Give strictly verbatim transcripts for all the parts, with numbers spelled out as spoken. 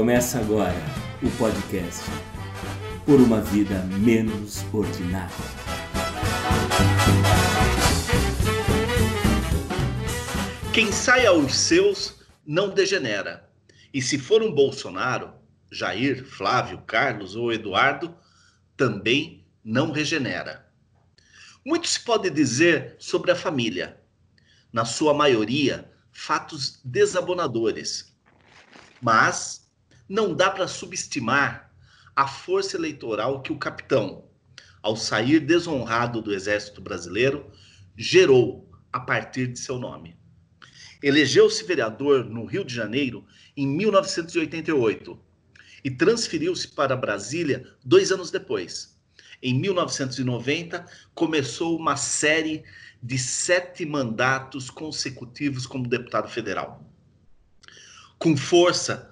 Começa agora o podcast Por uma Vida Menos Ordinária. Quem sai aos seus não degenera. E se for um Bolsonaro, Jair, Flávio, Carlos ou Eduardo, também não regenera. Muito se pode dizer sobre a família. Na sua maioria, fatos desabonadores. Mas não dá para subestimar a força eleitoral que o capitão, ao sair desonrado do Exército Brasileiro, gerou a partir de seu nome. Elegeu-se vereador no Rio de Janeiro em mil novecentos e oitenta e oito e transferiu-se para Brasília dois anos depois. Em mil novecentos e noventa, começou uma série de sete mandatos consecutivos como deputado federal. Com força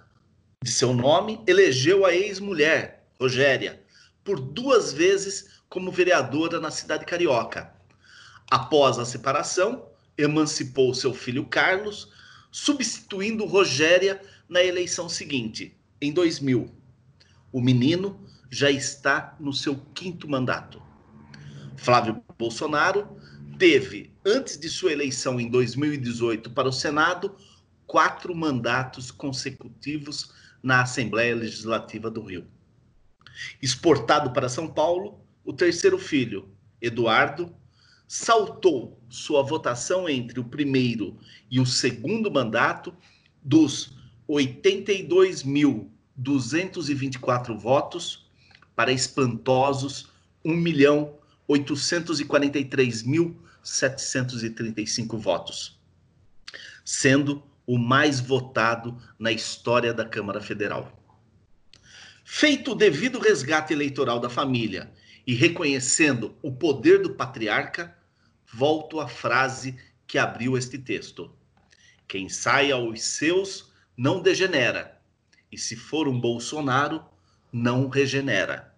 de seu nome, elegeu a ex-mulher, Rogéria, por duas vezes como vereadora na cidade carioca. Após a separação, emancipou seu filho Carlos, substituindo Rogéria na eleição seguinte, em dois mil. O menino já está no seu quinto mandato. Flávio Bolsonaro teve, antes de sua eleição em dois mil e dezoito para o Senado, quatro mandatos consecutivos na Assembleia Legislativa do Rio. Exportado para São Paulo, o terceiro filho, Eduardo, saltou sua votação entre o primeiro e o segundo mandato dos oitenta e dois mil duzentos e vinte e quatro votos para espantosos um milhão oitocentos e quarenta e três mil setecentos e trinta e cinco votos, sendo o mais votado na história da Câmara Federal. Feito o devido resgate eleitoral da família e reconhecendo o poder do patriarca, volto à frase que abriu este texto. Quem sai aos seus não degenera, e se for um Bolsonaro, não regenera.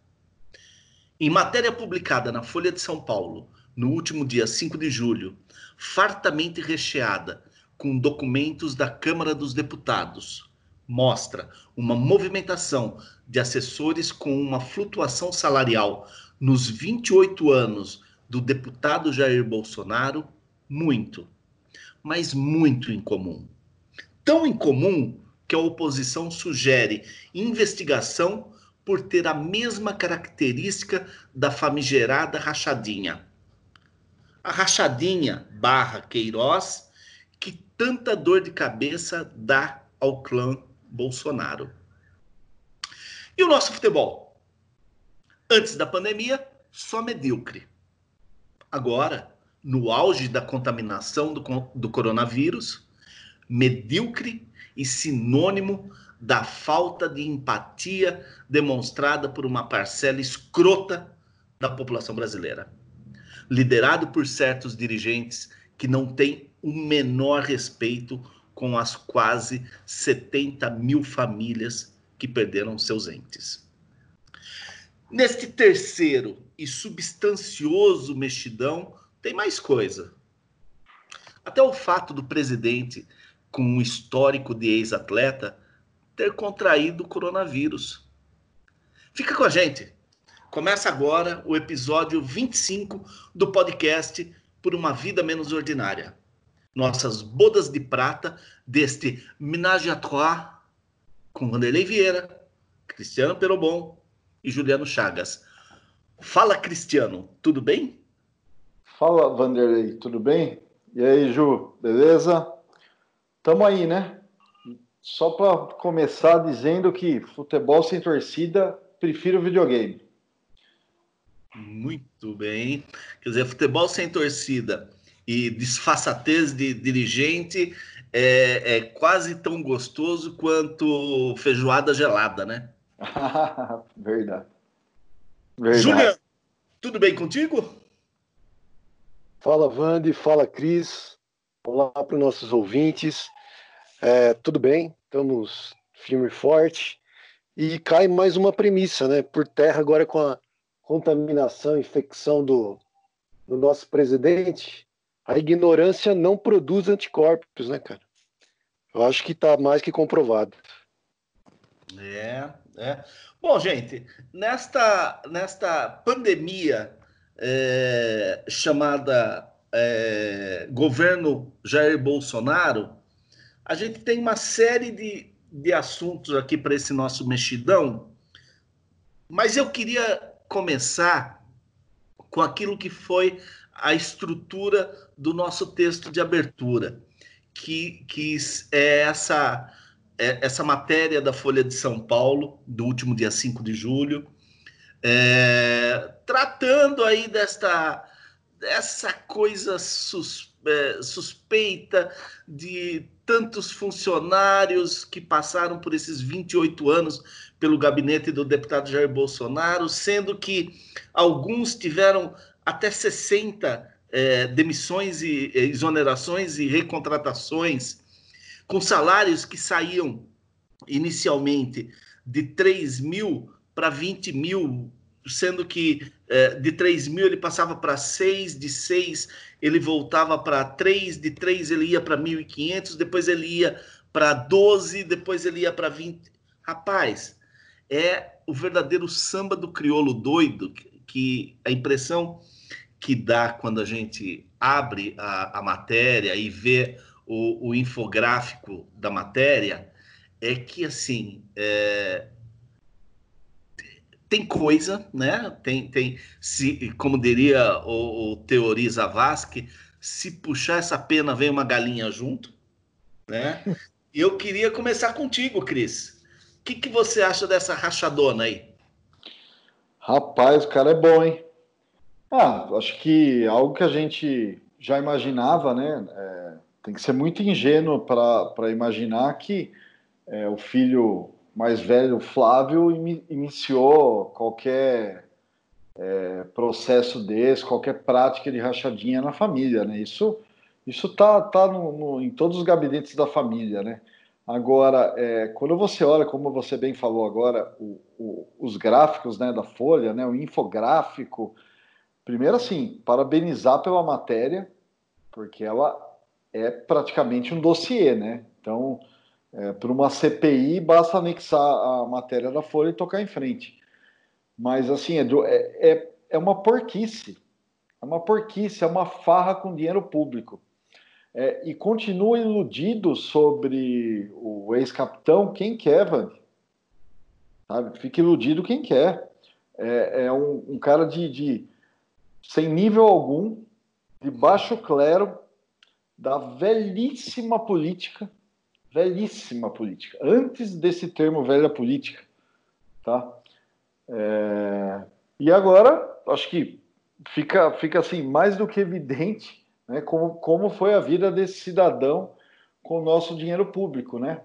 Em matéria publicada na Folha de São Paulo, no último dia cinco de julho, fartamente recheada com documentos da Câmara dos Deputados, mostra uma movimentação de assessores com uma flutuação salarial nos vinte e oito anos do deputado Jair Bolsonaro muito, mas muito incomum. Tão incomum que a oposição sugere investigação por ter a mesma característica da famigerada rachadinha. A rachadinha barra Queiroz, que tanta dor de cabeça dá ao clã Bolsonaro. E o nosso futebol? Antes da pandemia, só medíocre. Agora, no auge da contaminação do, do coronavírus, medíocre e sinônimo da falta de empatia demonstrada por uma parcela escrota da população brasileira. Liderado por certos dirigentes que não têm o menor respeito com as quase setenta mil famílias que perderam seus entes. Neste terceiro e substancioso mexidão, tem mais coisa. Até o fato do presidente, com um histórico de ex-atleta, ter contraído o coronavírus. Fica com a gente. Começa agora o episódio vinte e cinco do podcast Por uma Vida Menos Ordinária. Nossas bodas de prata deste Ménage à Trois com Vanderlei Vieira, Cristiano Perobon e Juliano Chagas. Fala, Cristiano, tudo bem? Fala, Vanderlei, tudo bem? E aí, Ju, beleza? Tamo aí, né? Só para começar dizendo que futebol sem torcida, prefiro videogame. Muito bem. Quer dizer, futebol sem torcida e disfarçatez de dirigente é, é quase tão gostoso quanto feijoada gelada, né? Verdade. Verdade. Juliano, tudo bem contigo? Fala, Vande, fala, Cris. Olá para os nossos ouvintes. É, tudo bem, estamos firme e forte. E cai mais uma premissa, né? Por terra agora com a contaminação, infecção do, do nosso presidente. A ignorância não produz anticorpos, né, cara? Eu acho que está mais que comprovado. É, é. Bom, gente, nesta, nesta pandemia é, chamada é, governo Jair Bolsonaro, a gente tem uma série de, de assuntos aqui para esse nosso mexidão, mas eu queria começar com aquilo que foi a estrutura do nosso texto de abertura, que, que é essa... essa matéria da Folha de São Paulo, do último dia cinco de julho, é, tratando aí desta dessa coisa sus, é, suspeita de tantos funcionários que passaram por esses vinte e oito anos pelo gabinete do deputado Jair Bolsonaro, sendo que alguns tiveram até sessenta é, demissões e exonerações e recontratações, com salários que saíam inicialmente de três mil para vinte mil, sendo que eh, de três mil ele passava para seis, de seis ele voltava para três, de três ele ia para mil e quinhentos, depois ele ia para doze, depois ele ia para vinte. Rapaz, é o verdadeiro samba do crioulo doido, que, que a impressão que dá quando a gente abre a, a matéria e vê O, o infográfico da matéria é que, assim, é, tem coisa, né? Tem, tem se, como diria o, o Teori Zavascki, se puxar essa pena, vem uma galinha junto, né? Eu queria começar contigo, Cris. O que, que você acha dessa rachadona aí? Rapaz, o cara é bom, hein? Ah, acho que algo que a gente já imaginava, né? É... Tem que ser muito ingênuo para imaginar que é, o filho mais velho, Flávio, in, iniciou qualquer é, processo desse, qualquer prática de rachadinha na família, né? Isso isso tá, tá no, no, em todos os gabinetes da família, né? Agora, é, quando você olha, como você bem falou agora, o, o, os gráficos, né, da Folha, né, o infográfico, primeiro, assim, parabenizar pela matéria, porque ela é praticamente um dossiê, né? Então, é, para uma C P I, basta anexar a matéria da Folha e tocar em frente. Mas, assim, é, é, é uma porquice. É uma porquice, é uma farra com dinheiro público. É, e continua iludido sobre o ex-capitão quem quer, Van. Sabe? Fica iludido quem quer. É, é um, um cara de, de... sem nível algum, de baixo clero, da velhíssima política, velhíssima política, antes desse termo velha política, tá? É... E agora, acho que fica, fica assim, mais do que evidente, né, como, como foi a vida desse cidadão com o nosso dinheiro público, né?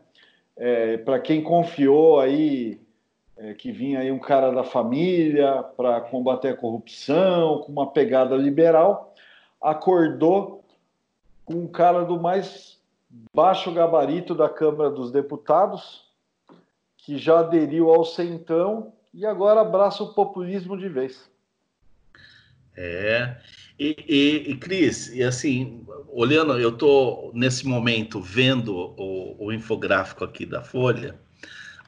É, para quem confiou aí, é, que vinha aí um cara da família para combater a corrupção, com uma pegada liberal, acordou com um cara do mais baixo gabarito da Câmara dos Deputados, que já aderiu ao centão e agora abraça o populismo de vez. É, e, e, e Cris, e assim, olhando, eu estou nesse momento vendo o, o infográfico aqui da Folha,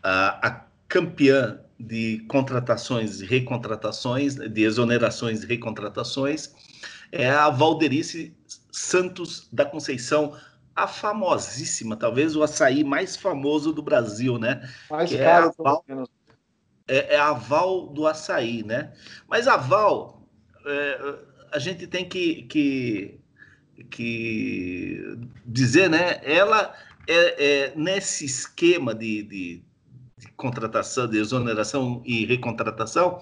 a, a campeã de contratações e recontratações, de exonerações e recontratações, é a Valderice Santos da Conceição, a famosíssima, talvez o açaí mais famoso do Brasil, né? Mais que caro, é a, Val, é, é a Val do açaí, né? Mas a Val, é, a gente tem que, que, que dizer, né? Ela, é, é, nesse esquema de, de, de contratação, de exoneração e recontratação,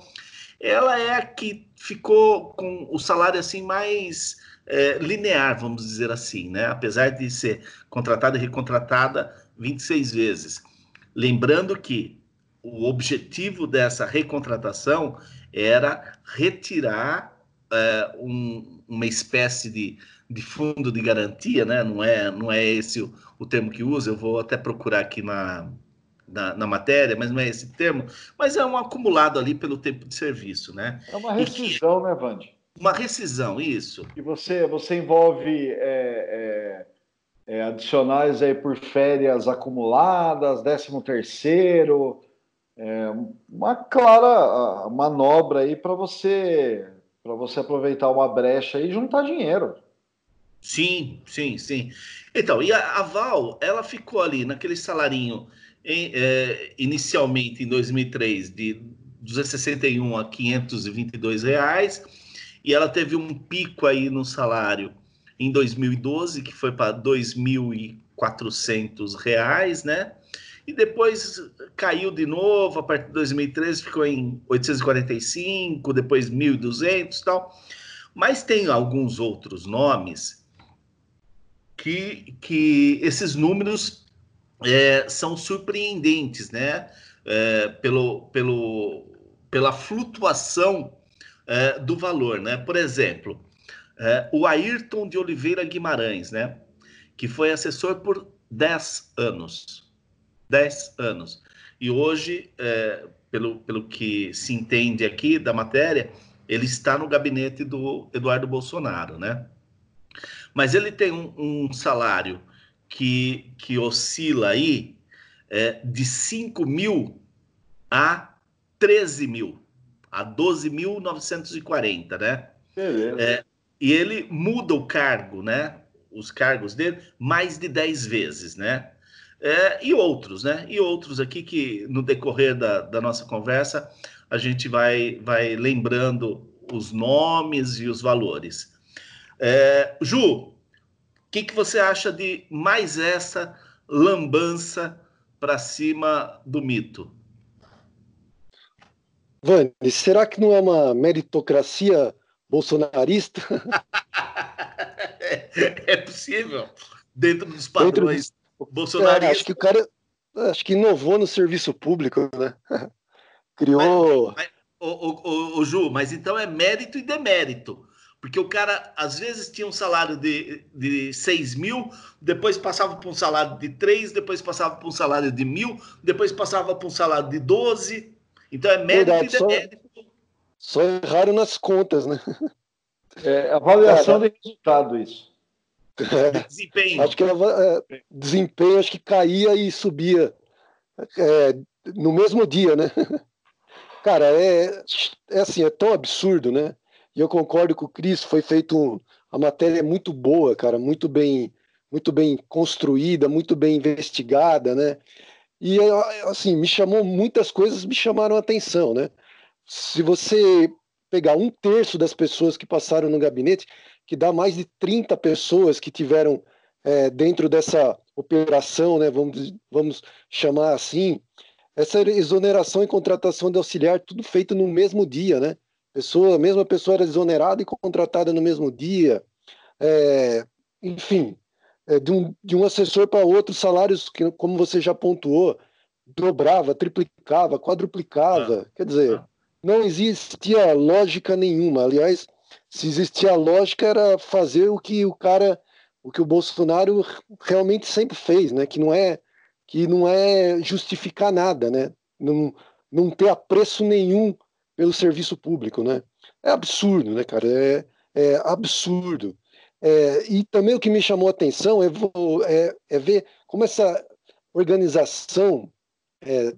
ela é a que ficou com o salário assim mais... É, linear, vamos dizer assim, né? Apesar de ser contratada e recontratada vinte e seis vezes. Lembrando que o objetivo dessa recontratação era retirar é, um, uma espécie de, de fundo de garantia, né? Não é, não é esse o, o termo que usa, eu vou até procurar aqui na, na, na matéria, mas não é esse termo, mas é um acumulado ali pelo tempo de serviço, né? É uma rescisão, que... né, Vande? Uma rescisão, isso. E você, você envolve é, é, é, adicionais aí por férias acumuladas, décimo terceiro, é, uma clara manobra aí para você, para você aproveitar uma brecha e juntar dinheiro. Sim, sim, sim. Então, e a, a Val, ela ficou ali naquele salarinho em, é, inicialmente em dois mil e três de duzentos e sessenta e um reais a quinhentos e vinte e dois reais, e ela teve um pico aí no salário em dois mil e doze, que foi para dois mil e quatrocentos reais, né? E depois caiu de novo, a partir de dois mil e treze ficou em oitocentos e quarenta e cinco, depois mil e duzentos e tal. Mas tem alguns outros nomes que, que esses números é, são surpreendentes, né? É, pelo, pelo, pela flutuação é, do valor, né? Por exemplo, é, o Ayrton de Oliveira Guimarães, né? Que foi assessor por dez anos. dez anos. E hoje, é, pelo, pelo que se entende aqui da matéria, ele está no gabinete do Eduardo Bolsonaro, né? Mas ele tem um, um salário que, que oscila aí é, de cinco mil a treze mil, a doze mil novecentos e quarenta, né? Beleza. É, e ele muda o cargo, né? Os cargos dele mais de dez vezes, né? É, e outros, né? E outros aqui que no decorrer da, da nossa conversa a gente vai, vai lembrando os nomes e os valores. É, Ju, o que, que você acha de mais essa lambança para cima do mito? Vani, será que não é uma meritocracia bolsonarista? É possível, dentro dos padrões do... bolsonaristas. É, acho que o cara acho que inovou no serviço público, né? Criou... Mas, mas, ô, ô, ô, Ju, mas então é mérito e demérito, porque o cara às vezes tinha um salário de, de seis mil, depois passava para um salário de três, depois passava para um salário de mil, depois passava para um salário de doze, então é mérito Verdade, e demérito. Só, só erraram nas contas, né? É avaliação cara, de resultado, isso. É, desempenho. Acho que ela, é, desempenho, acho que caía e subia é, no mesmo dia, né? Cara, é, é assim, é tão absurdo, né? E eu concordo com o Cris, foi feito um, a matéria é muito boa, cara, muito bem, muito bem construída, muito bem investigada, né? E assim, me chamou, muitas coisas me chamaram a atenção, né? Se você pegar um terço das pessoas que passaram no gabinete, que dá mais de trinta pessoas que tiveram é, dentro dessa operação, né, vamos, vamos chamar assim, essa exoneração e contratação de auxiliar, tudo feito no mesmo dia, né? Pessoa, a mesma pessoa era exonerada e contratada no mesmo dia. É, enfim, é, de, um, de um assessor para outro, salários que, como você já pontuou, dobrava, triplicava, quadruplicava, ah, quer dizer... Ah. Não existia lógica nenhuma. Aliás, se existia lógica era fazer o que o cara, o que o Bolsonaro realmente sempre fez, né? Que não é, que não é justificar nada, né? Não, não ter apreço nenhum pelo serviço público, né? É absurdo, né, cara? É, é absurdo. É, e também o que me chamou a atenção é, é, é ver como essa organização é,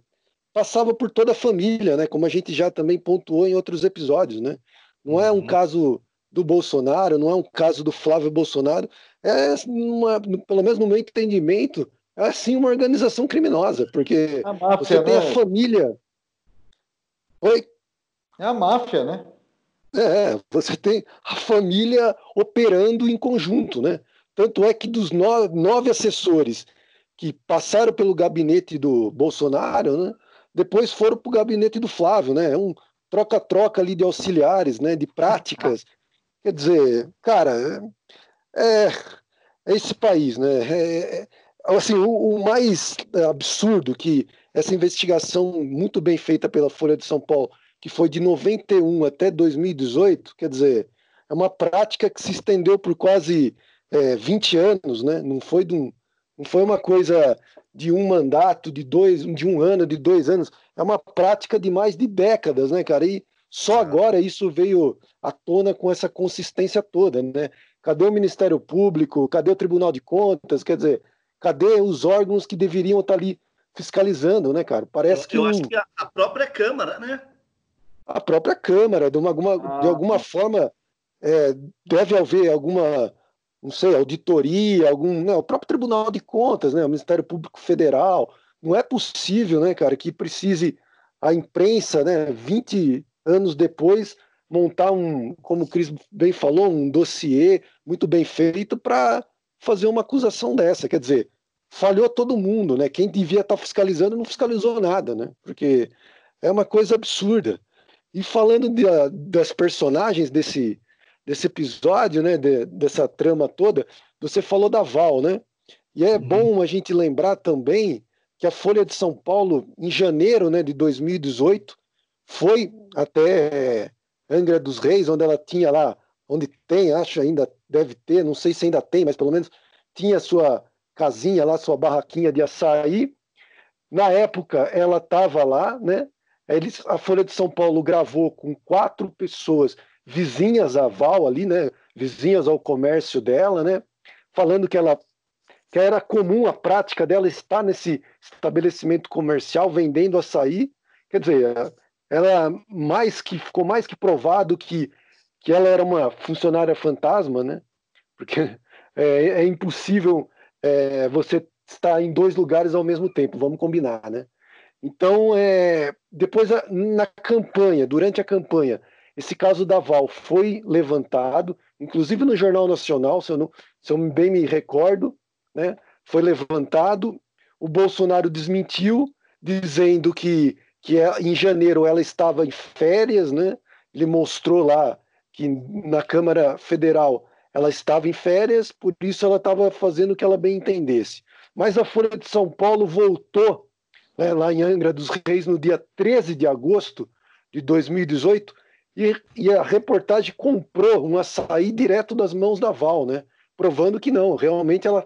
passava por toda a família, né? Como a gente já também pontuou em outros episódios, né? Não é um caso do Bolsonaro, não é um caso do Flávio Bolsonaro, é uma, pelo menos no meu entendimento, é sim uma organização criminosa, porque a máfia, você tem, né? A família... Oi? É a máfia, né? É, você tem a família operando em conjunto, né? Tanto é que dos nove, nove assessores que passaram pelo gabinete do Bolsonaro, né? Depois foram para o gabinete do Flávio, né? É um troca-troca ali de auxiliares, né? De práticas. Quer dizer, cara, é, é esse país, né? É, é, assim, o, o mais absurdo que essa investigação muito bem feita pela Folha de São Paulo, que foi de noventa e um até dois mil e dezoito, quer dizer, é uma prática que se estendeu por quase é, vinte anos, né? Não foi de um... Não foi uma coisa de um mandato, de, dois, de um ano, de dois anos. É uma prática de mais de décadas, né, cara? E só agora isso veio à tona com essa consistência toda, né? Cadê o Ministério Público? Cadê o Tribunal de Contas? Quer dizer, cadê os órgãos que deveriam estar ali fiscalizando, né, cara? Parece eu, que... Eu um... acho que a própria Câmara, né? A própria Câmara, de, uma, alguma, ah. de alguma forma, é, deve haver alguma, não sei, auditoria, algum, né, o próprio Tribunal de Contas, né, o Ministério Público Federal. Não é possível, né, cara, que precise a imprensa, né, vinte anos depois, montar um, como o Cris bem falou, um dossiê muito bem feito para fazer uma acusação dessa. Quer dizer, falhou todo mundo, né? Quem devia estar fiscalizando não fiscalizou nada, né? Porque é uma coisa absurda. E falando de, das personagens desse, desse episódio, né, de, dessa trama toda, você falou da Val, né? E é uhum. bom a gente lembrar também que a Folha de São Paulo, em janeiro, né, de dois mil e dezoito, foi até Angra dos Reis, onde ela tinha lá, onde tem, acho ainda deve ter, não sei se ainda tem, mas pelo menos tinha sua casinha lá, sua barraquinha de açaí. Na época, ela estava lá, né? Eles, a Folha de São Paulo gravou com quatro pessoas vizinhas à Val ali, né? Vizinhas ao comércio dela, né? Falando que ela que era comum a prática dela estar nesse estabelecimento comercial vendendo açaí. Quer dizer, ela mais que ficou mais que provado que, que ela era uma funcionária fantasma, né? Porque é, é impossível é, você estar em dois lugares ao mesmo tempo, vamos combinar, né? Então, é, depois na campanha, durante a campanha, esse caso da Val foi levantado, inclusive no Jornal Nacional, se eu, não, se eu bem me recordo, né, foi levantado. O Bolsonaro desmentiu, dizendo que, que em janeiro ela estava em férias, né? Ele mostrou lá que na Câmara Federal ela estava em férias, por isso ela estava fazendo o que ela bem entendesse. Mas a Folha de São Paulo voltou, né, lá em Angra dos Reis, no dia treze de agosto de dois mil e dezoito, e, e a reportagem comprou um açaí direto das mãos da Val, né, provando que não, realmente ela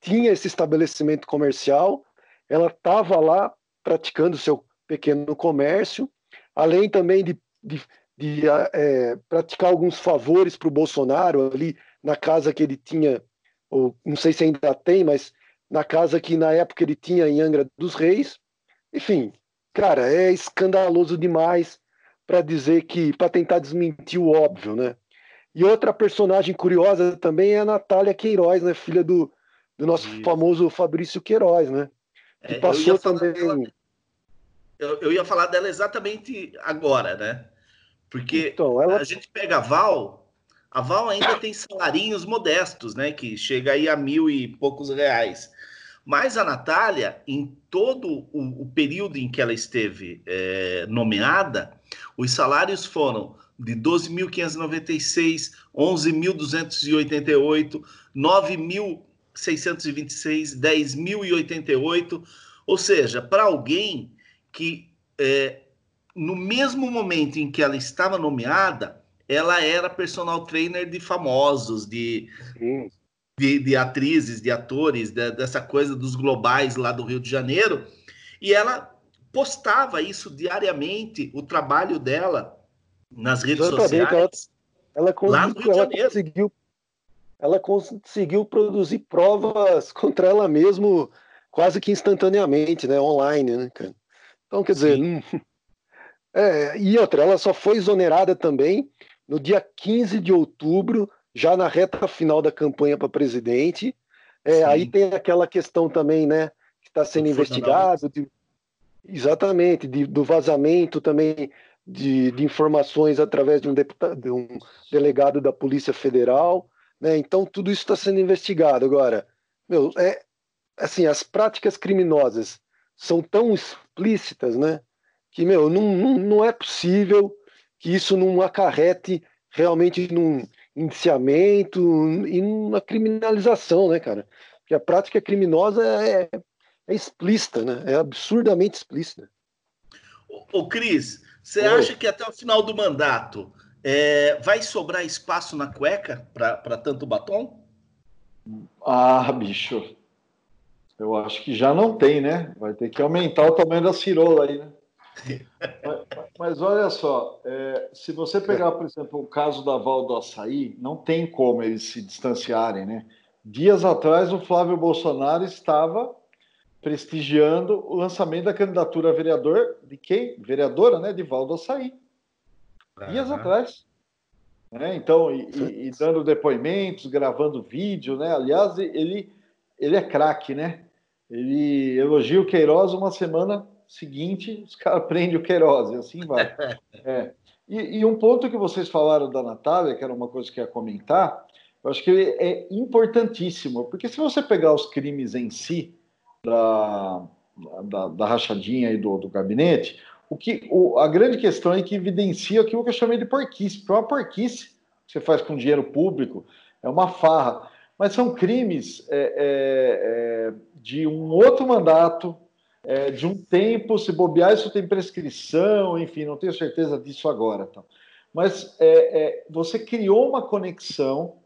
tinha esse estabelecimento comercial, ela estava lá praticando seu pequeno comércio, além também de, de, de é, praticar alguns favores para o Bolsonaro ali na casa que ele tinha, ou não sei se ainda tem, mas na casa que na época ele tinha em Angra dos Reis. Enfim, cara, é escandaloso demais para dizer que, para tentar desmentir o óbvio, né? E outra personagem curiosa também é a Natália Queiroz, né? Filha do, do nosso Isso. famoso Fabrício Queiroz, né? Que é, passou eu também. Dela, eu, eu ia falar dela exatamente agora, né? Porque então, ela... a gente pega a Val, a Val ainda tem salarinhos modestos, né? Que chega aí a mil e poucos reais. Mas a Natália, em todo o, o período em que ela esteve é, nomeada, os salários foram de doze mil quinhentos e noventa e seis, onze mil duzentos e oitenta e oito, nove mil seiscentos e vinte e seis, dez mil e oitenta e oito. Ou seja, para alguém que, é, no mesmo momento em que ela estava nomeada, ela era personal trainer de famosos, de... Sim. De, de atrizes, de atores, de, dessa coisa dos globais lá do Rio de Janeiro, e ela postava isso diariamente, o trabalho dela nas redes sociais. Ela, ela, conseguiu, ela, conseguiu, ela conseguiu produzir provas contra ela mesma quase que instantaneamente, né, online, né, cara? Então, quer dizer, não... é, e outra, ela só foi exonerada também no dia quinze de outubro, já na reta final da campanha para presidente. É, aí tem aquela questão também, né, que está sendo investigado, de, exatamente, de, do vazamento também de, de informações através de um, deputado, de um delegado da Polícia Federal, né, então tudo isso está sendo investigado agora. Meu, é, assim, as práticas criminosas são tão explícitas, né, que, meu, não, não, não é possível que isso não acarrete realmente num indiciamento e uma criminalização, né, cara? Porque a prática criminosa é, é explícita, né? É absurdamente explícita. Ô, ô Cris, você acha que até o final do mandato é, vai sobrar espaço na cueca para tanto batom? Ah, bicho. Eu acho que já não tem, né? Vai ter que aumentar o tamanho da cirola aí, né? mas, mas olha só, é, se você pegar, por exemplo, o caso da Val do açaí, não tem como eles se distanciarem, né? Dias atrás o Flávio Bolsonaro estava prestigiando o lançamento da candidatura a vereador de quem? Vereadora, né? De Valdo Açaí. Uhum. Dias atrás. Né? Então, e, e, e dando depoimentos, gravando vídeo, né? Aliás, ele, ele é craque, né? Ele elogia o Queiroz, uma semana seguinte, os caras prendem o Queiroz, e assim vai. É. E, e um ponto que vocês falaram da Natália, que era uma coisa que eu ia comentar, eu acho que é importantíssimo, porque se você pegar os crimes em si, da, da, da rachadinha e do, do gabinete, o que, o, a grande questão é que evidencia aquilo que eu chamei de porquice, porque é uma porquice que você faz com dinheiro público, é uma farra, mas são crimes é, é, é, de um outro mandato, é, de um tempo, se bobear, isso tem prescrição, enfim, não tenho certeza disso agora. Então. Mas é, é, você criou uma conexão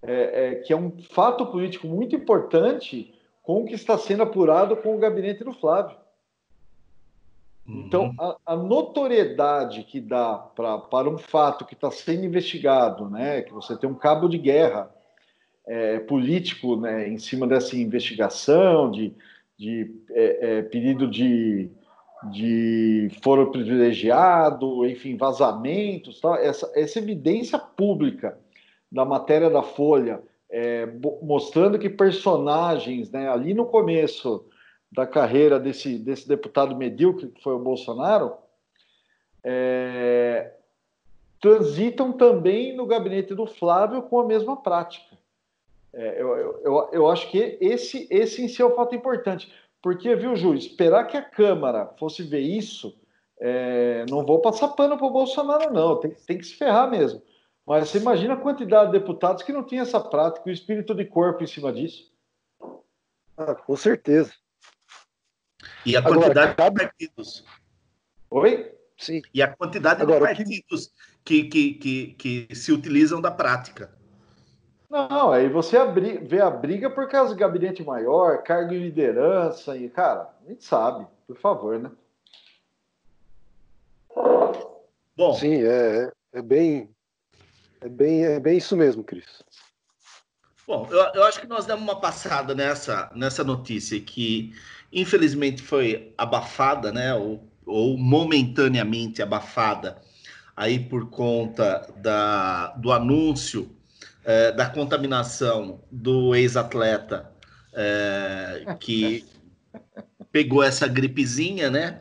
é, é, que é um fato político muito importante com o que está sendo apurado com o gabinete do Flávio. Uhum. Então, a, a notoriedade que dá pra, para um fato que está sendo investigado, né, que você tem um cabo de guerra é, político, né, em cima dessa investigação, de, de é, é, pedido de, de foro privilegiado, enfim, vazamentos, tal, essa, essa evidência pública da matéria da Folha, É, mostrando que personagens, né, ali no começo da carreira desse, desse deputado medíocre que foi o Bolsonaro, é, transitam também no gabinete do Flávio com a mesma prática. É, eu, eu, eu acho que esse, esse em si é um fato importante, porque, viu, Ju, esperar que a Câmara fosse ver isso, é, não vou passar pano para o Bolsonaro, não, tem, tem que se ferrar mesmo. Mas você imagina a quantidade de deputados que não tinha essa prática, o espírito de corpo em cima disso. Ah, com certeza. E a quantidade Agora, de partidos. Oi? Sim. E a quantidade Agora, de partidos que... Que, que, que, que se utilizam da prática. Não, aí você abri, vê a briga por causa de gabinete maior, cargo de liderança, e, cara, a gente sabe, por favor, né? Bom. Sim, é, é bem... É bem, é bem isso mesmo, Cris. Bom, eu, eu acho que nós demos uma passada nessa, nessa notícia que, infelizmente, foi abafada, né, ou, ou momentaneamente abafada, aí por conta da, do anúncio é, da contaminação do ex-atleta é, que pegou essa gripezinha, né?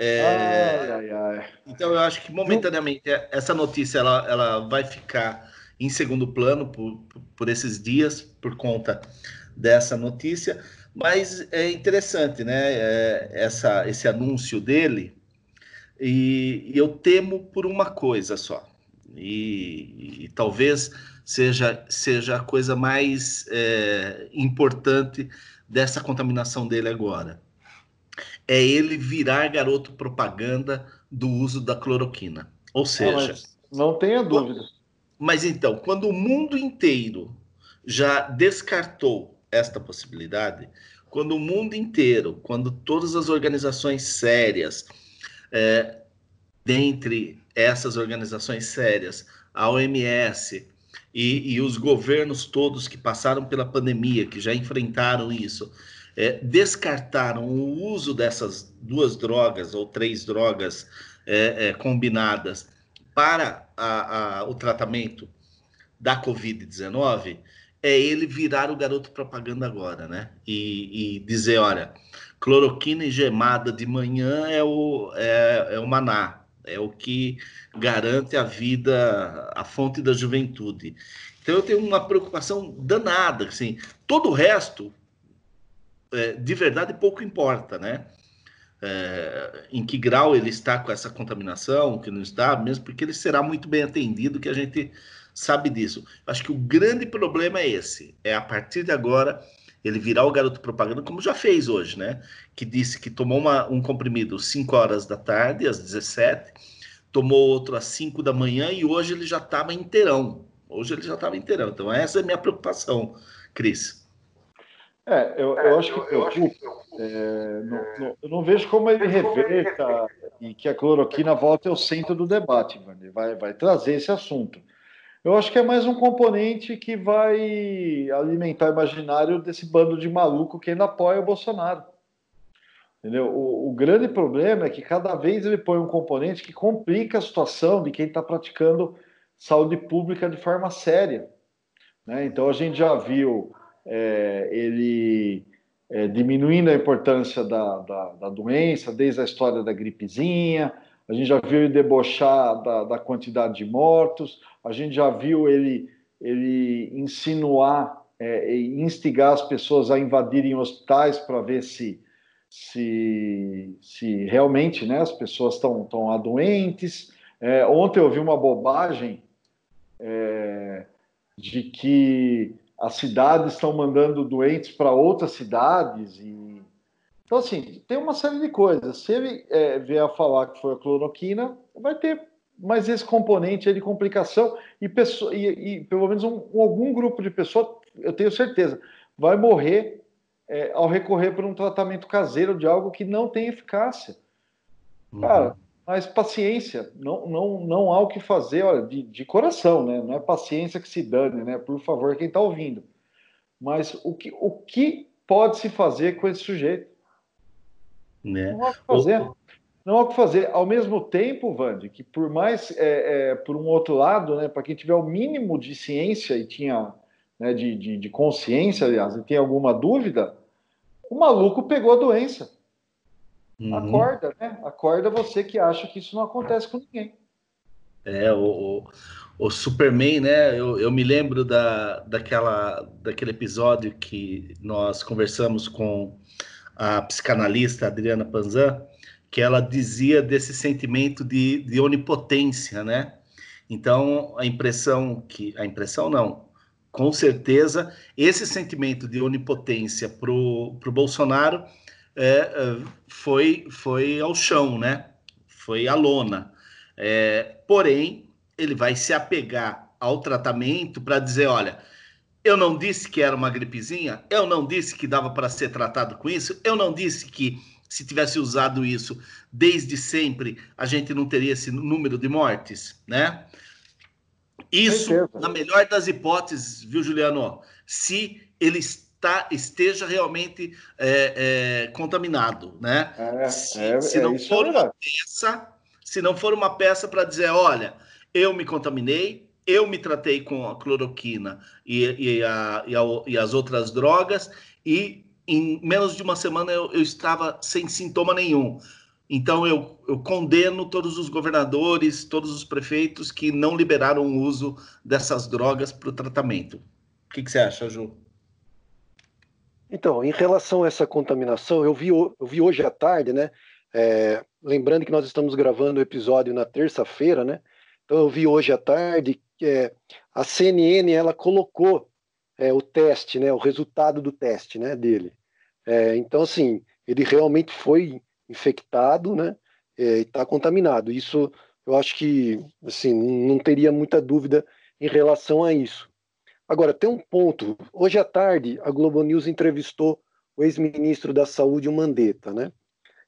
É, ai, ai, ai. Então eu acho que momentaneamente essa notícia ela, ela vai ficar em segundo plano por, por esses dias por conta dessa notícia, mas é interessante, né, é, essa, esse anúncio dele, e, e eu temo por uma coisa só, e, e talvez seja, seja a coisa mais é, importante dessa contaminação dele agora. É ele virar garoto propaganda do uso da cloroquina. Ou seja... Não, não tenha dúvida. Mas então, quando o mundo inteiro já descartou esta possibilidade, quando o mundo inteiro, quando todas as organizações sérias, é, dentre essas organizações sérias, a O M S e, e os governos todos que passaram pela pandemia, que já enfrentaram isso... É, descartaram o uso dessas duas drogas ou três drogas é, é, combinadas para a, a, o tratamento da covid dezenove, é ele virar o garoto propaganda agora, né? E, e dizer, olha, cloroquina e gemada de manhã é o, é, é o maná, é o que garante a vida, a fonte da juventude. Então eu tenho uma preocupação danada, assim, todo o resto... É, de verdade pouco importa, né? É, em que grau ele está com essa contaminação, que não está, mesmo porque ele será muito bem atendido, que a gente sabe disso. Acho que o grande problema é esse, é a partir de agora ele virar o garoto propaganda, como já fez hoje, né? Que disse que tomou uma, um comprimido às cinco horas da tarde, às dezessete, tomou outro às cinco da manhã e hoje ele já estava inteirão. Hoje ele já estava inteirão. Então essa é a minha preocupação, Cris. É, eu, eu acho que preocupa. É, não, não, eu não vejo como ele reverta e que a cloroquina volte ao centro do debate, Vanderlei. Vai, vai trazer esse assunto. Eu acho que é mais um componente que vai alimentar o imaginário desse bando de maluco que ainda apoia o Bolsonaro. Entendeu? O, o grande problema é que cada vez ele põe um componente que complica a situação de quem está praticando saúde pública de forma séria. Né? Então a gente já viu é, ele é, diminuindo a importância da, da, da doença, desde a história da gripezinha. A gente já viu ele debochar da, da quantidade de mortos, a gente já viu ele, ele insinuar é, e instigar as pessoas a invadirem hospitais para ver se, se, se realmente, né, as pessoas estão adoentes. É, ontem eu vi uma bobagem é, de que as cidades estão mandando doentes para outras cidades e... Então, assim, tem uma série de coisas. Se ele é, vier a falar que foi a cloroquina, vai ter mais esse componente aí de complicação e, pessoa, e, e pelo menos um, algum grupo de pessoas, eu tenho certeza, vai morrer é, ao recorrer por um tratamento caseiro de algo que não tem eficácia. Cara, uhum. Mas paciência, não, não, não há o que fazer, olha, de, de coração, né? Não é paciência que se dane, né? Por favor, quem está ouvindo. Mas o que, o que pode se fazer com esse sujeito? Né? Não há o que fazer. Não há o que fazer. Ao mesmo tempo, Vande, que por mais, é, é, por um outro lado, né, para quem tiver o mínimo de ciência e tinha, né, de, de, de consciência, aliás, e tem alguma dúvida, o maluco pegou a doença. Uhum. Acorda, né? Acorda você que acha que isso não acontece com ninguém. É, o, o, o Superman, né? Eu, eu me lembro da, daquela, daquele episódio que nós conversamos com a psicanalista Adriana Panzan, que ela dizia desse sentimento de, de onipotência, né? Então, a impressão que... A impressão não. Com certeza, esse sentimento de onipotência para o Bolsonaro é, foi, foi ao chão, né? Foi à lona. É, porém, ele vai se apegar ao tratamento para dizer, olha... Eu não disse que era uma gripezinha, eu não disse que dava para ser tratado com isso, eu não disse que se tivesse usado isso desde sempre a gente não teria esse número de mortes, né? Isso, na melhor das hipóteses, viu, Juliano? Se ele está, esteja realmente é, é, contaminado, né? É, se, é, se, não é, for é uma peça, se não for uma peça para dizer, olha, eu me contaminei, eu me tratei com a cloroquina e, e, a, e, a, e as outras drogas e em menos de uma semana eu, eu estava sem sintoma nenhum. Então eu, eu condeno todos os governadores, todos os prefeitos que não liberaram o uso dessas drogas para o tratamento. O que, que você acha, Ju? Então, em relação a essa contaminação, eu vi, eu vi hoje à tarde, né? É, lembrando que nós estamos gravando o episódio na terça-feira, né? Então eu vi hoje à tarde... É, a C N N, ela colocou é, o teste, né, o resultado do teste, né, dele. É, então, assim, ele realmente foi infectado, né, é, e está contaminado. Isso, eu acho que, assim, não teria muita dúvida em relação a isso. Agora, tem um ponto. Hoje à tarde, a Globo News entrevistou o ex-ministro da Saúde, o Mandetta, né?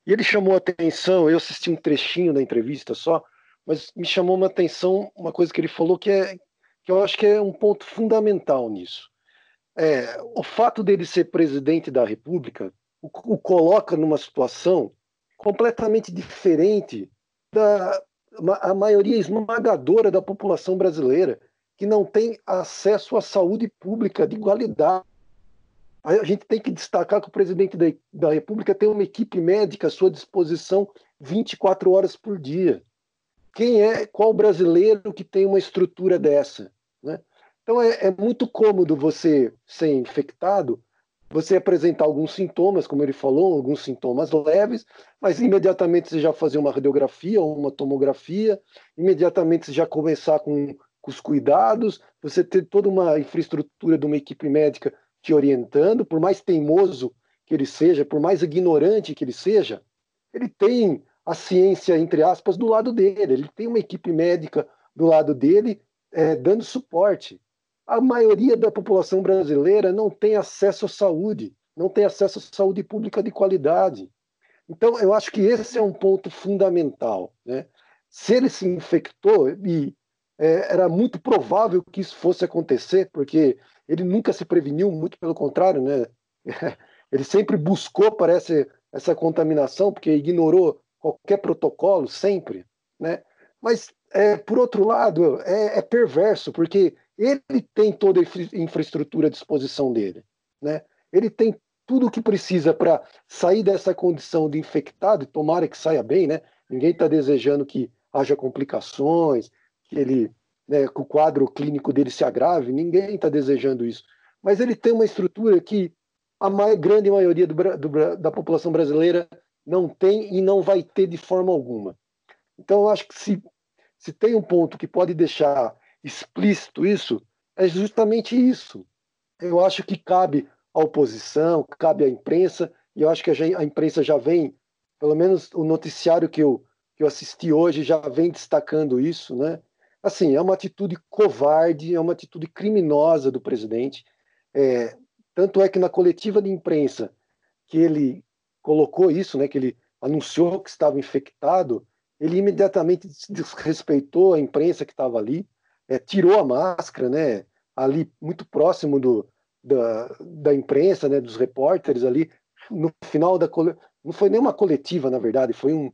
E ele chamou a atenção, eu assisti um trechinho da entrevista só, mas me chamou uma atenção uma coisa que ele falou que, é, que eu acho que é um ponto fundamental nisso. É, o fato dele ser presidente da República o, o coloca numa situação completamente diferente da a maioria esmagadora da população brasileira que não tem acesso à saúde pública de qualidade. A gente tem que destacar que o presidente da, da República tem uma equipe médica à sua disposição vinte e quatro horas por dia. Quem é, qual brasileiro que tem uma estrutura dessa, né? Então é, é muito cômodo você ser infectado, você apresentar alguns sintomas, como ele falou, alguns sintomas leves, mas imediatamente você já fazer uma radiografia ou uma tomografia, imediatamente você já começar com, com os cuidados, você ter toda uma infraestrutura de uma equipe médica te orientando, por mais teimoso que ele seja, por mais ignorante que ele seja, ele tem... a ciência, entre aspas, do lado dele. Ele tem uma equipe médica do lado dele, é, dando suporte. A maioria da população brasileira não tem acesso à saúde, não tem acesso à saúde pública de qualidade. Então, eu acho que esse é um ponto fundamental, né? Se ele se infectou, e é, era muito provável que isso fosse acontecer, porque ele nunca se preveniu, muito pelo contrário, né? Ele sempre buscou, parece, essa contaminação, porque ignorou qualquer protocolo, sempre, né? Mas, é, por outro lado, é, é perverso, porque ele tem toda a infraestrutura à disposição dele, né? Ele tem tudo o que precisa para sair dessa condição de infectado, e tomara que saia bem, né? Ninguém está desejando que haja complicações, que, ele, né, que o quadro clínico dele se agrave, ninguém está desejando isso. Mas ele tem uma estrutura que a maior, grande maioria do, do, da população brasileira não tem e não vai ter de forma alguma. Então, eu acho que se, se tem um ponto que pode deixar explícito isso, é justamente isso. Eu acho que cabe à oposição, cabe à imprensa, e eu acho que a, a imprensa já vem, pelo menos o noticiário que eu, que eu assisti hoje já vem destacando isso, né? Assim, é uma atitude covarde, é uma atitude criminosa do presidente, é... Tanto é que na coletiva de imprensa que ele colocou isso, né, que ele anunciou que estava infectado, ele imediatamente desrespeitou a imprensa que estava ali, é, tirou a máscara, né, ali muito próximo do, da, da imprensa, né, dos repórteres ali. No final da coletiva, não foi nem uma coletiva, na verdade, foi, um,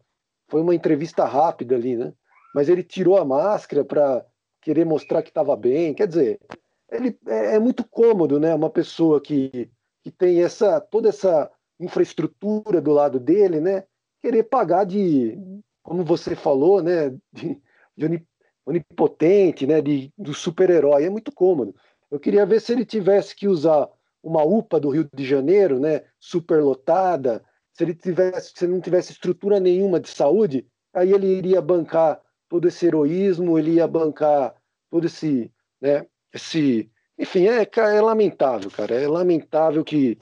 foi uma entrevista rápida ali, né, mas ele tirou a máscara para querer mostrar que estava bem, quer dizer... Ele é, é muito cômodo, né? Uma pessoa que, que tem essa, toda essa infraestrutura do lado dele, né? Querer pagar de, como você falou, né? De, de onipotente, né? De, do super-herói. É muito cômodo. Eu queria ver se ele tivesse que usar uma UPA do Rio de Janeiro, né? Superlotada. Se ele tivesse, se ele não tivesse estrutura nenhuma de saúde, aí ele iria bancar todo esse heroísmo, ele ia bancar todo esse, né? Esse, enfim, é, é lamentável, cara, é lamentável que...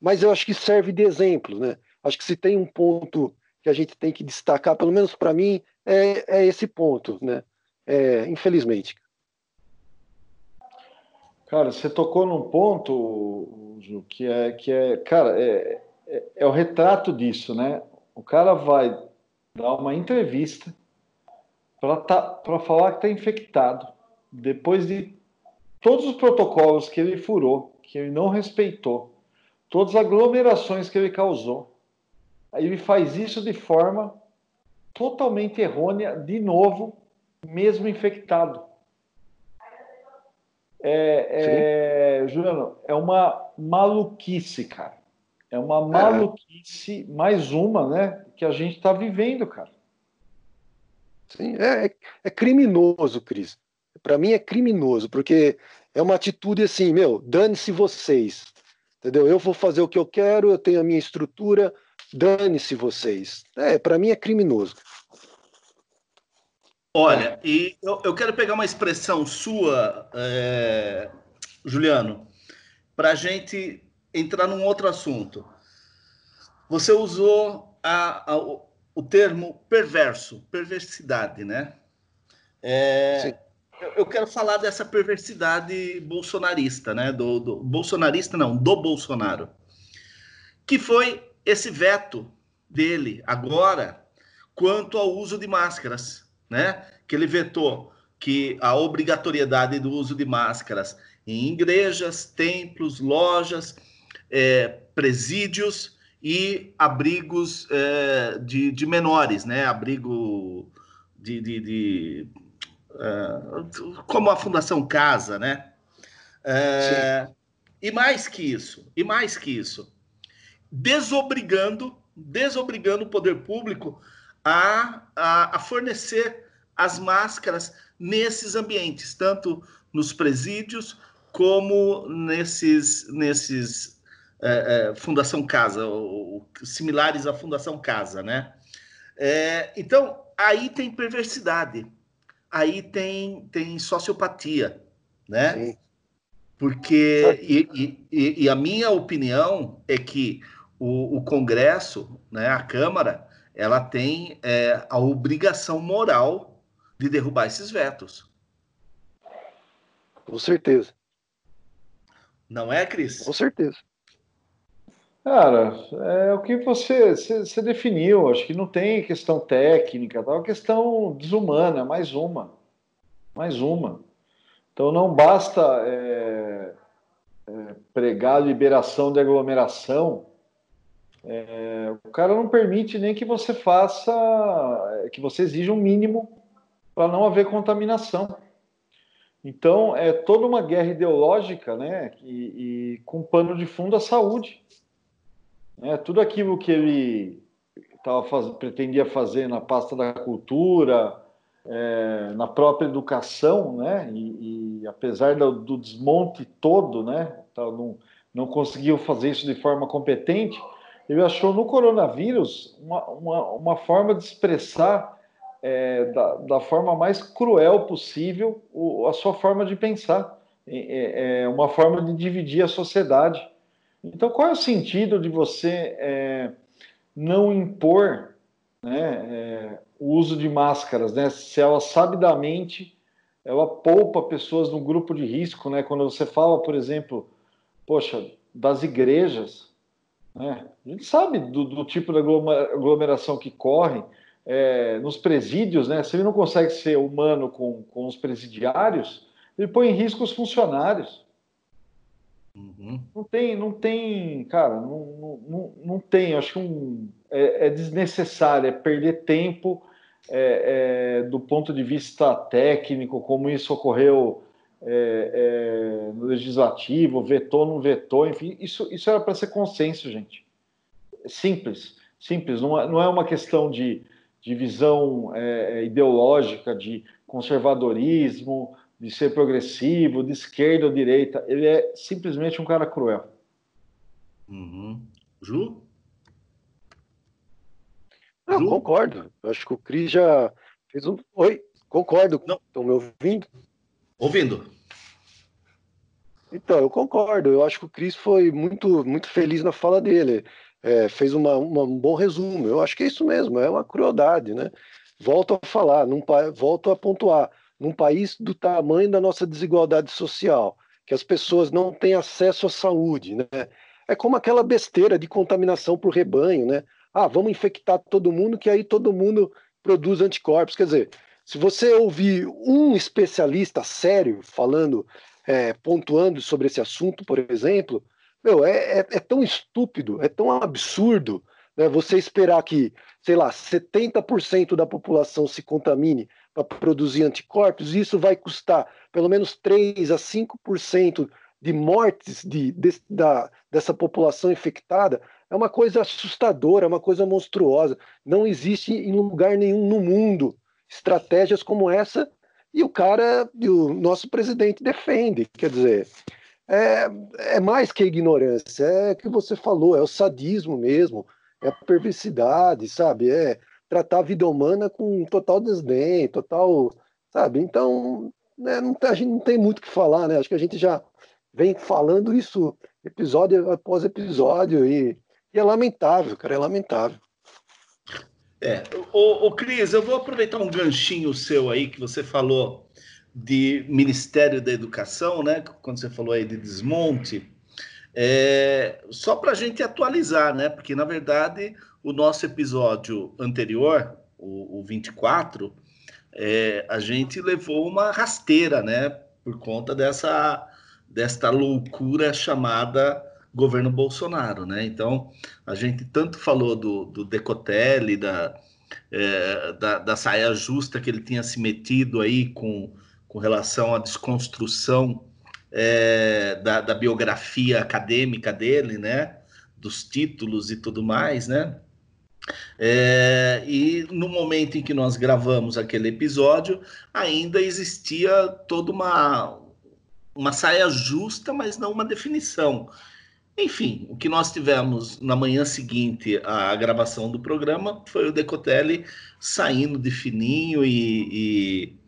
Mas eu acho que serve de exemplo, né? Acho que se tem um ponto que a gente tem que destacar, pelo menos para mim, é, é esse ponto, né? É, infelizmente. Cara, você tocou num ponto, Ju, que é, que é cara, é, é, é o retrato disso, né? O cara vai dar uma entrevista para tá, para falar que está infectado, depois de todos os protocolos que ele furou, que ele não respeitou, todas as aglomerações que ele causou. Aí ele faz isso de forma totalmente errônea, de novo, mesmo infectado. É, é, Juliano, é uma maluquice, cara. É uma maluquice, é. mais uma, né, que a gente está vivendo, cara. Sim, é, é, é criminoso, Cris. Para mim é criminoso, porque é uma atitude assim, meu, dane-se vocês, entendeu? Eu vou fazer o que eu quero, eu tenho a minha estrutura, dane-se vocês. É, para mim é criminoso. Olha, e eu, eu quero pegar uma expressão sua, é, Juliano, para a gente entrar num outro assunto. Você usou a, a, o termo perverso, perversidade, né? É, Sim. Eu quero falar dessa perversidade bolsonarista, né? Do, do bolsonarista não, do Bolsonaro, que foi esse veto dele agora quanto ao uso de máscaras, né? Que ele vetou que a obrigatoriedade do uso de máscaras em igrejas, templos, lojas, é, presídios e abrigos é, de, de menores, né? Abrigo de, de, de... como a Fundação Casa, né? É, e mais que isso, e mais que isso, desobrigando, desobrigando o poder público a, a, a fornecer as máscaras nesses ambientes, tanto nos presídios como nesses, nesses é, é, Fundação Casa, ou, ou, similares à Fundação Casa, né? É, então, aí tem perversidade. Aí tem, tem sociopatia, né? Sim. Porque, e, e, e a minha opinião é que o, o Congresso, né, a Câmara, ela tem é, a obrigação moral de derrubar esses vetos. Com certeza. Não é, Cris? Com certeza. Cara, é o que você, você definiu, acho que não tem questão técnica, é uma questão desumana, mais uma. Mais uma. Então não basta é, é, pregar a liberação de aglomeração. É, o cara não permite nem que você faça, que você exija um mínimo para não haver contaminação. Então é toda uma guerra ideológica, né? E, e com pano de fundo a saúde. É, tudo aquilo que ele tava faz, pretendia fazer na pasta da cultura, é, na própria educação, né? E, e apesar do, do desmonte todo, né? Não, não conseguiu fazer isso de forma competente. Ele achou no coronavírus uma, uma, uma forma de expressar é, da, da forma mais cruel possível o, a sua forma de pensar, é, é uma forma de dividir a sociedade. Então, qual é o sentido de você é, não impor, né, é, o uso de máscaras, né? Se ela sabidamente ela poupa pessoas no grupo de risco, né? Quando você fala, por exemplo, poxa, das igrejas, né? A gente sabe do, do tipo de aglomeração que corre é, nos presídios, né? Se ele não consegue ser humano com, com os presidiários, ele põe em risco os funcionários. Uhum. Não tem, não tem, cara, não, não, não, não tem. Acho que um, é, é desnecessário, é perder tempo é, é, do ponto de vista técnico, como isso ocorreu É, é, no legislativo, vetou, não vetou, enfim, isso, isso era para ser consenso, gente. Simples, simples, não é, não é uma questão de, de visão é, ideológica, de conservadorismo, de ser progressivo, de esquerda ou direita. Ele é simplesmente um cara cruel. Uhum. Ju? Não, Ju? Concordo. Eu acho que o Cris já fez um... Oi, concordo. Não. Estão me ouvindo? Ouvindo. Então, eu concordo. Eu acho que o Cris foi muito, muito feliz na fala dele. É, fez uma, uma, um bom resumo. Eu acho que é isso mesmo. É uma crueldade, né? Volto a falar, num, volto a pontuar. Num país do tamanho da nossa desigualdade social, que as pessoas não têm acesso à saúde, né? É como aquela besteira de contaminação para o rebanho, né? Ah, vamos infectar todo mundo, que aí todo mundo produz anticorpos. Quer dizer... Se você ouvir um especialista sério falando, é, pontuando sobre esse assunto, por exemplo, meu, é, é, é tão estúpido, é tão absurdo, né, você esperar que, sei lá, setenta por cento da população se contamine para produzir anticorpos, e isso vai custar pelo menos três a cinco por cento de mortes de, de, da, dessa população infectada. É uma coisa assustadora, é uma coisa monstruosa. Não existe em lugar nenhum no mundo estratégias como essa, e o cara, e o nosso presidente defende. Quer dizer, é, é mais que a ignorância, é o que você falou, é o sadismo mesmo, é a perversidade, sabe? É tratar a vida humana com total desdém, total, sabe? Então, né, não, a gente não tem muito o que falar, né? Acho que a gente já vem falando isso episódio após episódio, e, e é lamentável, cara, é lamentável. É, ô, ô Cris, eu vou aproveitar um ganchinho seu aí, que você falou de Ministério da Educação, né? Quando você falou aí de desmonte, é, só para a gente atualizar, né? Porque, na verdade, o nosso episódio anterior, o, o vinte e quatro, é, a gente levou uma rasteira, né? Por conta dessa, desta loucura chamada... governo Bolsonaro, né? Então, a gente tanto falou do, do decotelli, da, é, da, da saia justa que ele tinha se metido aí com, com relação à desconstrução é, da, da biografia acadêmica dele, né? Dos títulos e tudo mais, né? É, e no momento em que nós gravamos aquele episódio, ainda existia toda uma, uma saia justa, mas não uma definição. Enfim, o que nós tivemos na manhã seguinte à gravação do programa foi o decotelli saindo de fininho e, e,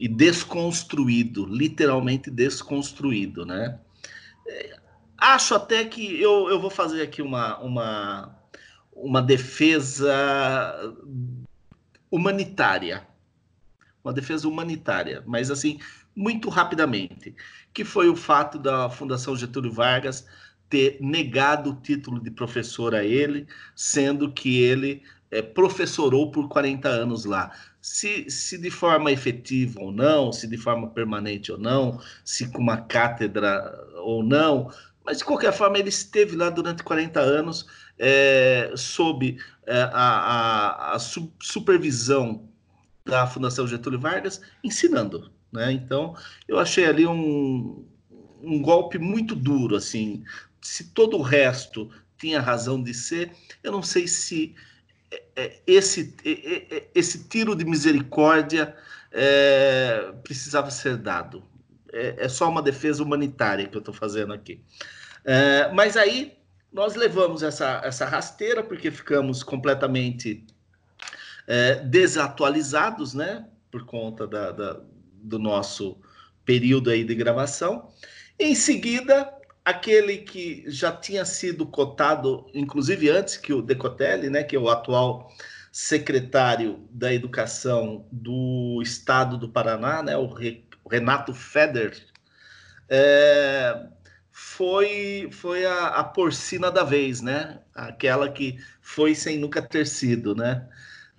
e desconstruído, literalmente desconstruído, né? Acho até que eu, eu vou fazer aqui uma, uma, uma defesa humanitária, uma defesa humanitária, mas assim, muito rapidamente, que foi o fato da Fundação Getúlio Vargas ter negado o título de professor a ele, sendo que ele é, professorou por quarenta anos lá. Se, se de forma efetiva ou não, se de forma permanente ou não, se com uma cátedra ou não, mas de qualquer forma ele esteve lá durante quarenta anos é, sob é, a, a, a sub, supervisão da Fundação Getúlio Vargas, ensinando, né? Então, eu achei ali um, um golpe muito duro, assim. Se todo o resto tinha razão de ser, eu não sei se esse, esse tiro de misericórdia é, precisava ser dado. É, é só uma defesa humanitária que eu estou fazendo aqui. É, mas aí nós levamos essa, essa rasteira, porque ficamos completamente é, desatualizados, né? Por conta da, da, do nosso período aí de gravação. Em seguida, aquele que já tinha sido cotado, inclusive antes que o Decotelli, né, que é o atual secretário da Educação do Estado do Paraná, né, o Renato Feder, é, foi, foi a, a porcina da vez, né, aquela que foi sem nunca ter sido, né,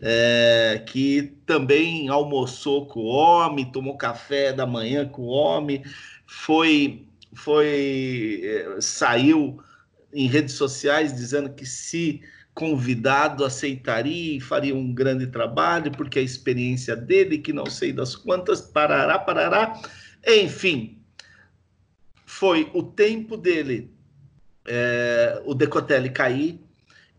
é, que também almoçou com o homem, tomou café da manhã com o homem, foi... foi saiu em redes sociais dizendo que se convidado aceitaria e faria um grande trabalho, porque a experiência dele, que não sei das quantas, parará, parará, enfim, foi o tempo dele, é, o Decotelli cair,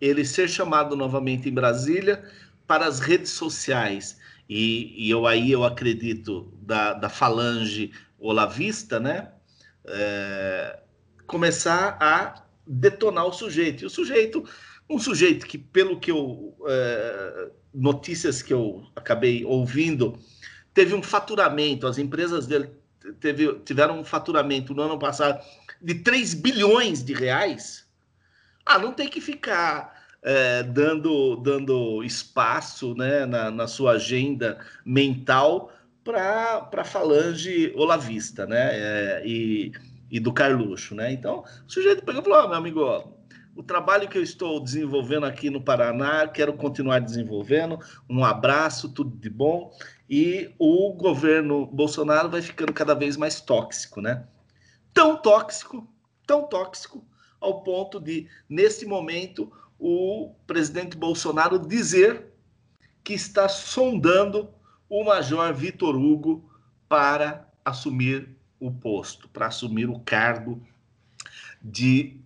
ele ser chamado novamente em Brasília para as redes sociais, e, e eu aí eu acredito da, da falange olavista, né, É, começar a detonar o sujeito. E o sujeito, um sujeito que, pelo que eu... É, notícias que eu acabei ouvindo, teve um faturamento, as empresas dele teve, tiveram um faturamento no ano passado de três bilhões de reais. Ah, não tem que ficar é, dando, dando espaço, né, na, na sua agenda mental para a falange olavista, né, é, e, e do Carluxo, né, então o sujeito pegou e falou, oh, meu amigo, ó, o trabalho que eu estou desenvolvendo aqui no Paraná, quero continuar desenvolvendo, um abraço, tudo de bom, e o governo Bolsonaro vai ficando cada vez mais tóxico, né, tão tóxico, tão tóxico, ao ponto de, neste momento, o presidente Bolsonaro dizer que está sondando o major Vitor Hugo para assumir o posto, para assumir o cargo de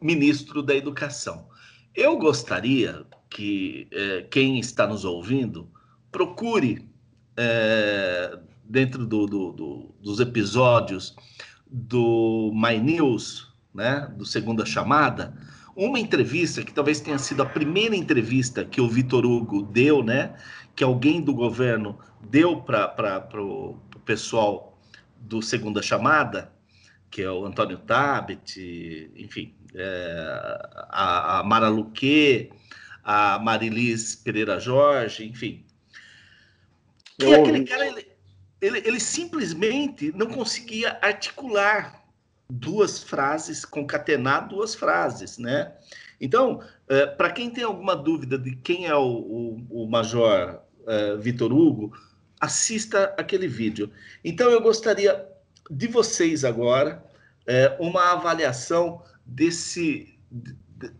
ministro da Educação. Eu gostaria que eh, quem está nos ouvindo procure, eh, dentro do, do, do, dos episódios do My News, né, do Segunda Chamada, uma entrevista que talvez tenha sido a primeira entrevista que o Vitor Hugo deu, né, que alguém do governo deu para o pessoal do Segunda Chamada, que é o Antônio Tabet, enfim, é, a, a Mara Luque, a Marilis Pereira Jorge, enfim. E aquele cara, ele, ele, ele simplesmente não conseguia articular duas frases, concatenar duas frases, né? Então, é, para quem tem alguma dúvida de quem é o, o, o major é, Vitor Hugo, assista aquele vídeo. Então, eu gostaria de vocês agora é, uma avaliação desse,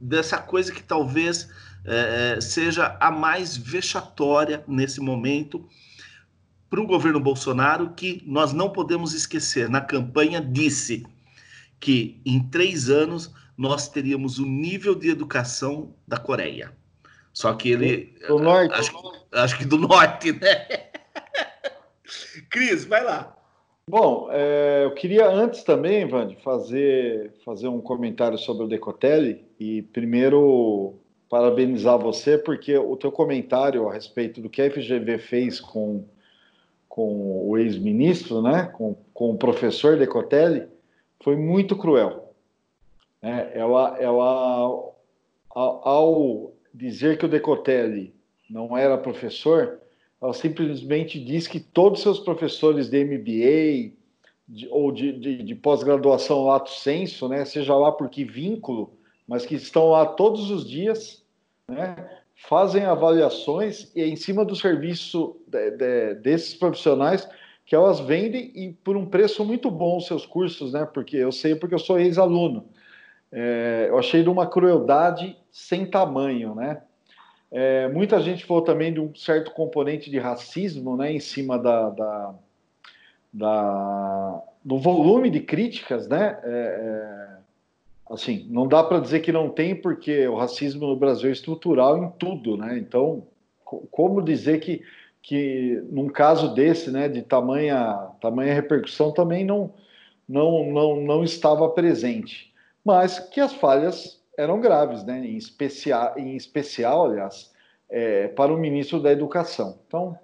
dessa coisa que talvez é, seja a mais vexatória nesse momento para o governo Bolsonaro, que nós não podemos esquecer. Na campanha disse que em três anos nós teríamos o nível de educação da Coreia. Só que ele... Do norte. Acho, acho que do norte, né? Cris, vai lá. Bom, é, eu queria antes também, Vande, fazer, fazer um comentário sobre o Decotelli e primeiro parabenizar você, porque o teu comentário a respeito do que a F G V fez com, com o ex-ministro, né? com, com o professor Decotelli, foi muito cruel. É, ela, ela, ao dizer que o Decotelli não era professor, ela simplesmente diz que todos os seus professores de M B A de, ou de, de, de pós-graduação lato sensu, né, seja lá por que vínculo, mas que estão lá todos os dias, né, fazem avaliações e em cima do serviço de, de, desses profissionais que elas vendem e por um preço muito bom os seus cursos, né? Porque eu sei, porque eu sou ex-aluno. É, eu achei de uma crueldade sem tamanho, né? É, muita gente falou também de um certo componente de racismo, né? Em cima da, da, da, do volume de críticas, né? É, é, assim, não dá para dizer que não tem, porque o racismo no Brasil é estrutural em tudo, né? Então, como dizer que, que num caso desse, né, de tamanha, tamanha repercussão, também não, não, não, não estava presente. Mas que as falhas eram graves, né? Em especial, em especial aliás, é, para o ministro da Educação. Então,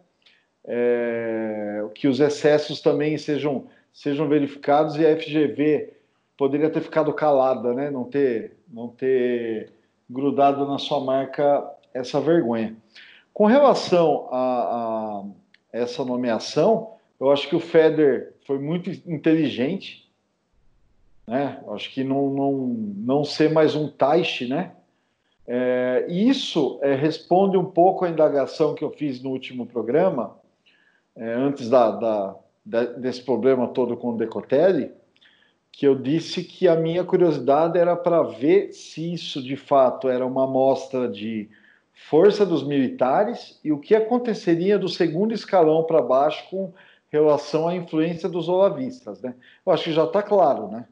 é, que os excessos também sejam, sejam verificados e a F G V... poderia ter ficado calada, né? Não ter, não ter grudado na sua marca essa vergonha. Com relação a, a essa nomeação, eu acho que o Feder foi muito inteligente, né? Eu acho que não, não, não ser mais um taixe, né? É, e isso é, responde um pouco à indagação que eu fiz no último programa, é, antes da, da, da, desse problema todo com o Decotelli, que eu disse que a minha curiosidade era para ver se isso, de fato, era uma amostra de força dos militares e o que aconteceria do segundo escalão para baixo com relação à influência dos olavistas, né? Eu acho que já está claro, né?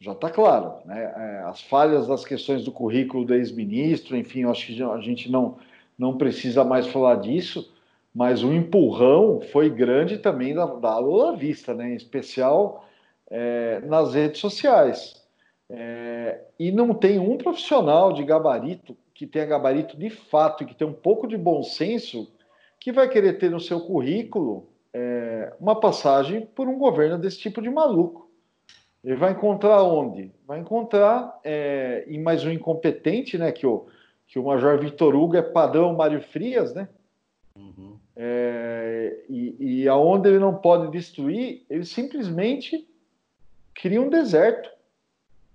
Já está claro, né? As falhas das questões do currículo do ex-ministro, enfim, eu acho que a gente não, não precisa mais falar disso, mas o empurrão foi grande também da, da olavista, né? Em especial... É, nas redes sociais, é, e não tem um profissional de gabarito, que tenha gabarito de fato, e que tenha um pouco de bom senso, que vai querer ter no seu currículo é, uma passagem por um governo desse tipo de maluco. Ele vai encontrar onde? Vai encontrar é, em mais um incompetente, né, que, o, que o Major Vitor Hugo é padrão Mário Frias, né? Uhum. É, e, e aonde ele não pode destruir, ele simplesmente cria um deserto,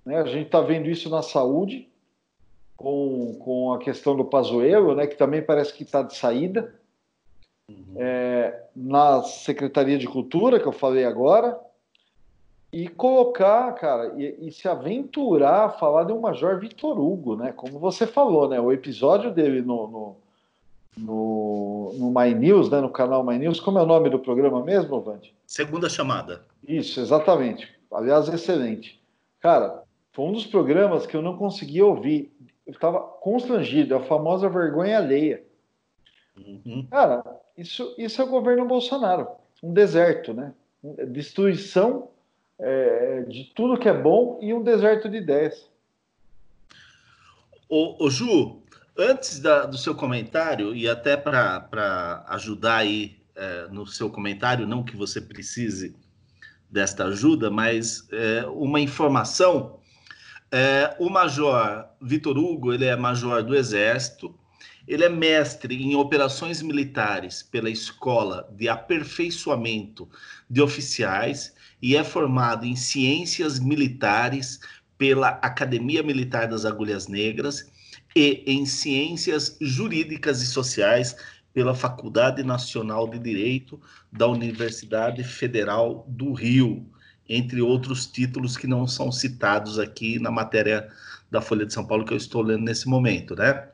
né? A gente está vendo isso na saúde, com, com a questão do Pazuello, né? Que também parece que está de saída, uhum. é, na Secretaria de Cultura, que eu falei agora, e colocar, cara, e, e se aventurar a falar de um Major Vitor Hugo, né? Como você falou, né? O episódio dele no, no, no, no My News, né? No canal My News, como é o nome do programa mesmo, Vande? Segunda Chamada. Isso, exatamente. Aliás, excelente. Cara, foi um dos programas que eu não conseguia ouvir. Eu estava constrangido. A famosa vergonha alheia. Uhum. Cara, isso, isso é o governo Bolsonaro. Um deserto, né? Destruição é, de tudo que é bom e um deserto de ideias. Ô, ô Ju, antes da, do seu comentário, e até para ajudar aí é, no seu comentário, não que você precise... desta ajuda, mas é, uma informação, é, o Major Vitor Hugo, ele é major do Exército, ele é mestre em operações militares pela Escola de Aperfeiçoamento de Oficiais e é formado em Ciências Militares pela Academia Militar das Agulhas Negras e em Ciências Jurídicas e Sociais pela Faculdade Nacional de Direito da Universidade Federal do Rio, entre outros títulos que não são citados aqui na matéria da Folha de São Paulo que eu estou lendo nesse momento, né?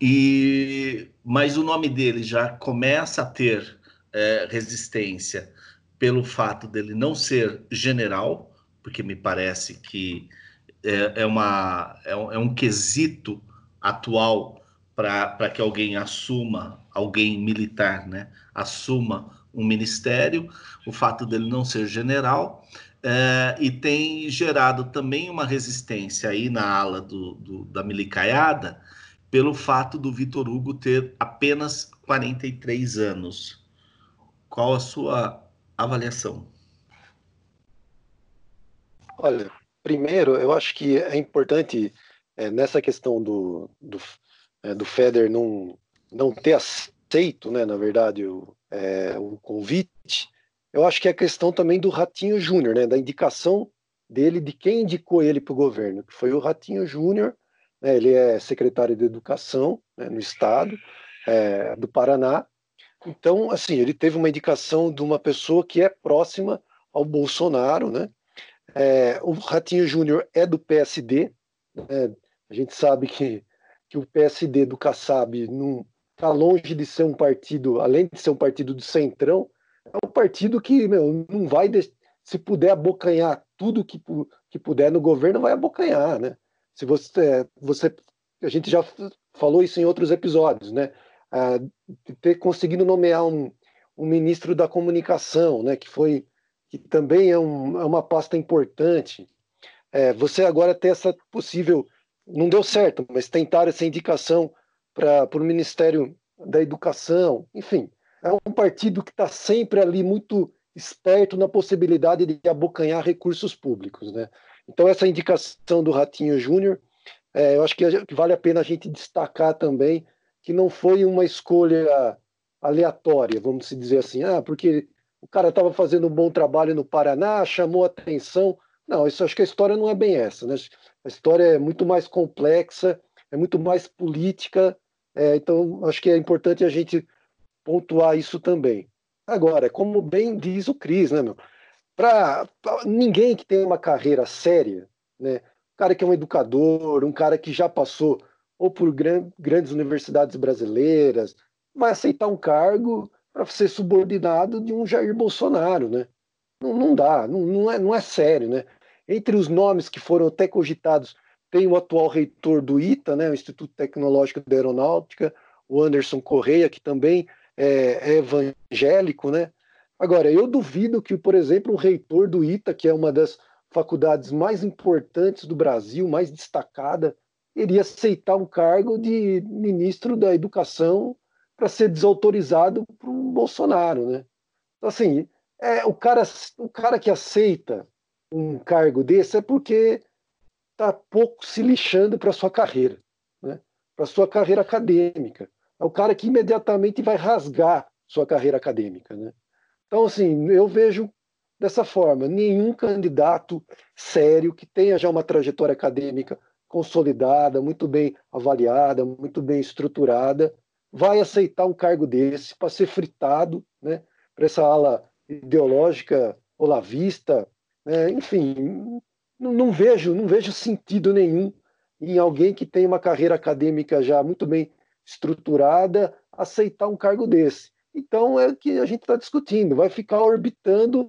E, mas o nome dele já começa a ter é, resistência pelo fato dele não ser general, porque me parece que é, é, uma, é, um, é um quesito atual para que alguém assuma, alguém militar, né, assuma um ministério, o fato dele não ser general, é, e tem gerado também uma resistência aí na ala do, do, da milicaiada, pelo fato do Vitor Hugo ter apenas quarenta e três anos. Qual a sua avaliação? Olha, primeiro, eu acho que é importante, é, nessa questão do... do... do Feder não, não ter aceito, né, na verdade, o, é, o convite, eu acho que é a questão também do Ratinho Júnior, né, da indicação dele, de quem indicou ele para o governo, que foi o Ratinho Júnior, né, ele é secretário de Educação, né, no estado é, do Paraná. Então, assim, ele teve uma indicação de uma pessoa que é próxima ao Bolsonaro, né? É, o Ratinho Júnior é do P S D, né? A gente sabe que, que o P S D do Kassab não está longe de ser um partido, além de ser um partido do centrão, é um partido que, meu, não vai, se puder abocanhar tudo que, que puder no governo, vai abocanhar, né? Se você, você, a gente já falou isso em outros episódios, né? Ah, ter conseguido nomear um, um ministro da comunicação, né? Que foi que também é, um, é uma pasta importante. É, você agora tem essa possível, não deu certo, mas tentaram essa indicação para o Ministério da Educação. Enfim, é um partido que está sempre ali muito esperto na possibilidade de abocanhar recursos públicos, né? Então, essa indicação do Ratinho Júnior, é, eu acho que vale a pena a gente destacar também que não foi uma escolha aleatória, vamos dizer assim, ah, porque o cara estava fazendo um bom trabalho no Paraná, chamou atenção. Não, isso, acho que a história não é bem essa, né? A história é muito mais complexa, é muito mais política, é, então acho que é importante a gente pontuar isso também. Agora, como bem diz o Cris, né, meu? Para ninguém que tem uma carreira séria, né? Um cara que é um educador, um cara que já passou ou por gran, grandes universidades brasileiras, vai aceitar um cargo para ser subordinado de um Jair Bolsonaro, né? Não, não dá, não, não, é, não é sério, né? Entre os nomes que foram até cogitados, tem o atual reitor do I T A, né, o Instituto Tecnológico da Aeronáutica, o Anderson Correia, que também é, é evangélico, né? Agora, eu duvido que, por exemplo, o reitor do I T A, que é uma das faculdades mais importantes do Brasil, mais destacada, iria aceitar um cargo de ministro da Educação para ser desautorizado por um Bolsonaro, né? Então, assim, é, o, cara, o cara que aceita um cargo desse é porque está pouco se lixando para a sua carreira, né? Para a sua carreira acadêmica. É o cara que imediatamente vai rasgar sua carreira acadêmica, né? Então, assim, eu vejo dessa forma, nenhum candidato sério que tenha já uma trajetória acadêmica consolidada, muito bem avaliada, muito bem estruturada, vai aceitar um cargo desse para ser fritado, né, para essa ala ideológica olavista, né, enfim, não, não vejo, não vejo sentido nenhum em alguém que tem uma carreira acadêmica já muito bem estruturada aceitar um cargo desse. Então é o que a gente está discutindo, vai ficar orbitando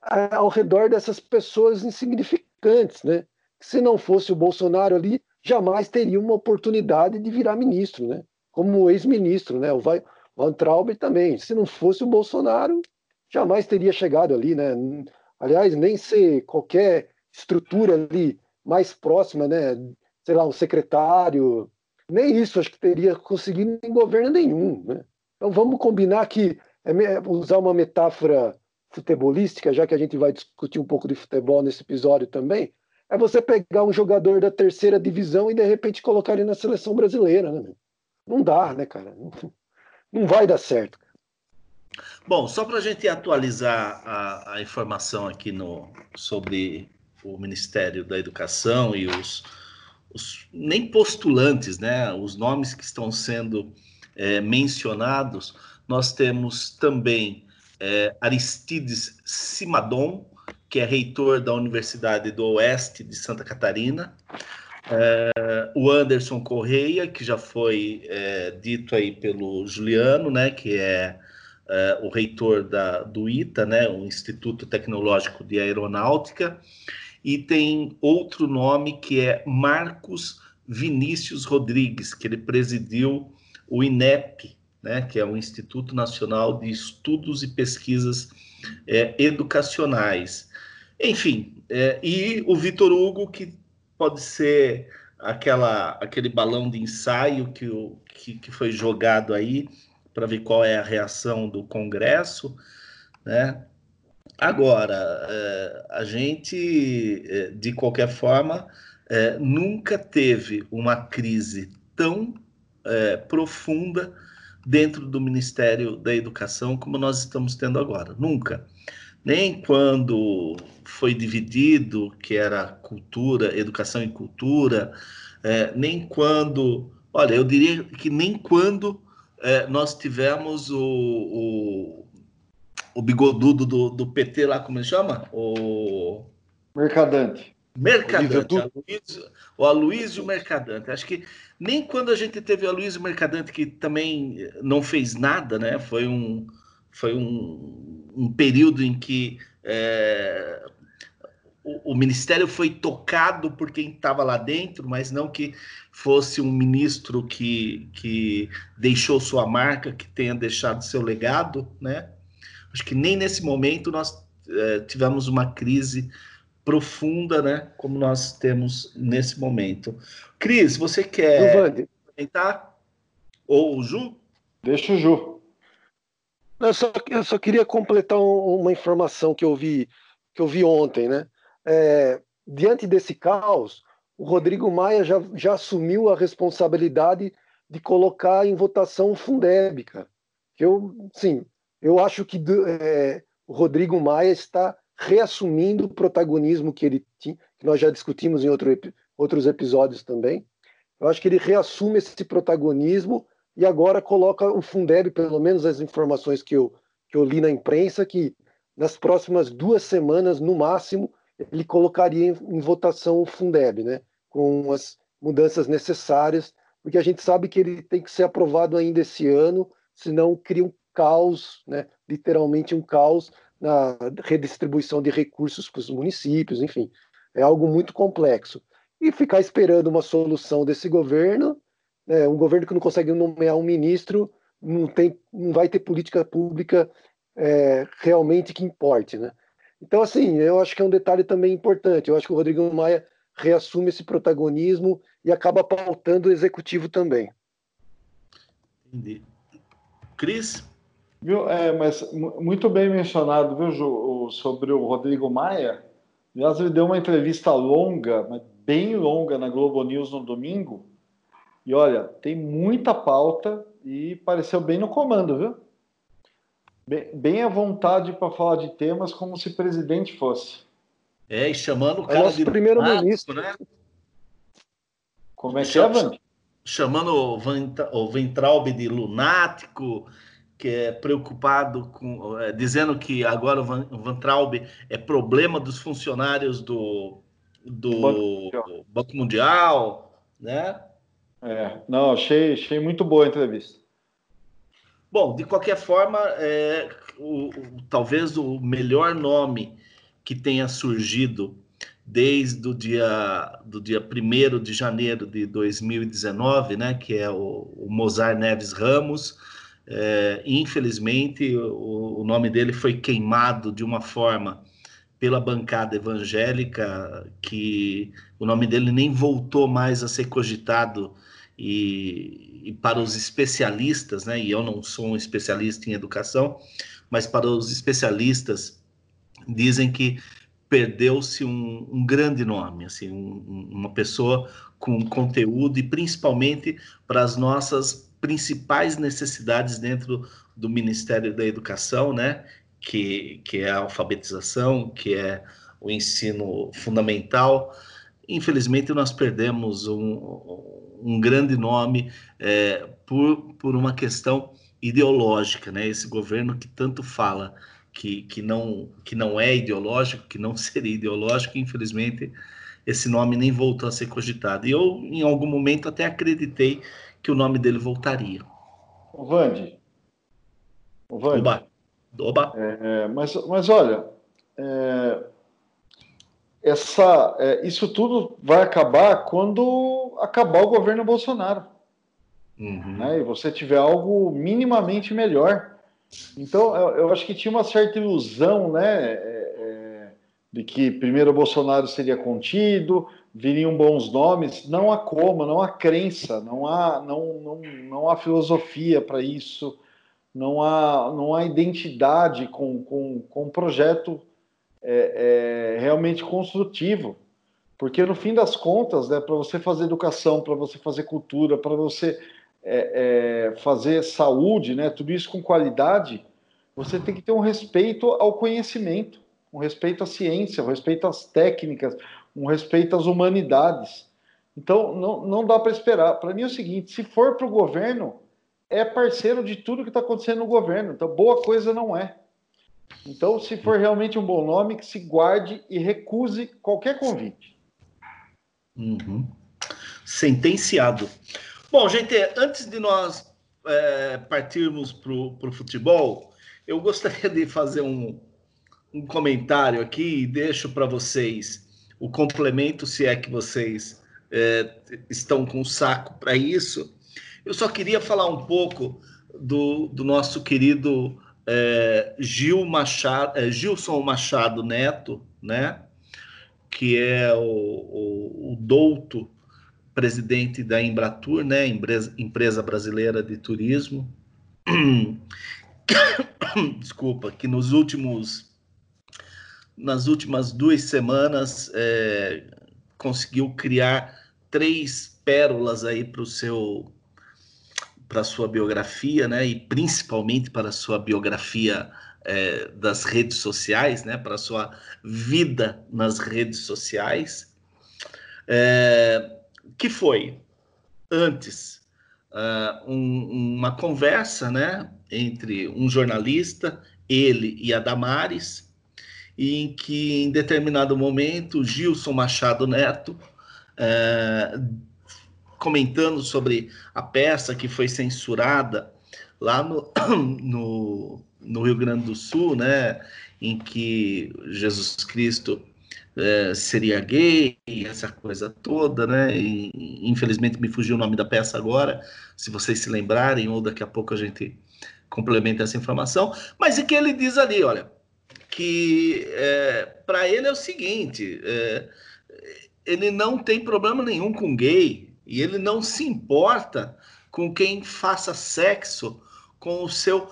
ao redor dessas pessoas insignificantes, né? Se não fosse o Bolsonaro ali, jamais teria uma oportunidade de virar ministro, né? Como ex-ministro, né? O Van Traub também. Se não fosse o Bolsonaro, jamais teria chegado ali, né? Aliás, nem se qualquer estrutura ali mais próxima, né? Sei lá, um secretário, nem isso acho que teria conseguido em governo nenhum, né? Então vamos combinar que, usar uma metáfora futebolística, já que a gente vai discutir um pouco de futebol nesse episódio também, é você pegar um jogador da terceira divisão e de repente colocar ele na seleção brasileira, né, meu? Não dá, né, cara? Não vai dar certo. Bom, só para a gente atualizar a, a informação aqui no, sobre o Ministério da Educação e os, os nem postulantes, né, os nomes que estão sendo é, mencionados, nós temos também é, Aristides Simadon, que é reitor da Universidade do Oeste de Santa Catarina, É, o Anderson Correia, que já foi é, dito aí pelo Juliano, né, que é, é o reitor da, do I T A, né, o Instituto Tecnológico de Aeronáutica, e tem outro nome que é Marcos Vinícius Rodrigues, que ele presidiu o INEP, né, que é o Instituto Nacional de Estudos e Pesquisas é, Educacionais. Enfim, é, e o Vitor Hugo, que pode ser aquela, aquele balão de ensaio que, o, que, que foi jogado aí para ver qual é a reação do Congresso, né? Agora, é, a gente, de qualquer forma, é, nunca teve uma crise tão é, profunda dentro do Ministério da Educação como nós estamos tendo agora, nunca. Nem quando foi dividido, que era cultura, educação e cultura, é, nem quando... Olha, eu diria que nem quando é, nós tivemos o, o, o bigodudo do, do P T lá, como ele chama? O... Mercadante. Mercadante, o Aloysio Mercadante. Acho que nem quando a gente teve o Aloysio Mercadante, que também não fez nada, né? Foi um, foi um, um período em que é, o, o Ministério foi tocado por quem estava lá dentro, mas não que fosse um ministro que, que deixou sua marca, que tenha deixado seu legado, né? Acho que nem nesse momento nós é, tivemos uma crise profunda, né, como nós temos nesse momento. Cris, você quer comentar? Ou o Ju? Deixa o Ju. Eu só, eu só queria completar um, uma informação que eu vi, que eu vi ontem, né? É, diante desse caos, o Rodrigo Maia já, já assumiu a responsabilidade de colocar em votação o Fundeb, cara. Eu, sim, eu acho que é, o Rodrigo Maia está reassumindo o protagonismo que ele tinha, que nós já discutimos em outro, outros episódios também. Eu acho que ele reassume esse protagonismo e agora coloca o Fundeb, pelo menos as informações que eu, que eu li na imprensa, que nas próximas duas semanas, no máximo, ele colocaria em, em votação o Fundeb, né? Com as mudanças necessárias, porque a gente sabe que ele tem que ser aprovado ainda esse ano, senão cria um caos, né? Literalmente um caos, na redistribuição de recursos para os municípios, enfim, é algo muito complexo. E ficar esperando uma solução desse governo, né, um governo que não consegue nomear um ministro, não, tem, não vai ter política pública é, realmente que importe, né? Então, assim, eu acho que é um detalhe também importante. Eu acho que o Rodrigo Maia reassume esse protagonismo e acaba pautando o executivo também. Entendi. Cris? Viu? É, mas muito bem mencionado, viu, Ju, sobre o Rodrigo Maia. Aliás, ele deu uma entrevista longa, bem longa, na Globo News no domingo. E olha, tem muita pauta e pareceu bem no comando, viu? Bem, bem à vontade para falar de temas como se presidente fosse. É, e chamando o cara de primeiro-ministro, né? Como é que é, Van? Chamando o Weintraub de lunático, que é preocupado com... É, dizendo que agora o Van, Weintraub é problema dos funcionários do, do Banco, Banco Mundial, né? É, não, achei, achei muito boa a entrevista. Bom, de qualquer forma, é, o, o, talvez o melhor nome que tenha surgido desde o dia, do dia primeiro de janeiro de dois mil e dezenove, né, que é o, o Mozar Neves Ramos. É, infelizmente o, o nome dele foi queimado de uma forma pela bancada evangélica que o nome dele nem voltou mais a ser cogitado e, e para os especialistas, né, e eu não sou um especialista em educação, mas para os especialistas dizem que perdeu-se um, um grande nome, assim, um, uma pessoa com conteúdo e principalmente para as nossas principais necessidades dentro do Ministério da Educação, né? Que, que é a alfabetização, que é o ensino fundamental. Infelizmente, nós perdemos um, um grande nome é, por, por uma questão ideológica, né? Esse governo que tanto fala que, que, não, que não é ideológico, que não seria ideológico, infelizmente, esse nome nem voltou a ser cogitado. E eu, em algum momento, até acreditei que o nome dele voltaria. O Vande. O Vande. Oba. Oba. É, mas, mas olha, é, essa, é, isso tudo vai acabar quando acabar o governo Bolsonaro. Uhum. Né, e você tiver algo minimamente melhor. Então, eu, eu acho que tinha uma certa ilusão, né, é, é, de que primeiro Bolsonaro seria contido, viriam bons nomes. Não há como, não há crença, não há, não, não, não há filosofia para isso, não há, não há identidade com, com, com um projeto é, é, realmente construtivo. Porque, no fim das contas, né, para você fazer educação, para você fazer cultura, para você é, é, fazer saúde, né, tudo isso com qualidade, você tem que ter um respeito ao conhecimento, um respeito à ciência, um respeito às técnicas, um respeito às humanidades. Então, não, não dá para esperar. Para mim é o seguinte, se for para o governo, é parceiro de tudo que está acontecendo no governo. Então, boa coisa não é. Então, se for realmente um bom nome, que se guarde e recuse qualquer convite. Uhum. Sentenciado. Bom, gente, antes de nós é, partirmos para o futebol, eu gostaria de fazer um, um comentário aqui e deixo para vocês o complemento, se é que vocês é, estão com saco para isso. Eu só queria falar um pouco do, do nosso querido é, Gil Machado, é, Gilson Machado Neto, né? Que é o, o, o douto presidente da Embratur, né? Empresa, empresa brasileira de turismo. Desculpa, que nos últimos, nas últimas duas semanas é, conseguiu criar três pérolas aí para o seu, para sua biografia, né? E principalmente para a sua biografia é, das redes sociais, né? Para a sua vida nas redes sociais, é, que foi antes uh, um, uma conversa, né? Entre um jornalista, ele e a Damares, em que em determinado momento Gilson Machado Neto é, comentando sobre a peça que foi censurada lá no, no, no Rio Grande do Sul, né, em que Jesus Cristo é, seria gay, essa coisa toda, né, e, infelizmente me fugiu o nome da peça agora, se vocês se lembrarem, ou daqui a pouco a gente complementa essa informação, mas e que ele diz ali, olha, que é, para ele é o seguinte, é, ele não tem problema nenhum com gay, e ele não se importa com quem faça sexo com o seu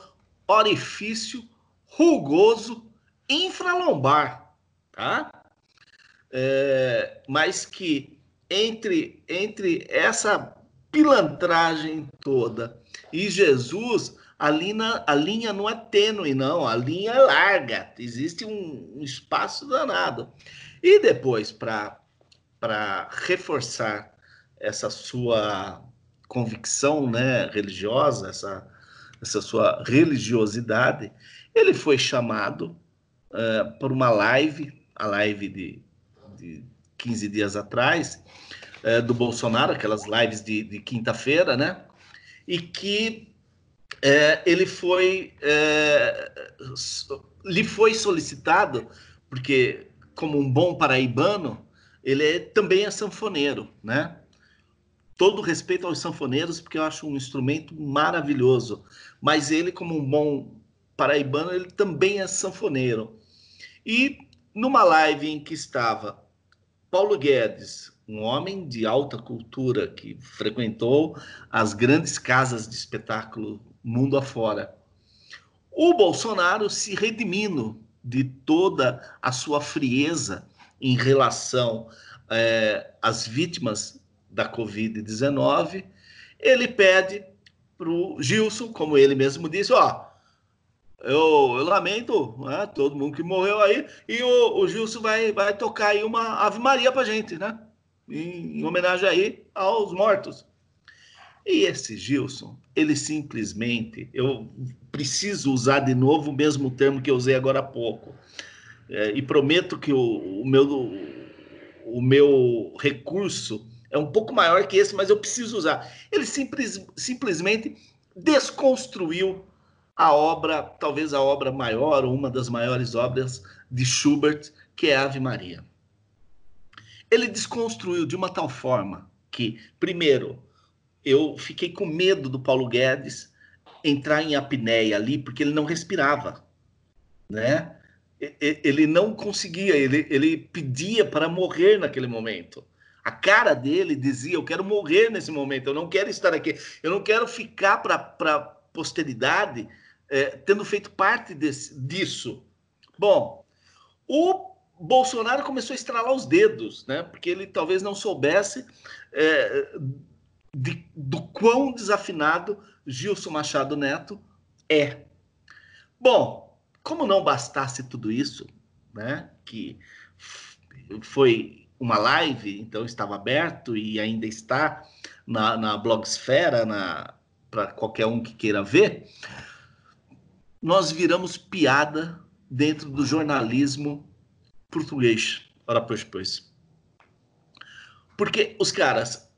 orifício rugoso infralombar, tá? É, mas que entre, entre essa pilantragem toda e Jesus... A linha, a linha não é tênue, não. A linha é larga. Existe um, um espaço danado. E depois, para reforçar essa sua convicção, né, religiosa, essa, essa sua religiosidade, ele foi chamado uh, por uma live, a live de, de quinze dias atrás, uh, do Bolsonaro, aquelas lives de, de quinta-feira, né? E que... É, ele foi é, so, lhe foi solicitado, porque como um bom paraibano ele é, também é sanfoneiro, né? Todo respeito aos sanfoneiros, porque eu acho um instrumento maravilhoso, mas ele, como um bom paraibano, ele também é sanfoneiro. E numa live em que estava Paulo Guedes, um homem de alta cultura que frequentou as grandes casas de espetáculo mundo afora, o Bolsonaro se redimindo de toda a sua frieza em relação é, às vítimas da covid dezenove, ele pede para o Gilson, como ele mesmo disse, ó, eu, eu lamento, né, todo mundo que morreu aí, e o, o Gilson vai, vai tocar aí uma Ave Maria para gente, né, em, em homenagem aí aos mortos. E esse Gilson, ele simplesmente, eu preciso usar de novo o mesmo termo que eu usei agora há pouco, é, e prometo que o, o, meu, o meu recurso é um pouco maior que esse, mas eu preciso usar. Ele simples, simplesmente desconstruiu a obra, talvez a obra maior, ou uma das maiores obras de Schubert, que é Ave Maria. Ele desconstruiu de uma tal forma que, primeiro, eu fiquei com medo do Paulo Guedes entrar em apneia ali, porque ele não respirava, né? Ele não conseguia, ele, ele pedia para morrer naquele momento. A cara dele dizia, eu quero morrer nesse momento, eu não quero estar aqui, eu não quero ficar para a posteridade é, tendo feito parte desse, disso. Bom, o Bolsonaro começou a estralar os dedos, né? Porque ele talvez não soubesse... É, De, do quão desafinado Gilson Machado Neto é. Bom, como não bastasse tudo isso, né, que foi uma live, então estava aberto e ainda está na, na blogosfera, na, para qualquer um que queira ver, nós viramos piada dentro do jornalismo português, ora pois pois. Porque os caras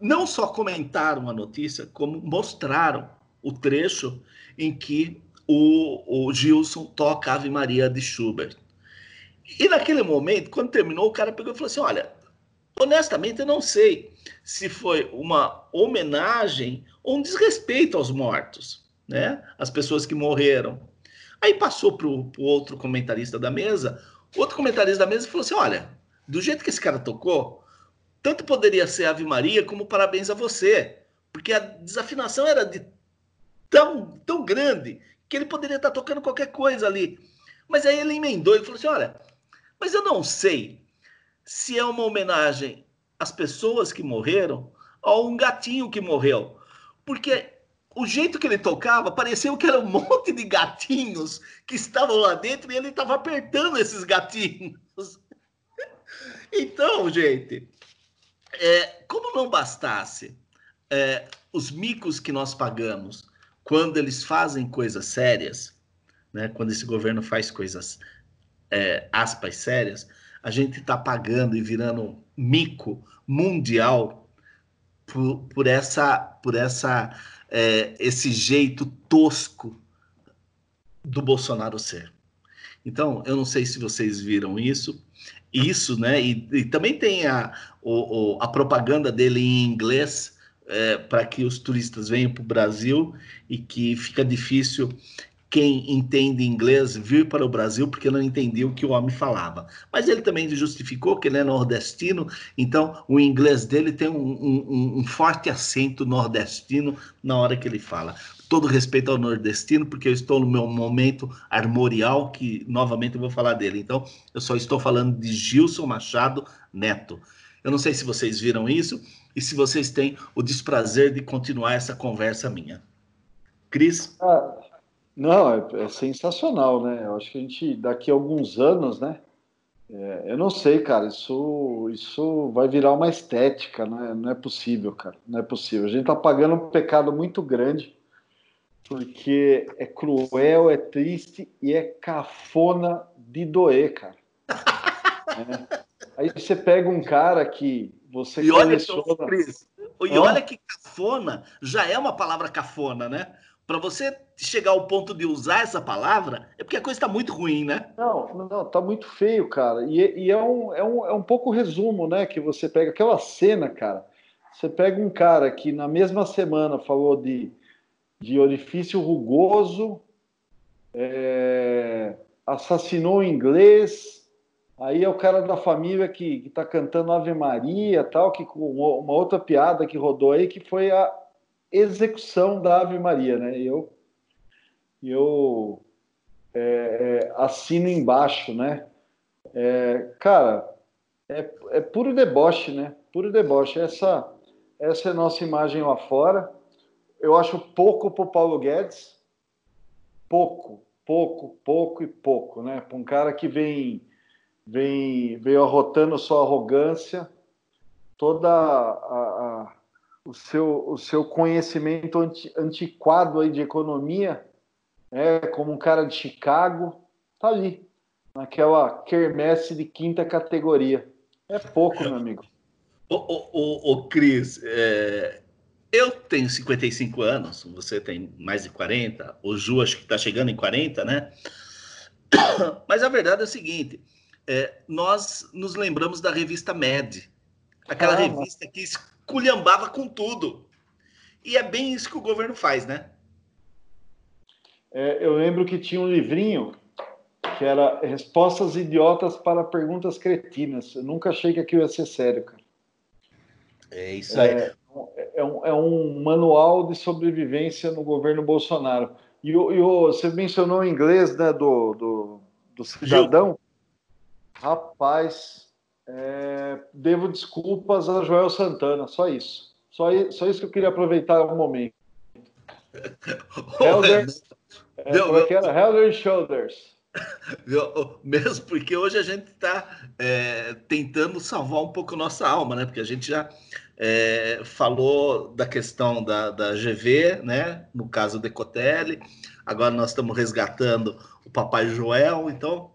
não só comentaram a notícia, como mostraram o trecho em que o, o Gilson toca Ave Maria de Schubert. E naquele momento, quando terminou, o cara pegou e falou assim, olha, honestamente eu não sei se foi uma homenagem ou um desrespeito aos mortos, né? As pessoas que morreram. Aí passou para o outro comentarista da mesa, outro comentarista da mesa falou assim, olha, do jeito que esse cara tocou, tanto poderia ser Ave Maria como Parabéns a Você, porque a desafinação era de tão, tão grande que ele poderia estar tocando qualquer coisa ali. Mas aí ele emendou e falou assim, olha, mas eu não sei se é uma homenagem às pessoas que morreram ou a um gatinho que morreu, porque o jeito que ele tocava pareceu que era um monte de gatinhos que estavam lá dentro e ele estava apertando esses gatinhos. Então, gente, é, como não bastasse é, os micos que nós pagamos quando eles fazem coisas sérias, né, quando esse governo faz coisas, é, aspas, sérias, a gente está pagando e virando mico mundial por, por essa, por essa, é, esse jeito tosco do Bolsonaro ser. Então, eu não sei se vocês viram isso, Isso, né? E, e também tem a, o, o, a propaganda dele em inglês é, para que os turistas venham para o Brasil e que fica difícil quem entende inglês vir para o Brasil porque não entendia o que o homem falava. Mas ele também justificou que ele é nordestino, então o inglês dele tem um, um, um forte acento nordestino na hora que ele fala. Todo respeito ao nordestino, porque eu estou no meu momento armorial, que novamente eu vou falar dele. Então, eu só estou falando de Gilson Machado Neto. Eu não sei se vocês viram isso e se vocês têm o desprazer de continuar essa conversa minha. Cris? Ah, não, é, é sensacional, né? Eu acho que a gente, daqui a alguns anos, né? É, eu não sei, cara, isso, isso vai virar uma estética, né? Não é possível, cara, não é possível. A gente está pagando um pecado muito grande, porque é cruel, é triste e é cafona de doer, cara. É. Aí você pega um cara que você e coleciona... Olha que e ah? olha que cafona já é uma palavra cafona, né? Para você chegar ao ponto de usar essa palavra, é porque a coisa está muito ruim, né? Não, não, tá muito feio, cara. E, e é, um, é, um, é um pouco resumo, né? Que você pega aquela cena, cara. Você pega um cara que na mesma semana falou de... de orifício rugoso, é, assassinou o inglês, aí é o cara da família que, que tá cantando Ave Maria, tal, que uma outra piada que rodou aí, que foi a execução da Ave Maria, né? Eu, eu é, assino embaixo, né? É, cara, é, é puro deboche, né? Puro deboche. Essa, essa é a nossa imagem lá fora. Eu acho pouco para o Paulo Guedes, pouco, pouco, pouco e pouco, né? Para um cara que vem, vem, veio arrotando sua arrogância, toda a, a, o seu, o seu conhecimento anti, antiquado aí de economia, né? Como um cara de Chicago, tá ali naquela quermesse de quinta categoria. É pouco, meu amigo. Ô, ô, ô, ô Cris, é... eu tenho cinquenta e cinco anos, você tem mais de quarenta, o Ju acho que está chegando em quarenta, né? Mas a verdade é o seguinte, é, nós nos lembramos da revista Mad, aquela ah, revista que esculhambava com tudo. E é bem isso que o governo faz, né? É, eu lembro que tinha um livrinho que era Respostas Idiotas para Perguntas Cretinas. Eu nunca achei que aquilo ia ser sério, cara. É isso aí. É... É um, é um manual de sobrevivência no governo Bolsonaro. E, e oh, você mencionou o inglês, né, do, do, do cidadão? Rapaz, é, devo desculpas a Joel Santana, só isso. Só, só isso que eu queria aproveitar o momento. Helder, é, como é que era? Helder Shoulders. Mesmo porque hoje a gente está é, tentando salvar um pouco nossa alma, né? Porque a gente já é, falou da questão da, da G V, né? No caso do Decotelli, agora nós estamos resgatando o Papai Joel, então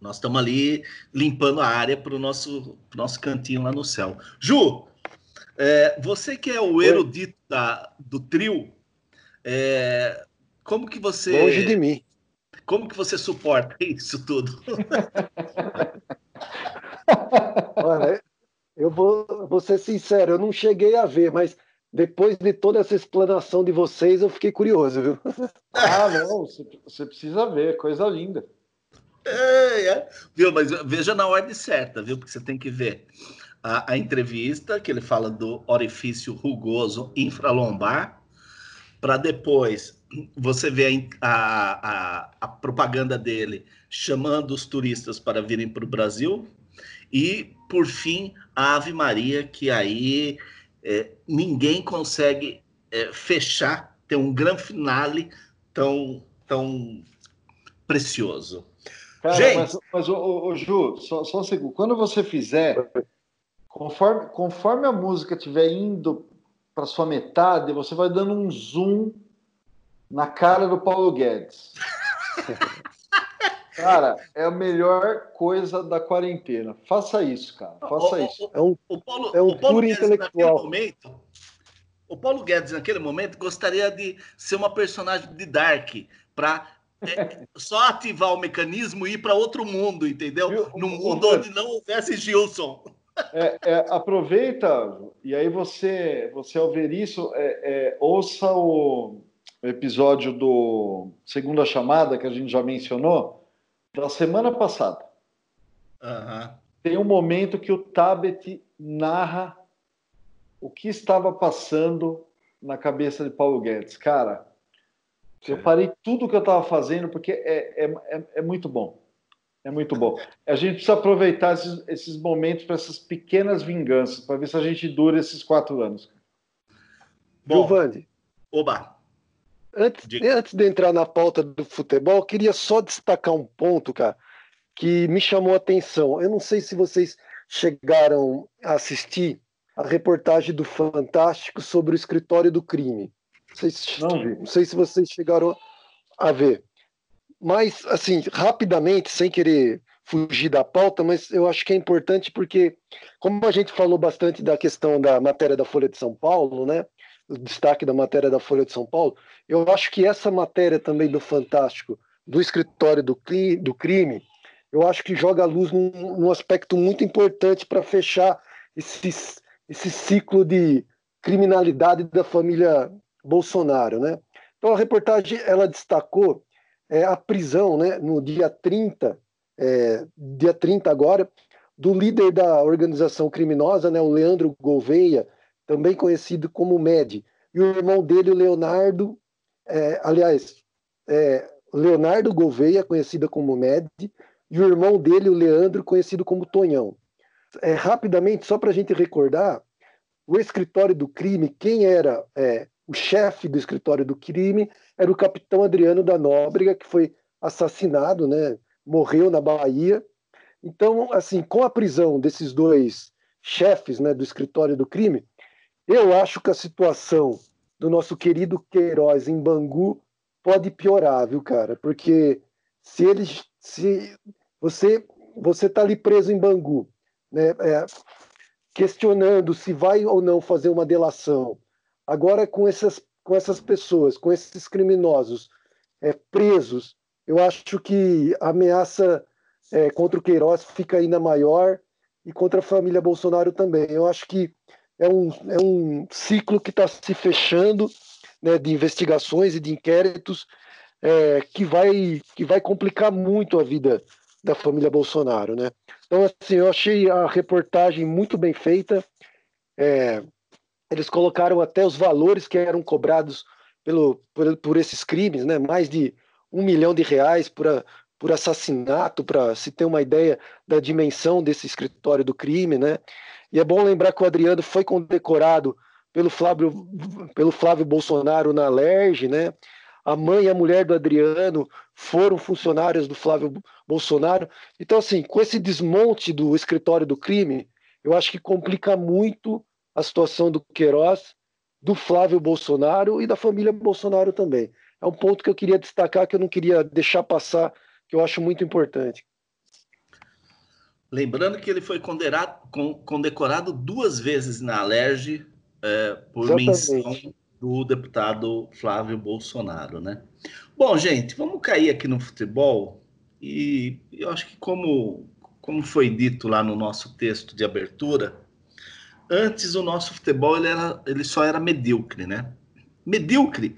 nós estamos ali limpando a área para o nosso, pro nosso cantinho lá no céu. Ju, é, você que é o erudito da, do trio, é, como que você... Longe de mim. Como que você suporta isso tudo? Olha, eu vou, vou ser sincero, eu não cheguei a ver, mas depois de toda essa explanação de vocês, eu fiquei curioso, viu? Ah, não, você precisa ver, coisa linda. É, é. Viu, mas veja na ordem certa, viu? Porque você tem que ver a, a entrevista, que ele fala do orifício rugoso infralombar, para depois... Você vê a, a, a propaganda dele chamando os turistas para virem para o Brasil. E, por fim, a Ave Maria, que aí é, ninguém consegue é, fechar, ter um grande finale tão, tão precioso. Cara, gente... Mas, mas ô, ô, Ju, só, só um segundo. Quando você fizer, conforme, conforme a música estiver indo para sua metade, você vai dando um zoom... na cara do Paulo Guedes. Cara, é a melhor coisa da quarentena. Faça isso, cara. Faça o, isso. O, é um, o Paulo, é um o Paulo puro Guedes intelectual. Momento, o Paulo Guedes, naquele momento, gostaria de ser uma personagem de Dark, para é, só ativar o mecanismo e ir para outro mundo, entendeu? Eu, Num mundo eu, onde não houvesse Gilson. É, é, aproveita, e aí você, você ao ver isso, é, é, ouça o... o episódio do Segunda Chamada, que a gente já mencionou, da semana passada. Uhum. Tem um momento que o Tabet narra o que estava passando na cabeça de Paulo Guedes. Cara, eu parei tudo que eu estava fazendo, porque é, é, é, é muito bom. É muito bom. A gente precisa aproveitar esses, esses momentos para essas pequenas vinganças, para ver se a gente dura esses quatro anos. Bom, Giovanni. Oba! Antes, antes de entrar na pauta do futebol, eu queria só destacar um ponto, cara, que me chamou a atenção. Eu não sei se vocês chegaram a assistir a reportagem do Fantástico sobre o escritório do crime. Vocês, não, não sei se vocês chegaram a ver. Mas, assim, rapidamente, sem querer fugir da pauta, mas eu acho que é importante porque, como a gente falou bastante da questão da matéria da Folha de São Paulo, né? O destaque da matéria da Folha de São Paulo, eu acho que essa matéria também do Fantástico, do escritório do, cli, do crime, eu acho que joga a luz num, num aspecto muito importante para fechar esse, esse ciclo de criminalidade da família Bolsonaro, né? Então a reportagem ela destacou é, a prisão, né, no dia trinta, é, dia trinta agora, do líder da organização criminosa, né, o Leonardo Gouveia, também conhecido como Med, e o irmão dele, o Leonardo, é, aliás, é, Leonardo Gouveia, conhecida como Med, e o irmão dele, o Leandro, conhecido como Tonhão. É, rapidamente, só para a gente recordar, o escritório do crime, quem era é, o chefe do escritório do crime, era o capitão Adriano da Nóbrega, que foi assassinado, né, morreu na Bahia. Então, assim, com a prisão desses dois chefes, né, do escritório do crime, eu acho que a situação do nosso querido Queiroz em Bangu pode piorar, viu, cara? Porque se ele, se você você tá ali preso em Bangu, né, é, questionando se vai ou não fazer uma delação, agora com essas, com essas pessoas, com esses criminosos é, presos, eu acho que a ameaça é, contra o Queiroz fica ainda maior e contra a família Bolsonaro também. Eu acho que É um, é um ciclo que está se fechando, né, de investigações e de inquéritos é, que, vai, que vai complicar muito a vida da família Bolsonaro, né? Então, assim, eu achei a reportagem muito bem feita. É, eles colocaram até os valores que eram cobrados pelo, por, por esses crimes, né? Mais de um milhão de reais por, a, por assassinato, para se ter uma ideia da dimensão desse escritório do crime, né? E é bom lembrar que o Adriano foi condecorado pelo Flávio, pelo Flávio Bolsonaro na L E R J, né? a mãe e a mulher do Adriano foram funcionários do Flávio Bolsonaro. Então, assim, com esse desmonte do escritório do crime, eu acho que complica muito a situação do Queiroz, do Flávio Bolsonaro e da família Bolsonaro também. É um ponto que eu queria destacar, que eu não queria deixar passar, que eu acho muito importante. Lembrando que ele foi condenado, condecorado duas vezes na Alerj é, por Exatamente. menção do deputado Flávio Bolsonaro, né? Bom, gente, vamos cair aqui no futebol e eu acho que como, como foi dito lá no nosso texto de abertura, antes o nosso futebol ele, era, ele só era medíocre, né? Medíocre.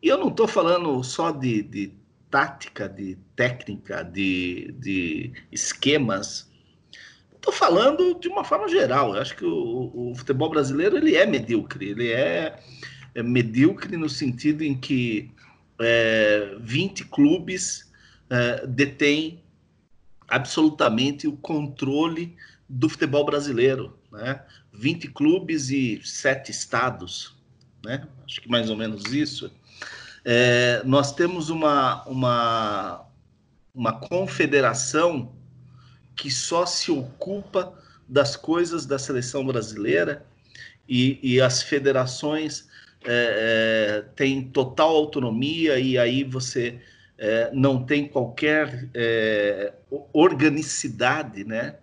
E eu não estou falando só de, de tática, de técnica, de, de esquemas. Estou falando de uma forma geral. Eu acho que o, o futebol brasileiro ele é medíocre. Ele é, é medíocre no sentido em que é, vinte clubes é, detêm absolutamente o controle do futebol brasileiro, né? vinte clubes e sete estados, né? Acho que mais ou menos isso. É, nós temos uma, uma, uma confederação que só se ocupa das coisas da seleção brasileira e, e as federações é, é, têm total autonomia e aí você é, não tem qualquer é, organicidade, né,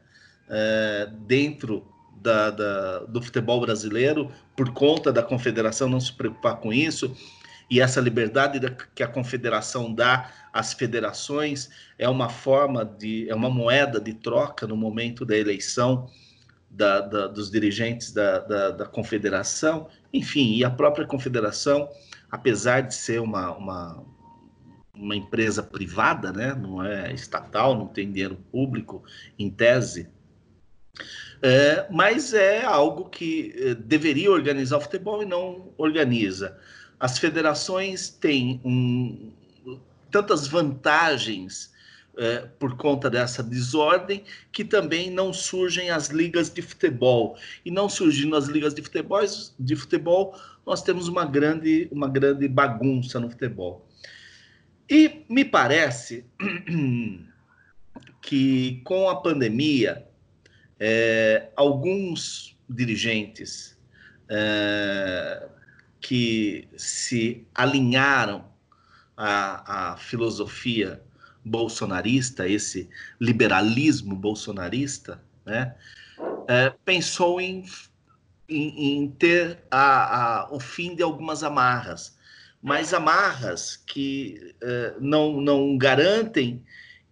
é, dentro Da, da, do futebol brasileiro, por conta da confederação não se preocupar com isso, e essa liberdade da, que a confederação dá às federações é uma forma de, é uma moeda de troca no momento da eleição da, da, dos dirigentes da, da, da confederação, enfim, e a própria confederação, apesar de ser uma, uma, uma empresa privada, né, não é estatal, não tem dinheiro público, em tese, É, mas é algo que é, deveria organizar o futebol e não organiza. As federações têm um, tantas vantagens é, por conta dessa desordem que também não surgem as ligas de futebol. E não surgindo as ligas de futebol, de futebol nós temos uma grande, uma grande bagunça no futebol. E me parece que com a pandemia... É, alguns dirigentes é, que se alinharam à, à filosofia bolsonarista, esse liberalismo bolsonarista, né, é, pensou em, em, em ter a, a, o fim de algumas amarras, mas amarras que é, não, não garantem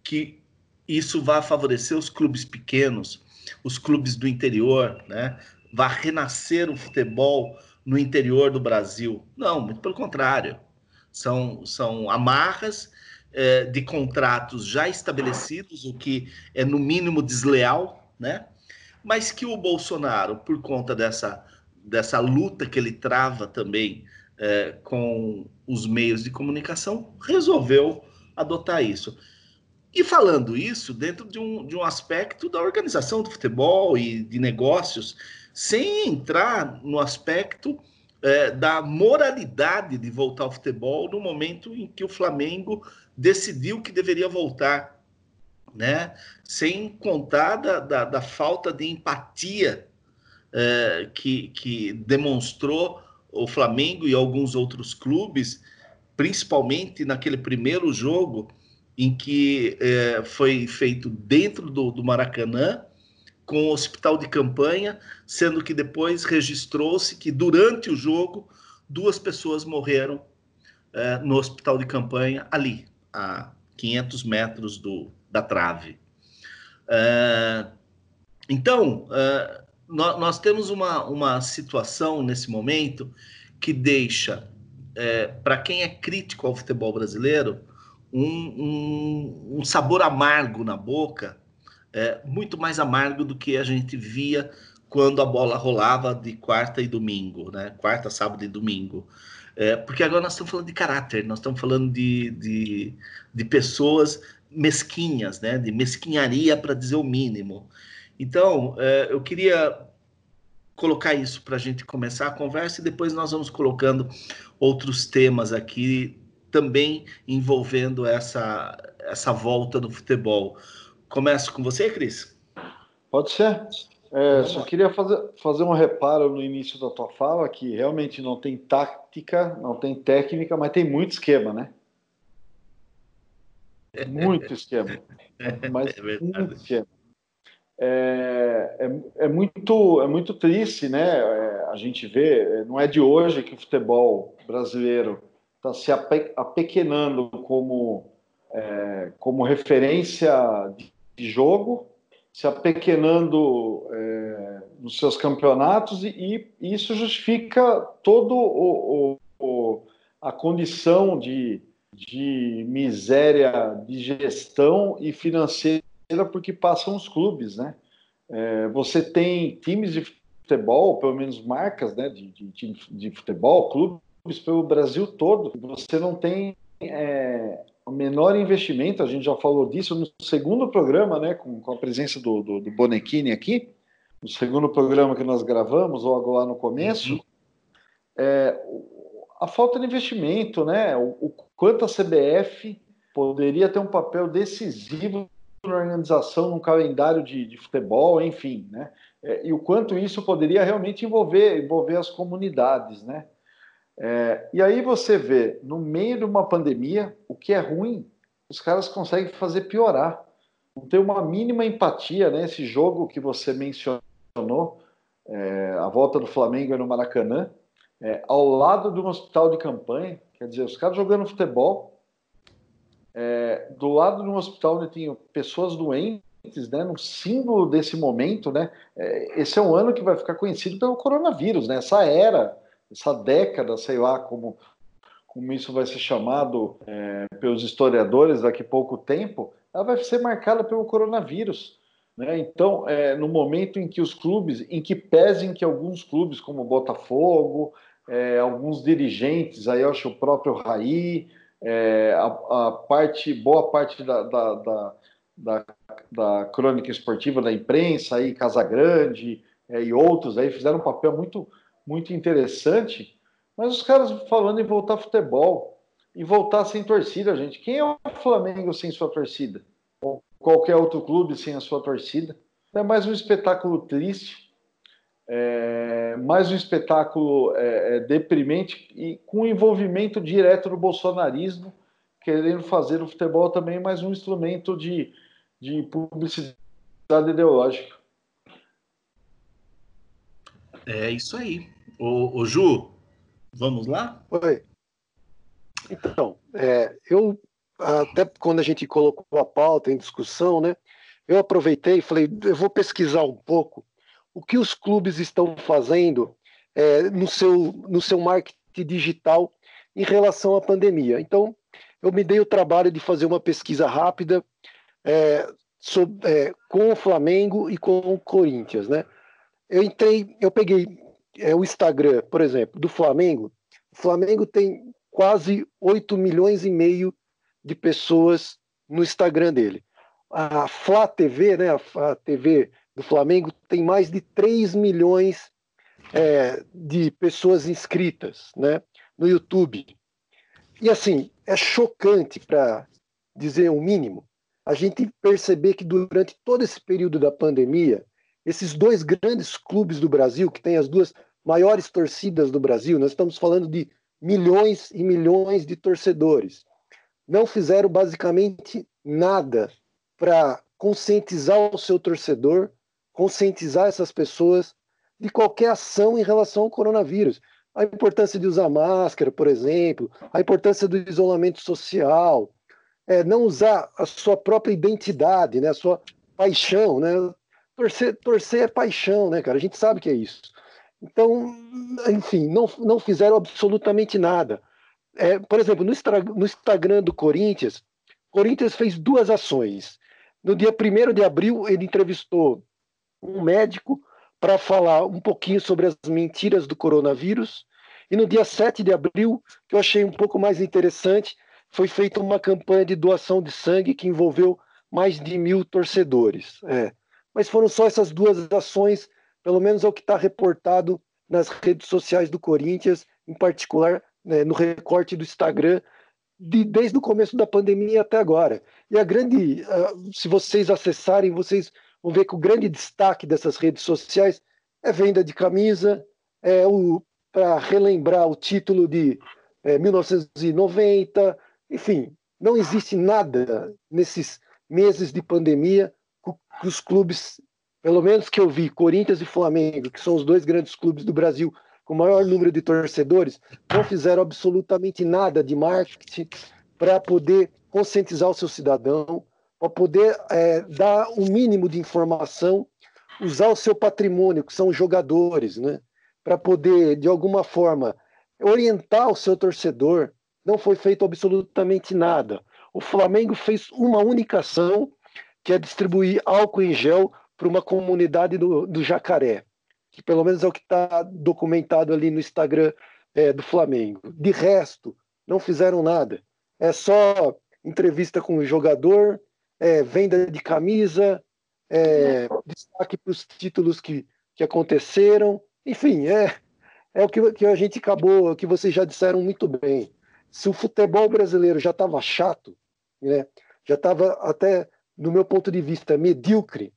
que isso vá favorecer os clubes pequenos, os clubes do interior, né? Vai renascer o futebol no interior do Brasil. Não, muito pelo contrário. São, são amarras eh, de contratos já estabelecidos, o que é, no mínimo, desleal, né? Mas que o Bolsonaro, por conta dessa, dessa luta que ele trava também eh, com os meios de comunicação, resolveu adotar isso. E falando isso dentro de um, de um aspecto da organização do futebol e de negócios, sem entrar no aspecto é, da moralidade de voltar ao futebol no momento em que o Flamengo decidiu que deveria voltar, né? Sem contar da, da, da falta de empatia é, que, que demonstrou o Flamengo e alguns outros clubes, principalmente naquele primeiro jogo, em que eh, foi feito dentro do, do Maracanã, com o hospital de campanha, sendo que depois registrou-se que durante o jogo, duas pessoas morreram eh, no hospital de campanha, ali, a quinhentos metros do, da trave. É, então, é, nós, nós temos uma, uma situação nesse momento que deixa, é, para quem é crítico ao futebol brasileiro, Um, um, um sabor amargo na boca, é, muito mais amargo do que a gente via quando a bola rolava de quarta e domingo, né? Quarta, sábado e domingo. É, porque agora nós estamos falando de caráter, nós estamos falando de, de, de pessoas mesquinhas, né? De mesquinharia, para dizer o mínimo. Então, é, eu queria colocar isso para a gente começar a conversa e depois nós vamos colocando outros temas aqui também envolvendo essa, essa volta do futebol. Começo com você, Cris? Pode ser. É, só queria fazer, fazer um reparo no início da tua fala, que realmente não tem tática, não tem técnica, mas tem muito esquema, né? Muito esquema. Mas é muito esquema. É, é, é, muito, é muito triste, né? É, a gente vê, não é de hoje que o futebol brasileiro está se ape, apequenando como, é, como referência de jogo, se apequenando é, nos seus campeonatos, e, e isso justifica todo o, o, o, a condição de, de miséria de gestão e financeira porque passam os clubes, né? É, você tem times de futebol, pelo menos marcas, né, de, de, de futebol, clubes pelo Brasil todo. Você não tem é, o menor investimento, a gente já falou disso no segundo programa, né, com, com a presença do, do, do Bonequini aqui, no segundo programa que nós gravamos, ou agora no começo, é, a falta de investimento, né, o, o quanto a C B F poderia ter um papel decisivo na organização, num calendário de, de futebol, enfim, né, é, e o quanto isso poderia realmente envolver, envolver as comunidades, né. É, e aí você vê, no meio de uma pandemia, o que é ruim, os caras conseguem fazer piorar. Não tem uma mínima empatia, né? Esse jogo que você mencionou, é, a volta do Flamengo no Maracanã, é, ao lado de um hospital de campanha, quer dizer, os caras jogando futebol, é, do lado de um hospital onde tem pessoas doentes, né, no símbolo desse momento, né? É, esse é um ano que vai ficar conhecido pelo coronavírus, né? Essa era... essa década, sei lá como, como isso vai ser chamado é, pelos historiadores daqui a pouco tempo, ela vai ser marcada pelo coronavírus, né? Então, é, no momento em que os clubes, em que pesem que alguns clubes como o Botafogo, é, alguns dirigentes, aí eu acho o próprio Raí, é, a, a parte, boa parte da, da, da, da, da crônica esportiva da imprensa, aí Casagrande é, e outros aí fizeram um papel muito... muito interessante, mas os caras falando em voltar futebol e voltar sem torcida, gente. Quem é o Flamengo sem sua torcida? Ou qualquer outro clube sem a sua torcida? É mais um espetáculo triste, é mais um espetáculo é, é, deprimente e com envolvimento direto do bolsonarismo, querendo fazer o futebol também mais um instrumento de, de publicidade ideológica. É isso aí. Ô, ô Ju, vamos lá? Oi. Então, é, eu, até quando a gente colocou a pauta em discussão, né, eu aproveitei e falei, eu vou pesquisar um pouco o que os clubes estão fazendo é, no, seu, no seu marketing digital em relação à pandemia. Então, eu me dei o trabalho de fazer uma pesquisa rápida é, sobre, é, com o Flamengo e com o Corinthians, né? Eu entrei, eu peguei é, o Instagram, por exemplo, do Flamengo. O Flamengo tem quase oito milhões e meio de pessoas no Instagram dele. A Flá T V, né, a T V do Flamengo, tem mais de três milhões é, de pessoas inscritas, né, no YouTube. E assim, é chocante, para dizer o mínimo, a gente perceber que durante todo esse período da pandemia, esses dois grandes clubes do Brasil, que têm as duas maiores torcidas do Brasil, nós estamos falando de milhões e milhões de torcedores, não fizeram basicamente nada para conscientizar o seu torcedor, conscientizar essas pessoas de qualquer ação em relação ao coronavírus. A importância de usar máscara, por exemplo, a importância do isolamento social, é, não usar a sua própria identidade, né, a sua paixão, né? Torcer, torcer é paixão, né, cara? A gente sabe que é isso. Então, enfim, não, não fizeram absolutamente nada. É, por exemplo, no, no Instagram do Corinthians, o Corinthians fez duas ações. No dia primeiro de abril, ele entrevistou um médico para falar um pouquinho sobre as mentiras do coronavírus. E no dia sete de abril, que eu achei um pouco mais interessante, foi feita uma campanha de doação de sangue que envolveu mais de mil torcedores. É. Mas foram só essas duas ações, pelo menos é o que está reportado nas redes sociais do Corinthians, em particular, né, no recorte do Instagram de, desde o começo da pandemia até agora. E a grande, uh, se vocês acessarem, vocês vão ver que o grande destaque dessas redes sociais é venda de camisa, é o para relembrar o título de é, mil novecentos e noventa, enfim, não existe nada nesses meses de pandemia que os clubes, pelo menos que eu vi, Corinthians e Flamengo, que são os dois grandes clubes do Brasil com o maior número de torcedores, não fizeram absolutamente nada de marketing para poder conscientizar o seu cidadão, para poder é, dar o um mínimo de informação, usar o seu patrimônio, que são os jogadores, né, para poder, de alguma forma, orientar o seu torcedor. Não foi feito absolutamente nada. O Flamengo fez uma única ação, que é distribuir álcool em gel para uma comunidade do, do Jacaré, que pelo menos é o que está documentado ali no Instagram é, do Flamengo. De resto, não fizeram nada. É só entrevista com o jogador, é, venda de camisa, é, destaque para os títulos que, que aconteceram. Enfim, é, é o que, que a gente acabou, que vocês já disseram muito bem. Se o futebol brasileiro já estava chato, né, já estava até, do meu ponto de vista, medíocre,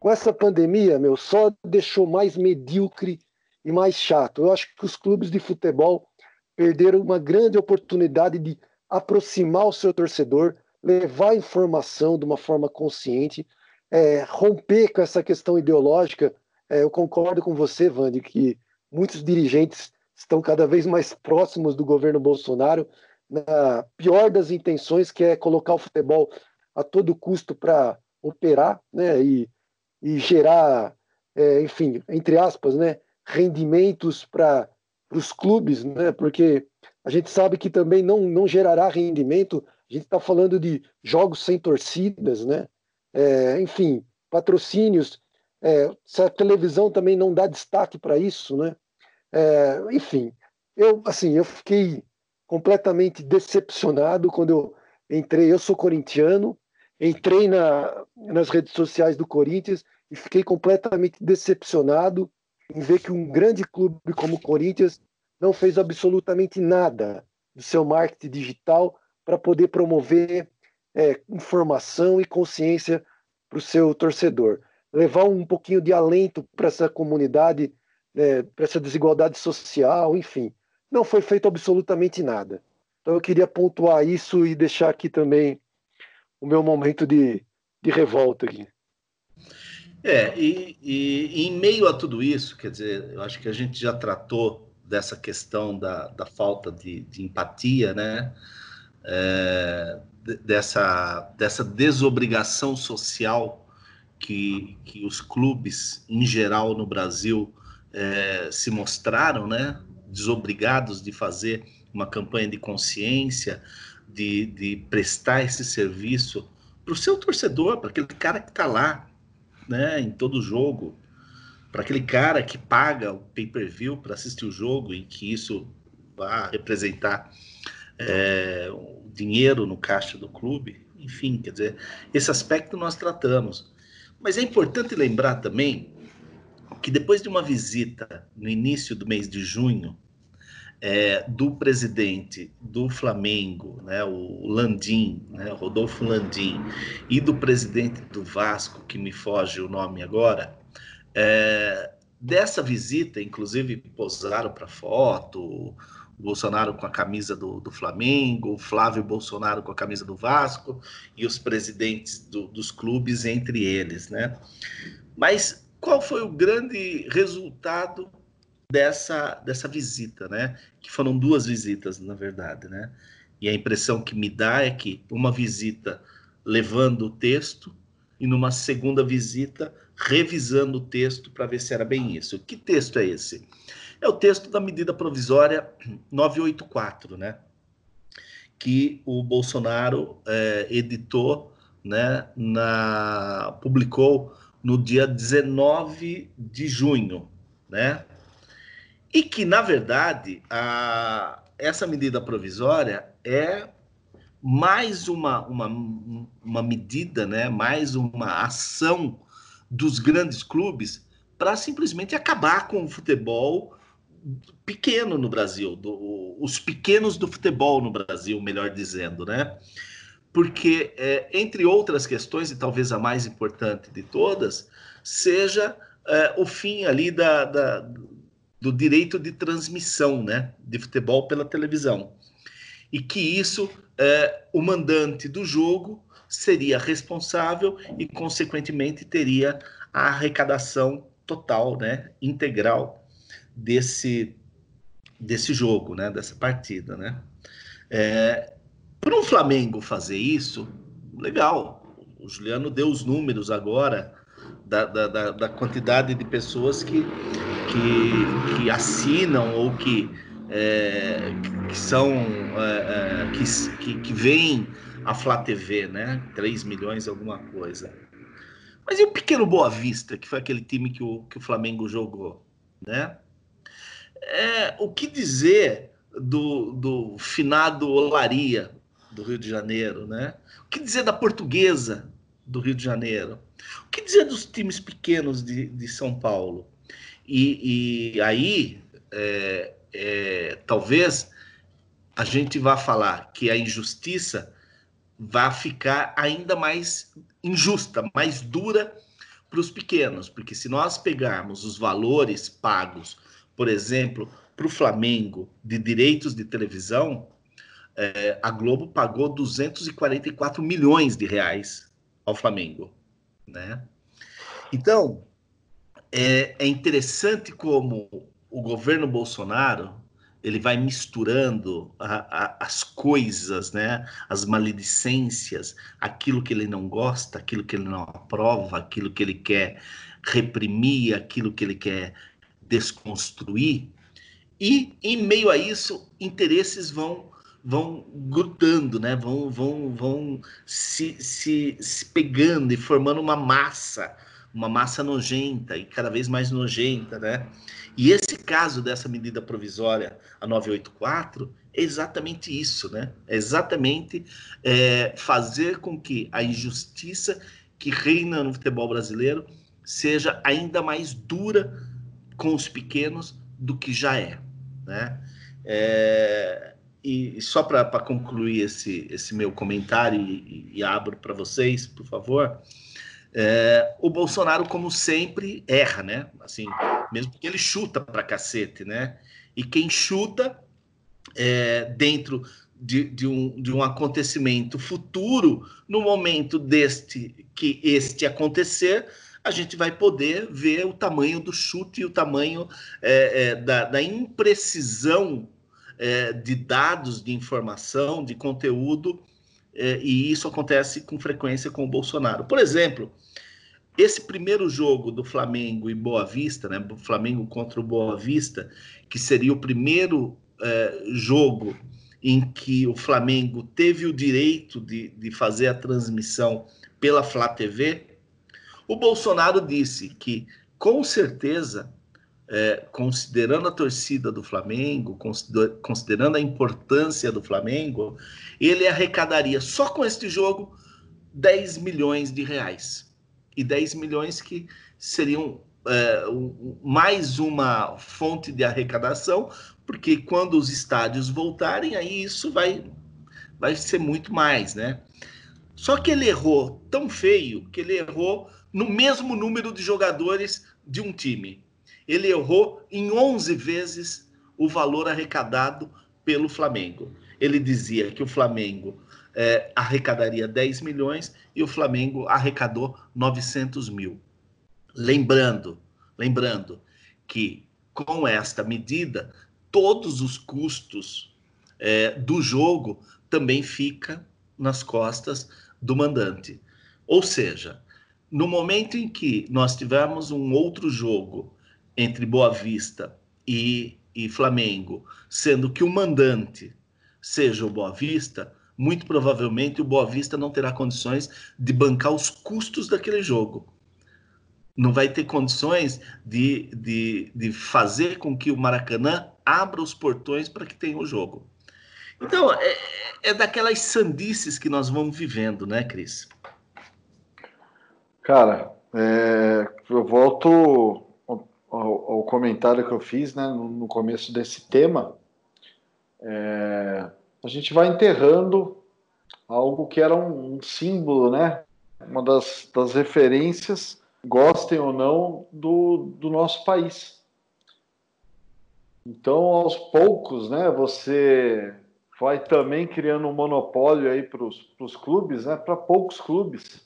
com essa pandemia, meu, só deixou mais medíocre e mais chato. Eu acho que os clubes de futebol perderam uma grande oportunidade de aproximar o seu torcedor, levar a informação de uma forma consciente, é, romper com essa questão ideológica. É, eu concordo com você, Vande, que muitos dirigentes estão cada vez mais próximos do governo Bolsonaro, na pior das intenções, que é colocar o futebol a todo custo para operar, né, e, e gerar, é, enfim, entre aspas, né, rendimentos para os clubes, né, porque a gente sabe que também não, não gerará rendimento. A gente está falando de jogos sem torcidas, né, é, enfim, patrocínios. É, se a televisão também não dá destaque para isso, né? É, enfim, eu, assim, eu fiquei completamente decepcionado quando eu entrei. Eu sou corintiano, entrei na, nas redes sociais do Corinthians e fiquei completamente decepcionado em ver que um grande clube como o Corinthians não fez absolutamente nada do seu marketing digital para poder promover é, informação e consciência para o seu torcedor, levar um pouquinho de alento para essa comunidade, né, para essa desigualdade social, enfim. Não foi feito absolutamente nada. Então eu queria pontuar isso e deixar aqui também o meu momento de, de revolta aqui. É, e, e, e em meio a tudo isso, quer dizer, eu acho que a gente já tratou dessa questão da, da falta de, de empatia, né? É, dessa, dessa desobrigação social Que, que os clubes, em geral, no Brasil, é, se mostraram, né, desobrigados de fazer uma campanha de consciência, de, de prestar esse serviço para o seu torcedor, para aquele cara que está lá, né, em todo jogo, para aquele cara que paga o pay-per-view para assistir o jogo e que isso vai representar é, o dinheiro no caixa do clube. Enfim, quer dizer, esse aspecto nós tratamos. Mas é importante lembrar também que depois de uma visita no início do mês de junho é, do presidente do Flamengo, né, o Landim, né, Rodolfo Landim, e do presidente do Vasco, que me foge o nome agora, é, dessa visita, inclusive, posaram para foto, o Bolsonaro com a camisa do, do Flamengo, o Flávio Bolsonaro com a camisa do Vasco e os presidentes do, dos clubes entre eles, né? Mas qual foi o grande resultado dessa, dessa visita, né? Que foram duas visitas, na verdade, né? E a impressão que me dá é que uma visita levando o texto e numa segunda visita revisando o texto para ver se era bem isso. Que texto é esse? É o texto da medida provisória novecentos e oitenta e quatro, né, que o Bolsonaro é, editou, né, na, publicou no dia dezenove de junho, né, e que, na verdade, a, essa medida provisória é mais uma, uma, uma medida, né, mais uma ação dos grandes clubes para simplesmente acabar com o futebol pequeno no Brasil, do, os pequenos do futebol no Brasil, melhor dizendo, né? Porque, é, entre outras questões, e talvez a mais importante de todas, seja é, o fim ali da, da, do direito de transmissão, né, de futebol pela televisão. E que isso, é, o mandante do jogo seria responsável e, consequentemente, teria a arrecadação total, né, integral desse, desse jogo, né, dessa partida, né? É, para um Flamengo fazer isso, legal. O Juliano deu os números agora da, da, da, da quantidade de pessoas que, que, que assinam ou que, é, que são é, que, que, que veem a Flá T V, né? três milhões, alguma coisa. Mas e o pequeno Boa Vista, que foi aquele time que o, que o Flamengo jogou, né? É, o que dizer do, do finado Olaria, do Rio de Janeiro, né? O que dizer da Portuguesa, do Rio de Janeiro? O que dizer dos times pequenos de, de São Paulo? E, e aí, é, é, talvez, a gente vá falar que a injustiça vai ficar ainda mais injusta, mais dura para os pequenos, porque se nós pegarmos os valores pagos, por exemplo, para o Flamengo de direitos de televisão, é, a Globo pagou duzentos e quarenta e quatro milhões de reais ao Flamengo, né? Então, é, é interessante como o governo Bolsonaro, ele vai misturando a, a, as coisas, né? As maledicências, aquilo que ele não gosta, aquilo que ele não aprova, aquilo que ele quer reprimir, aquilo que ele quer desconstruir. E, em meio a isso, interesses vão, vão grudando, né? vão, vão, vão se, se, se pegando e formando uma massa, uma massa nojenta e cada vez mais nojenta, né? E esse caso dessa medida provisória, a nove oito quatro, é exatamente isso, né? É exatamente é, fazer com que a injustiça que reina no futebol brasileiro seja ainda mais dura com os pequenos do que já é, né? É, e só para concluir esse, esse meu comentário e, e abro para vocês, por favor. É, o Bolsonaro, como sempre, erra, né? Assim, mesmo porque ele chuta pra cacete, né? E quem chuta é, dentro de, de, um, de um acontecimento futuro, no momento deste que este acontecer, a gente vai poder ver o tamanho do chute e o tamanho é, é, da, da imprecisão é, de dados, de informação, de conteúdo, é, e isso acontece com frequência com o Bolsonaro. Por exemplo, esse primeiro jogo do Flamengo e Boa Vista, né, Flamengo contra o Boa Vista, que seria o primeiro eh, jogo em que o Flamengo teve o direito de, de fazer a transmissão pela Flá T V, o Bolsonaro disse que, com certeza, eh, considerando a torcida do Flamengo, consider, considerando a importância do Flamengo, ele arrecadaria, só com este jogo, dez milhões de reais. E dez milhões que seriam é, mais uma fonte de arrecadação, porque quando os estádios voltarem, aí isso vai, vai ser muito mais, né? Só que ele errou tão feio que ele errou no mesmo número de jogadores de um time. Ele errou em onze vezes o valor arrecadado pelo Flamengo. Ele dizia que o Flamengo É, arrecadaria dez milhões e o Flamengo arrecadou novecentos mil. Lembrando, lembrando que com esta medida, todos os custos é, do jogo também fica nas costas do mandante. Ou seja, no momento em que nós tivermos um outro jogo entre Boa Vista e, e Flamengo, sendo que o mandante seja o Boa Vista, muito provavelmente o Boa Vista não terá condições de bancar os custos daquele jogo. Não vai ter condições de, de, de fazer com que o Maracanã abra os portões para que tenha o jogo. Então, é, é daquelas sandices que nós vamos vivendo, né, Cris? Cara, é, eu volto ao, ao comentário que eu fiz, né, no, no começo desse tema, é, a gente vai enterrando algo que era um, um símbolo, né, uma das, das referências, gostem ou não, do, do nosso país. Então, aos poucos, né, você vai também criando um monopólio aí para os clubes, né, para poucos clubes.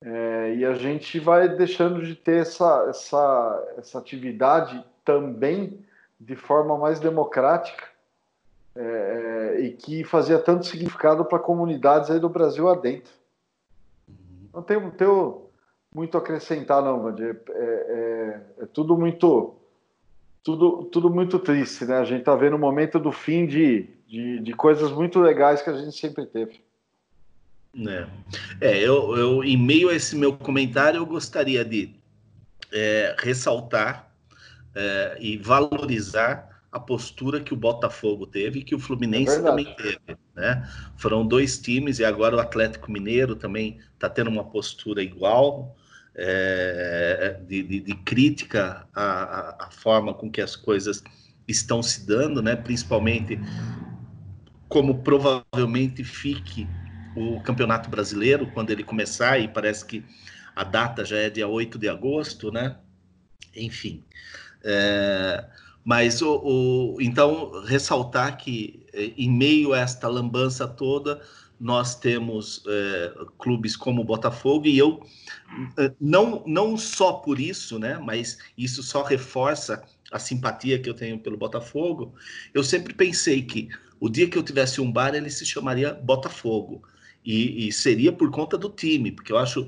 É, e a gente vai deixando de ter essa, essa, essa atividade também de forma mais democrática, é, e que fazia tanto significado para comunidades aí do Brasil adentro. Não tenho, tenho muito a acrescentar, não, Vandir. É, é, é tudo muito... Tudo, tudo muito triste, né? A gente está vendo o momento do fim de, de, de coisas muito legais que a gente sempre teve. É, é eu, eu, em meio a esse meu comentário, eu gostaria de é, ressaltar é, e valorizar a postura que o Botafogo teve e que o Fluminense é também teve, né? Foram dois times, e agora o Atlético Mineiro também está tendo uma postura igual. É, de, de, de crítica à, à forma com que as coisas estão se dando, né? Principalmente como provavelmente fique o Campeonato Brasileiro quando ele começar, e parece que a data já é dia oito de agosto, né? Enfim, é, mas o, o, então ressaltar que em meio a esta lambança toda nós temos é, clubes como o Botafogo, e eu, não, não só por isso, né, mas isso só reforça a simpatia que eu tenho pelo Botafogo. Eu sempre pensei que o dia que eu tivesse um bar, ele se chamaria Botafogo, e, e seria por conta do time, porque eu acho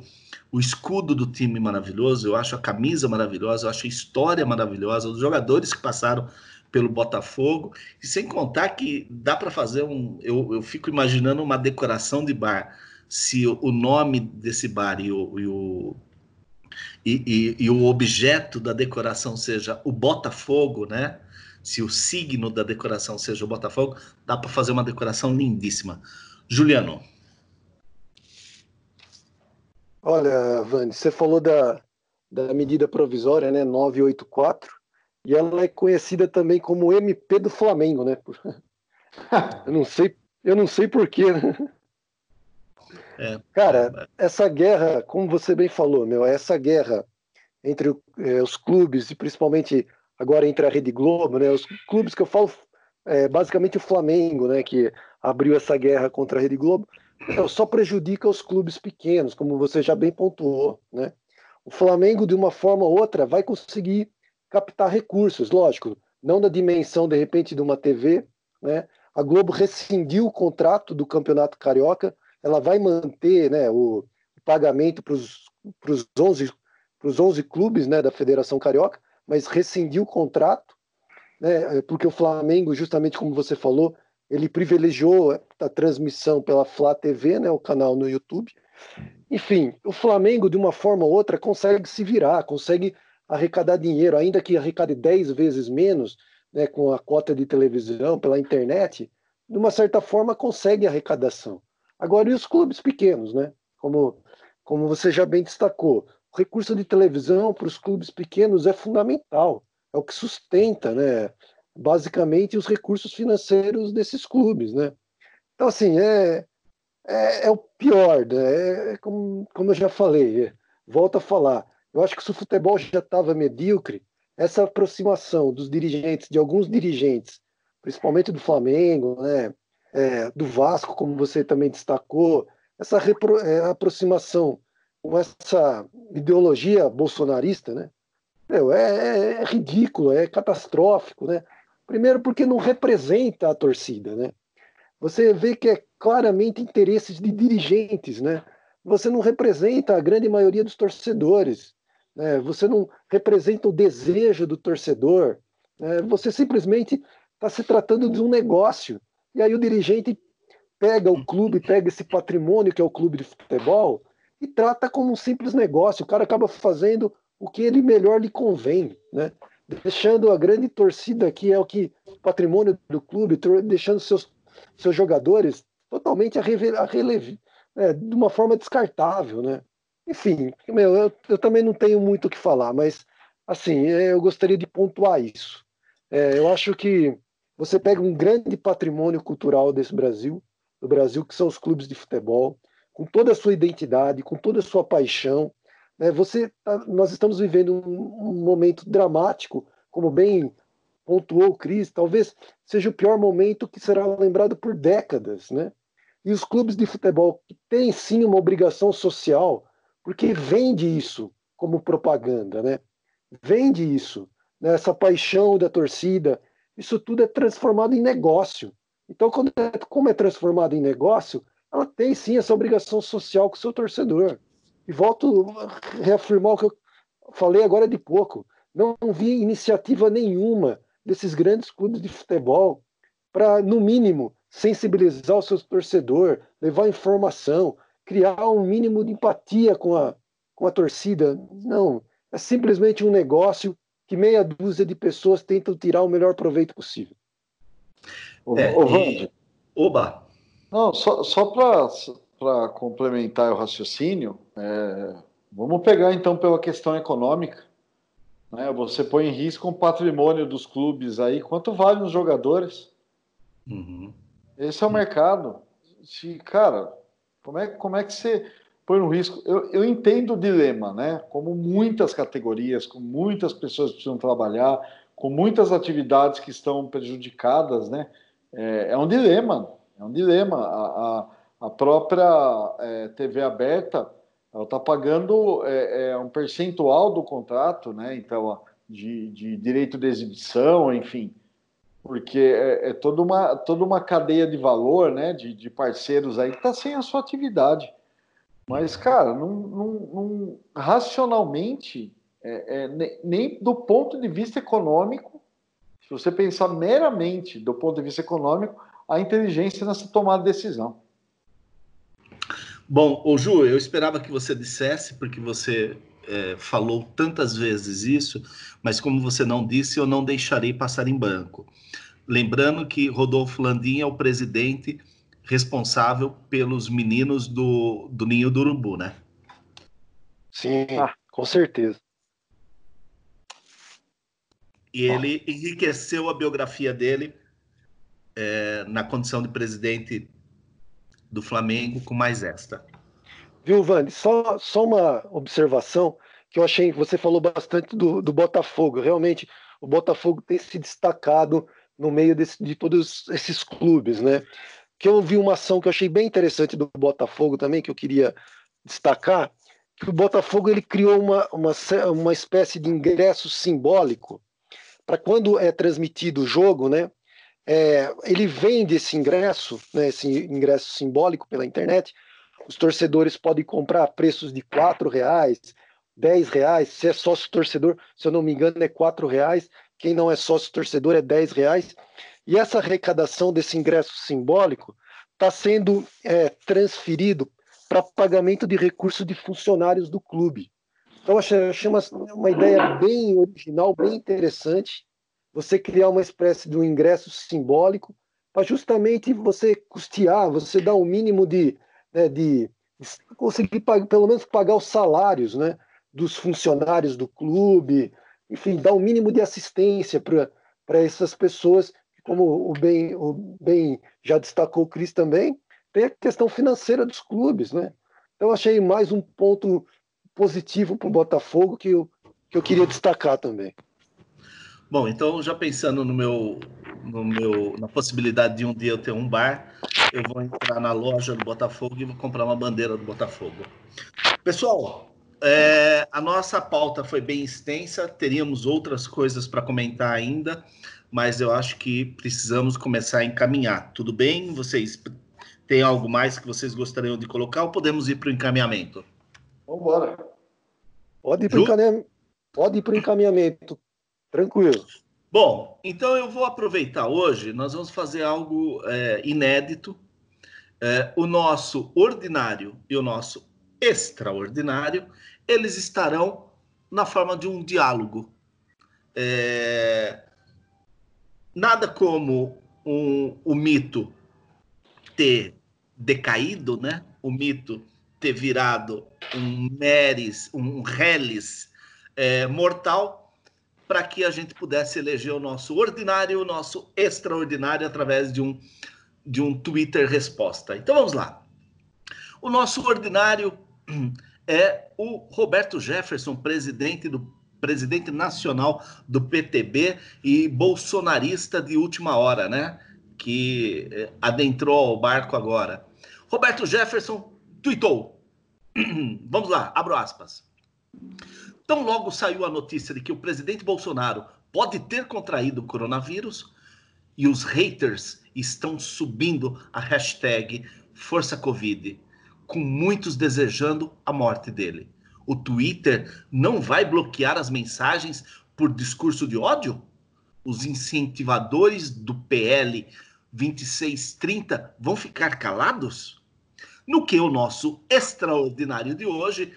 o escudo do time maravilhoso, eu acho a camisa maravilhosa, eu acho a história maravilhosa, os jogadores que passaram pelo Botafogo, e sem contar que dá para fazer um... Eu, eu fico imaginando uma decoração de bar, se o nome desse bar e o, e, o, e, e, e o objeto da decoração seja o Botafogo, né? Se o signo da decoração seja o Botafogo, dá para fazer uma decoração lindíssima. Juliano. Olha, Vani, você falou da, da medida provisória, né? nove oito quatro. E ela é conhecida também como M P do Flamengo, né? Eu não sei, eu não sei porquê, né? É. Cara, essa guerra, como você bem falou, meu, essa guerra entre é, os clubes, e principalmente agora entre a Rede Globo, né? Os clubes que eu falo, é, basicamente o Flamengo, né? Que abriu essa guerra contra a Rede Globo, então, só prejudica os clubes pequenos, como você já bem pontuou, né? O Flamengo, de uma forma ou outra, vai conseguir captar recursos, lógico, não da dimensão, de repente, de uma T V, né? A Globo rescindiu o contrato do Campeonato Carioca, ela vai manter, né, o pagamento para os onze clubes, né, da Federação Carioca, mas rescindiu o contrato, né, porque o Flamengo, justamente como você falou, ele privilegiou a transmissão pela Flá T V, né, o canal no YouTube. Enfim, o Flamengo, de uma forma ou outra, consegue se virar, consegue arrecadar dinheiro, ainda que arrecade dez vezes menos, né, com a cota de televisão, pela internet, de uma certa forma consegue arrecadação. Agora, e os clubes pequenos, né? Como, como você já bem destacou, o recurso de televisão para os clubes pequenos é fundamental, é o que sustenta, né, basicamente, os recursos financeiros desses clubes, né? Então, assim, é, é, é o pior, né? É como, como eu já falei, é, volto a falar, eu acho que se o futebol já estava medíocre, essa aproximação dos dirigentes, de alguns dirigentes, principalmente do Flamengo, né, é, do Vasco, como você também destacou, essa repro, é, aproximação com essa ideologia bolsonarista, né, meu, é, é, é ridículo, é catastrófico, né? Primeiro porque não representa a torcida, né? Você vê que é claramente interesses de dirigentes, né? Você não representa a grande maioria dos torcedores, você não representa o desejo do torcedor, você simplesmente está se tratando de um negócio. E aí o dirigente pega o clube, pega esse patrimônio que é o clube de futebol e trata como um simples negócio. O cara acaba fazendo o que ele melhor lhe convém, né? Deixando a grande torcida, que é o que patrimônio do clube, deixando seus, seus jogadores totalmente a relevar, é, de uma forma descartável, né? Enfim, meu, eu, eu também não tenho muito o que falar, mas assim, eu gostaria de pontuar isso. É, eu acho que você pega um grande patrimônio cultural desse Brasil, do Brasil, que são os clubes de futebol, com toda a sua identidade, com toda a sua paixão. Né? Você, nós estamos vivendo um, um momento dramático, como bem pontuou o Cris, talvez seja o pior momento que será lembrado por décadas, né? E os clubes de futebol têm sim uma obrigação social, porque vende isso como propaganda, né? Vende isso, né? Essa paixão da torcida, isso tudo é transformado em negócio. Então, quando é, como é transformado em negócio, ela tem sim essa obrigação social com o seu torcedor. E volto a reafirmar o que eu falei agora de pouco. Não vi iniciativa nenhuma desses grandes clubes de futebol para, no mínimo, sensibilizar o seu torcedor, levar informação, criar um mínimo de empatia com a, com a torcida. Não, é simplesmente um negócio que meia dúzia de pessoas tentam tirar o melhor proveito possível. Ô, é, ô, e... Oba! Não, só, só para complementar o raciocínio, é, vamos pegar então pela questão econômica. Né? Você põe em risco o patrimônio dos clubes aí, quanto vale os jogadores? Uhum. Esse é o mercado. Se, cara, como é, como é que você põe no risco? Eu, eu entendo o dilema, né? Como muitas categorias, com muitas pessoas que precisam trabalhar, com muitas atividades que estão prejudicadas, né? É, é um dilema, é um dilema. A, a, a própria é, T V aberta, ela está pagando é, é, um percentual do contrato, né? Então, de, de direito de exibição, enfim. Porque é, é toda, uma, toda uma cadeia de valor, né, de, de parceiros aí que está sem a sua atividade. Mas, cara, não, não, não, racionalmente, é, é, nem do ponto de vista econômico, se você pensar meramente do ponto de vista econômico, a inteligência nessa tomada de decisão. Bom, ô Ju, eu esperava que você dissesse, porque você... É, falou tantas vezes isso, mas como você não disse, eu não deixarei passar em branco. Lembrando que Rodolfo Landim é o presidente responsável pelos meninos do, do Ninho do Urubu, né? Sim, ah, com certeza. E ele enriqueceu a biografia dele é, na condição de presidente do Flamengo com mais esta. Viu, Vande? Só, só uma observação que eu achei que você falou bastante do, do Botafogo. Realmente, o Botafogo tem se destacado no meio desse, de todos esses clubes, né? Que eu vi uma ação que eu achei bem interessante do Botafogo também, que eu queria destacar, que o Botafogo ele criou uma, uma, uma espécie de ingresso simbólico para quando é transmitido o jogo, né? É, ele vende esse ingresso, né? Esse ingresso simbólico pela internet. Os torcedores podem comprar a preços de quatro reais, dez reais. Se é sócio-torcedor, se eu não me engano, é quatro reais. Quem não é sócio-torcedor é dez reais. E essa arrecadação desse ingresso simbólico está sendo é, transferido para pagamento de recursos de funcionários do clube. Então, eu achei uma, uma ideia bem original, bem interessante, você criar uma espécie de um ingresso simbólico para justamente você custear, você dar o um mínimo de... Né, de conseguir pelo menos pagar os salários, né, dos funcionários do clube, enfim, dar o um mínimo de assistência para essas pessoas, como o bem, o bem já destacou o Cris também, tem a questão financeira dos clubes, né? Então achei mais um ponto positivo para o Botafogo que eu, que eu queria destacar também. Bom, então já pensando no meu, no meu, na possibilidade de um dia eu ter um bar, eu vou entrar na loja do Botafogo e vou comprar uma bandeira do Botafogo. Pessoal, é, a nossa pauta foi bem extensa, teríamos outras coisas para comentar ainda, mas eu acho que precisamos começar a encaminhar. Tudo bem? Vocês têm algo mais que vocês gostariam de colocar ou podemos ir para o encaminhamento? Vamos embora. Pode ir para o encaminhamento. Pode ir para o encaminhamento. Tranquilo. Bom, então eu vou aproveitar hoje, nós vamos fazer algo é, inédito. É, o nosso ordinário e o nosso extraordinário, eles estarão na forma de um diálogo. É, nada como um, o mito ter decaído, né? O mito ter virado um meris, um reles é, mortal, para que a gente pudesse eleger o nosso ordinário, o nosso extraordinário, através de um, de um Twitter resposta. Então vamos lá. O nosso ordinário é o Roberto Jefferson, presidente do presidente nacional do P T B e bolsonarista de última hora, né? Que adentrou ao barco agora. Roberto Jefferson tuitou. Vamos lá, abro aspas. Tão logo saiu a notícia de que o presidente Bolsonaro pode ter contraído o coronavírus e os haters estão subindo a hashtag Força Covid, com muitos desejando a morte dele. O Twitter não vai bloquear as mensagens por discurso de ódio? Os incentivadores do P L vinte e seis trinta vão ficar calados? No que o nosso extraordinário de hoje,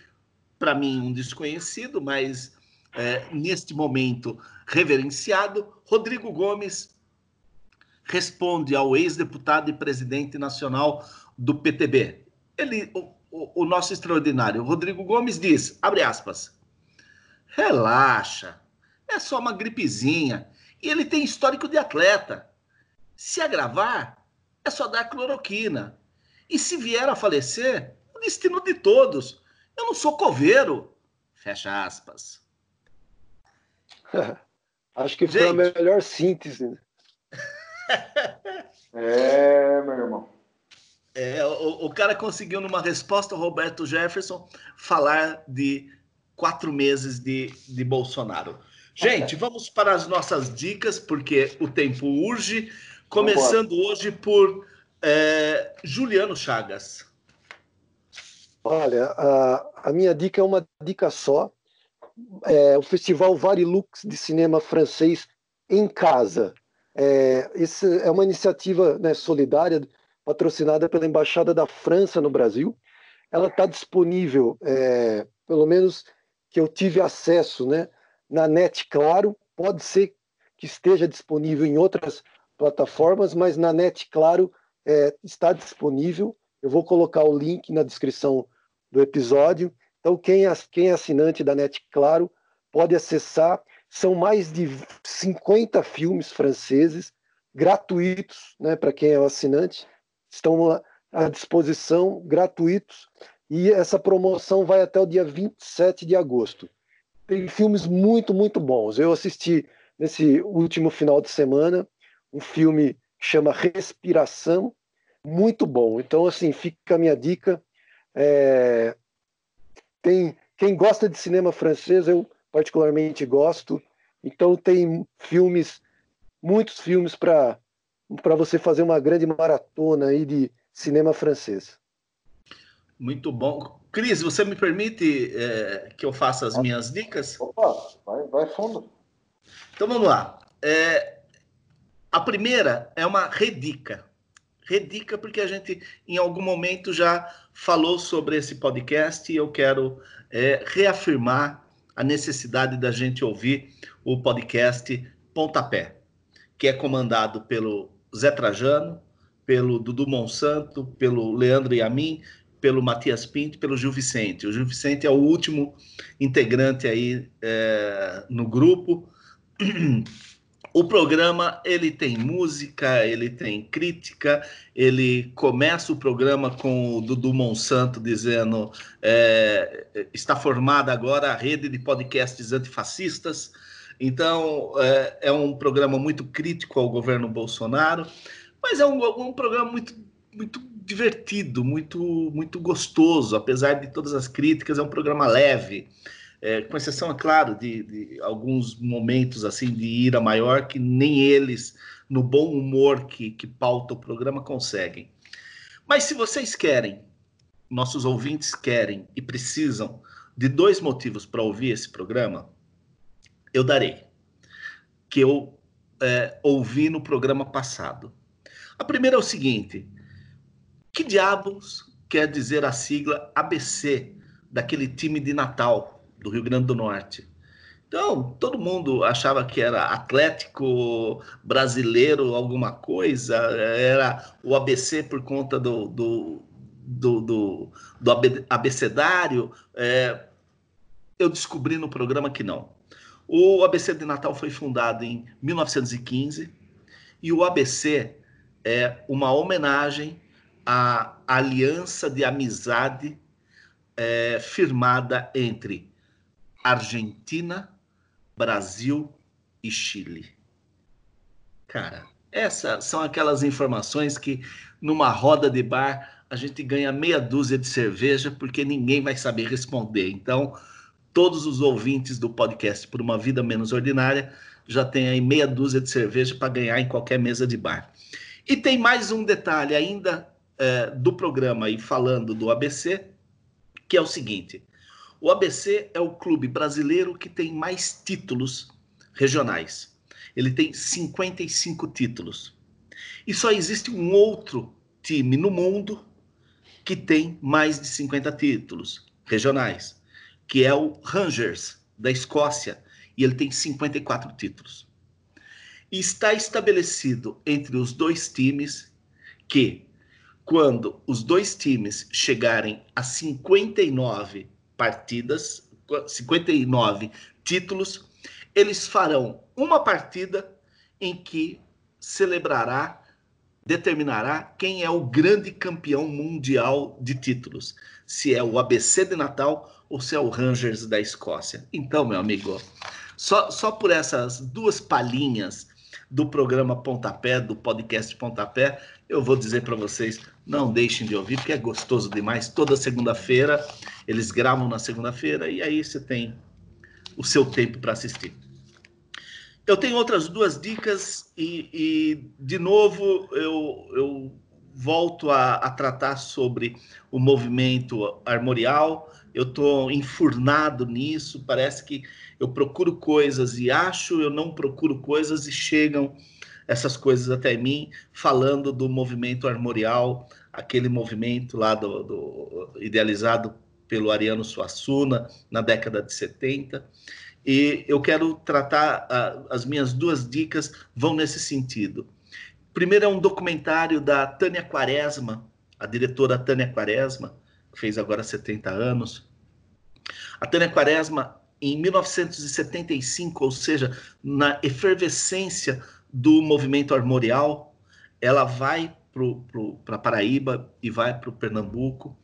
para mim um desconhecido, mas é, neste momento reverenciado, Rodrigo Gomes responde ao ex-deputado e presidente nacional do P T B. Ele, o, o, o nosso extraordinário, Rodrigo Gomes, diz, abre aspas, relaxa, é só uma gripezinha e ele tem histórico de atleta. Se agravar, é só dar cloroquina. E se vier a falecer, o destino de todos. Eu não sou coveiro. Fecha aspas. Acho que, gente, foi a melhor síntese. É, meu irmão. É, o, o cara conseguiu, numa resposta ao Roberto Jefferson, falar de quatro meses de, de Bolsonaro. Gente, vamos para as nossas dicas, porque o tempo urge. Começando hoje por é, Juliano Chagas. Olha, a, a minha dica é uma dica só. É, o Festival Varilux de Cinema Francês em Casa. É, esse é uma iniciativa, né, solidária, patrocinada pela Embaixada da França no Brasil. Ela está disponível, é, pelo menos que eu tive acesso, né, na Net Claro. Pode ser que esteja disponível em outras plataformas, mas na Net Claro é, está disponível. Eu vou colocar o link na descrição do episódio. Então, quem é assinante da Net Claro pode acessar. São mais de cinquenta filmes franceses gratuitos, né, para quem é o assinante. Estão à disposição, gratuitos. E essa promoção vai até o dia vinte e sete de agosto. Tem filmes muito, muito bons. Eu assisti, nesse último final de semana, um filme que chama Respiração. Muito bom. Então, assim, fica a minha dica. É... Tem... Quem gosta de cinema francês, eu particularmente gosto. Então, tem filmes, muitos filmes para para você fazer uma grande maratona aí de cinema francês. Muito bom. Cris, você me permite é, que eu faça as minhas dicas? Opa, vai, vai fundo. Então, vamos lá. É... A primeira é uma redica. Redica, porque a gente, em algum momento, já falou sobre esse podcast e eu quero é, reafirmar a necessidade da gente ouvir o podcast Pontapé, que é comandado pelo Zé Trajano, pelo Dudu Monsanto, pelo Leandro Yamin, pelo Matias Pinto, pelo Gil Vicente. O Gil Vicente é o último integrante aí é, no grupo. O programa, ele tem música, ele tem crítica, ele começa o programa com o Dudu Monsanto dizendo é, está formada agora a rede de podcasts antifascistas. Então, é, é um programa muito crítico ao governo Bolsonaro, mas é um, um programa muito, muito divertido, muito, muito gostoso, apesar de todas as críticas, é um programa leve. É, com exceção, é claro, de, de alguns momentos assim, de ira maior que nem eles, no bom humor que, que pauta o programa, conseguem. Mas se vocês querem, nossos ouvintes querem e precisam de dois motivos para ouvir esse programa, eu darei, que eu é, ouvi no programa passado. A primeira é o seguinte: que diabos quer dizer a sigla A B C daquele time de Natal do Rio Grande do Norte? Então, todo mundo achava que era Atlético Brasileiro alguma coisa, era o A B C por conta do, do, do, do, do abecedário. É, eu descobri no programa que não. O A B C de Natal foi fundado em mil novecentos e quinze e o A B C é uma homenagem à aliança de amizade é, firmada entre Argentina, Brasil e Chile. Cara, essas são aquelas informações que numa roda de bar a gente ganha meia dúzia de cerveja porque ninguém vai saber responder. Então, todos os ouvintes do podcast Por Uma Vida Menos Ordinária já tem aí meia dúzia de cerveja para ganhar em qualquer mesa de bar. E tem mais um detalhe ainda é, do programa aí, falando do A B C, que é o seguinte: o A B C é o clube brasileiro que tem mais títulos regionais. Ele tem cinquenta e cinco títulos. E só existe um outro time no mundo que tem mais de cinquenta títulos regionais, que é o Rangers, da Escócia, e ele tem cinquenta e quatro títulos. E está estabelecido entre os dois times que, quando os dois times chegarem a cinquenta e nove partidas, cinquenta e nove títulos, eles farão uma partida em que celebrará, determinará quem é o grande campeão mundial de títulos, se é o A B C de Natal ou se é o Rangers da Escócia. Então, meu amigo, só, só por essas duas palhinhas do programa Pontapé, do podcast Pontapé, eu vou dizer para vocês, não deixem de ouvir, porque é gostoso demais. Toda segunda-feira, eles gravam na segunda-feira, e aí você tem o seu tempo para assistir. Eu tenho outras duas dicas e, e de novo, eu, eu volto a, a tratar sobre o movimento armorial. Eu estou enfurnado nisso, parece que eu procuro coisas e acho, eu não procuro coisas e chegam essas coisas até mim, falando do movimento armorial, aquele movimento lá do, do, idealizado pelo Ariano Suassuna na década de setenta. E eu quero tratar, uh, as minhas duas dicas vão nesse sentido. Primeiro é um documentário da Tânia Quaresma, a diretora Tânia Quaresma, que fez agora setenta anos. A Tânia Quaresma, em mil novecentos e setenta e cinco, ou seja, na efervescência do movimento armorial, ela vai para Paraíba e vai para o Pernambuco,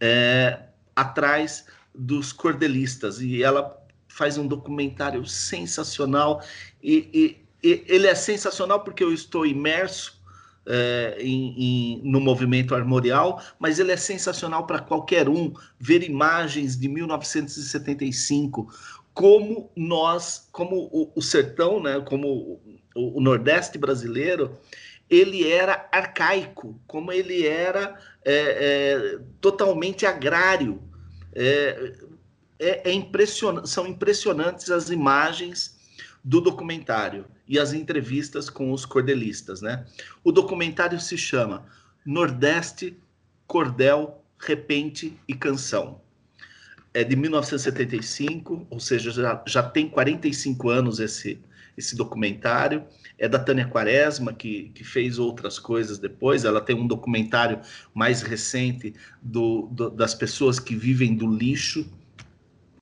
é, atrás dos cordelistas, e ela faz um documentário sensacional, e, e, e ele é sensacional porque eu estou imerso é, em, em, no movimento armorial, mas ele é sensacional para qualquer um, ver imagens de mil novecentos e setenta e cinco, como nós, como o, o sertão, né, como o, o Nordeste brasileiro, ele era arcaico, como ele era é, é, totalmente agrário, é, É, é impressionante, são impressionantes as imagens do documentário e as entrevistas com os cordelistas, né? O documentário se chama Nordeste, Cordel, Repente e Canção. É de mil novecentos e setenta e cinco, ou seja, já, já tem quarenta e cinco anos esse, esse documentário. É da Tânia Quaresma, que, que fez outras coisas depois. Ela tem um documentário mais recente do, do, das pessoas que vivem do lixo,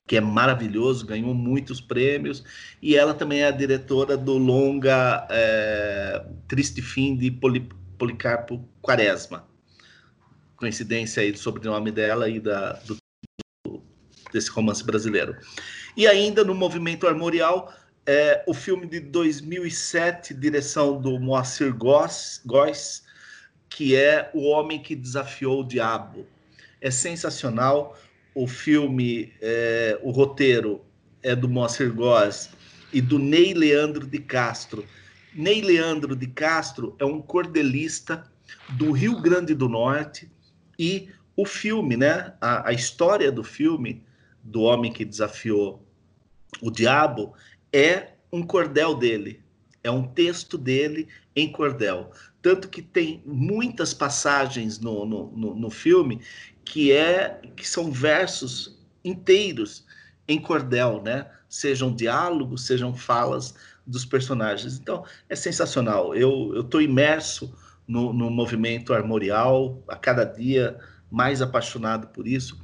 que é maravilhoso, ganhou muitos prêmios, e ela também é a diretora do longa é, Triste Fim de Poli, Policarpo Quaresma. Coincidência aí do sobrenome dela e da, do, do, desse romance brasileiro. E ainda no movimento armorial, é, o filme de dois mil e sete, direção do Moacir Góes, que é O Homem que Desafiou o Diabo. É sensacional. O filme, é, o roteiro é do Moacir Góes e do Ney Leandro de Castro. Ney Leandro de Castro é um cordelista do Rio Grande do Norte, e o filme, né, a, a história do filme, do Homem que Desafiou o Diabo, é um cordel dele, é um texto dele em cordel. Tanto que tem muitas passagens no, no, no, no filme que, é, que são versos inteiros em cordel, né? Sejam diálogos, sejam falas dos personagens. Então, é sensacional. Eu estou imerso no, no movimento armorial, a cada dia mais apaixonado por isso.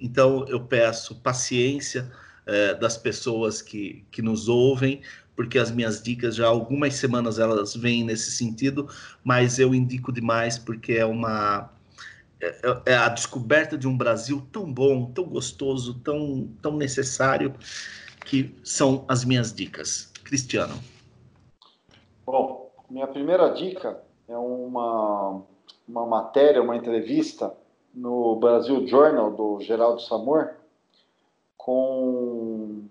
Então, eu peço paciência é, das pessoas que, que nos ouvem, porque as minhas dicas já há algumas semanas elas vêm nesse sentido, mas eu indico demais porque é uma... é a descoberta de um Brasil tão bom, tão gostoso, tão, tão necessário, que são as minhas dicas. Cristiano. Bom, minha primeira dica é uma, uma matéria, uma entrevista no Brasil Journal, do Geraldo Samor, com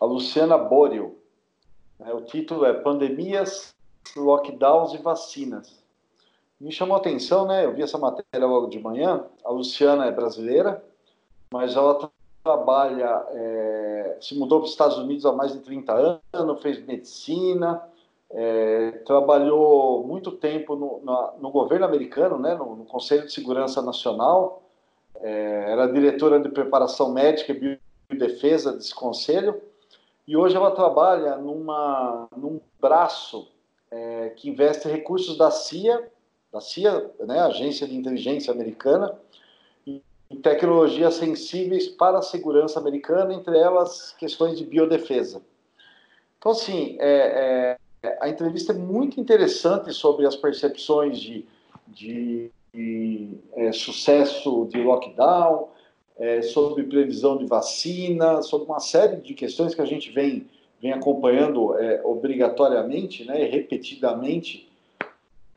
a Luciana Borio. O título é Pandemias, Lockdowns e Vacinas. Me chamou a atenção, né? Eu vi essa matéria logo de manhã. A Luciana é brasileira, mas ela trabalha, é, se mudou para os Estados Unidos há mais de trinta anos, fez medicina, é, trabalhou muito tempo no, na, no governo americano, né? No, no Conselho de Segurança Nacional, é, era diretora de preparação médica e biodefesa desse conselho, e hoje ela trabalha numa, num braço é, que investe recursos da C I A, da C I A, né, Agência de Inteligência Americana, em tecnologias sensíveis para a segurança americana, entre elas questões de biodefesa. Então, assim, é, é, a entrevista é muito interessante sobre as percepções de, de, de é, sucesso de lockdown, é, sobre previsão de vacina, sobre uma série de questões que a gente vem, vem acompanhando é, obrigatoriamente, né, repetidamente,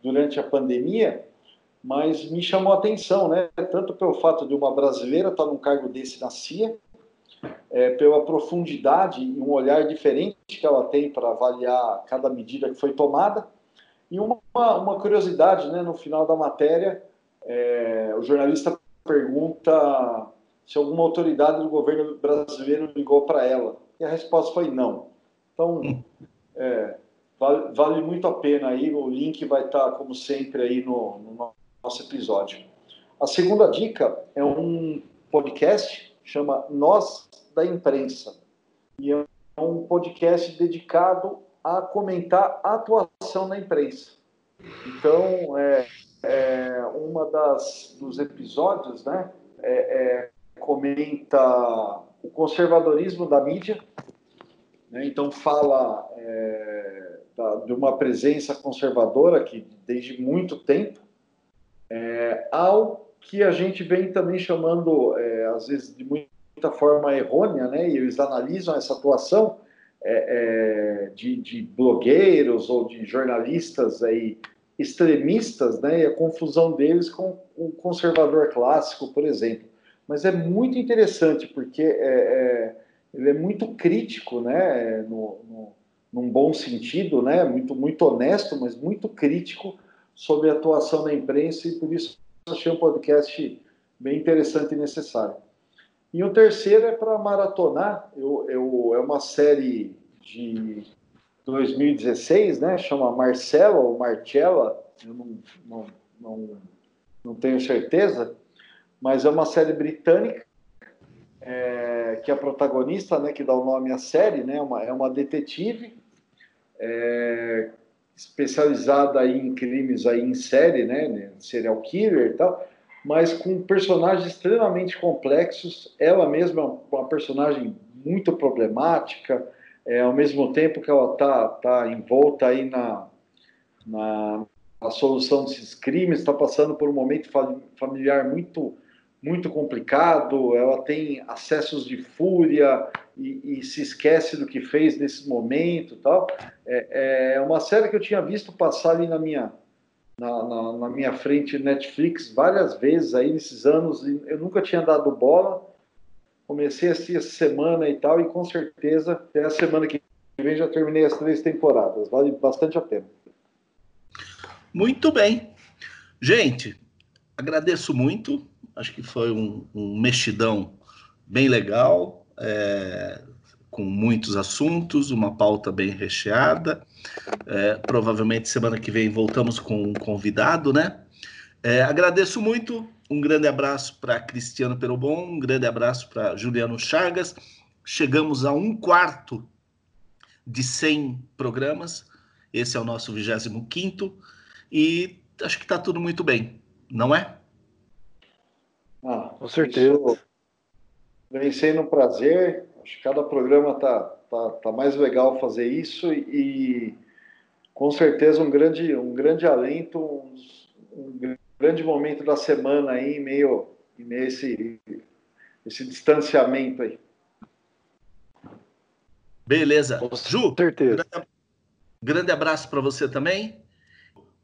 durante a pandemia, mas me chamou a atenção, né? Tanto pelo fato de uma brasileira estar num cargo desse na C I A, é, pela profundidade e um olhar diferente que ela tem para avaliar cada medida que foi tomada, e uma, uma curiosidade, né? No final da matéria, é, o jornalista pergunta se alguma autoridade do governo brasileiro ligou para ela, e a resposta foi não. Então, é... Vale, vale muito a pena aí, o link vai estar, como sempre, aí no, no nosso episódio. A segunda dica é um podcast, chama Nós da Imprensa, e é um podcast dedicado a comentar a atuação na imprensa. Então, é, é uma das dos episódios, né, é, é, comenta o conservadorismo da mídia, né, então fala... É, de uma presença conservadora que desde muito tempo, é, ao que a gente vem também chamando, é, às vezes de muita forma errônea, né? E eles analisam essa atuação é, é, de, de blogueiros ou de jornalistas aí, extremistas, né? E a confusão deles com o conservador clássico, por exemplo. Mas é muito interessante, porque é, é, ele é muito crítico, né? no, no num bom sentido, né? muito, muito honesto, mas muito crítico sobre a atuação da imprensa, e por isso achei um podcast bem interessante e necessário. E o terceiro é para maratonar, eu, eu, é uma série de dois mil e dezesseis, né? Chama Marcela ou Marcella, eu não, não, não, não tenho certeza, mas é uma série britânica, é, que é a protagonista, né, que dá o nome à série, né, uma, é uma detetive, é, especializada aí em crimes aí em série, né, serial killer e tal, mas com personagens extremamente complexos. Ela mesma é uma personagem muito problemática, é, ao mesmo tempo que ela está tá envolta aí na, na, na solução desses crimes, está passando por um momento familiar muito muito complicado, ela tem acessos de fúria e, e se esquece do que fez nesse momento e tal. É, é uma série que eu tinha visto passar ali na minha, na, na, na minha frente Netflix várias vezes aí nesses anos, eu nunca tinha dado bola, comecei a assistir essa semana e tal, e com certeza até a semana que vem já terminei as três temporadas, vale bastante a pena. Muito bem. Gente, agradeço muito. Acho que foi um, um mexidão bem legal, é, com muitos assuntos, uma pauta bem recheada. É, provavelmente semana que vem voltamos com um convidado, né? É, agradeço muito, um grande abraço para Cristiano Perobon, um grande abraço para Juliano Chagas. Chegamos a um quarto de cem programas, esse é o nosso vigésimo quinto, e acho que está tudo muito bem, não é? Ah, com certeza. Vem sendo um prazer, Acho que cada programa tá, tá, tá mais legal fazer isso e, com certeza, um grande, um grande alento, um, um grande momento da semana aí, em meio a esse, esse distanciamento aí. Beleza. Com Ju, certeza. Grande, grande abraço para você também.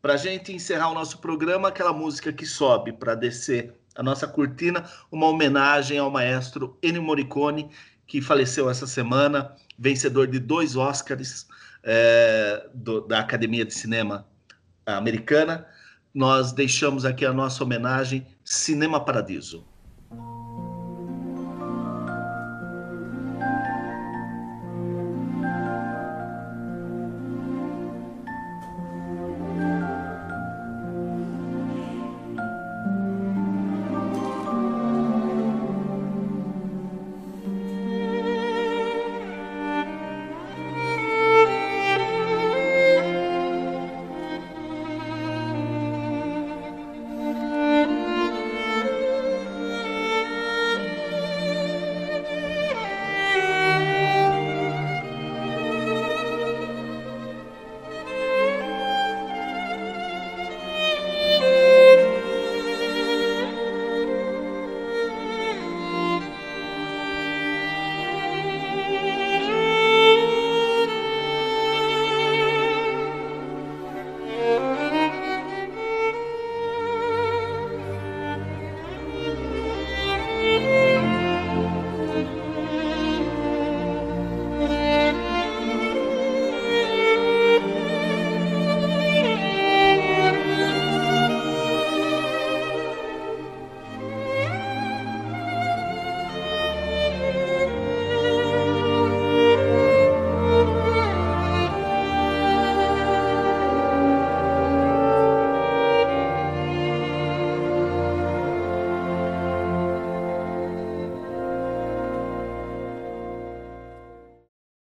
Para a gente encerrar o nosso programa, aquela música que sobe para descer a nossa cortina, uma homenagem ao maestro Ennio Morricone, que faleceu essa semana, vencedor de dois Oscars é, do, da Academia de Cinema Americana. Nós deixamos aqui a nossa homenagem, Cinema Paradiso.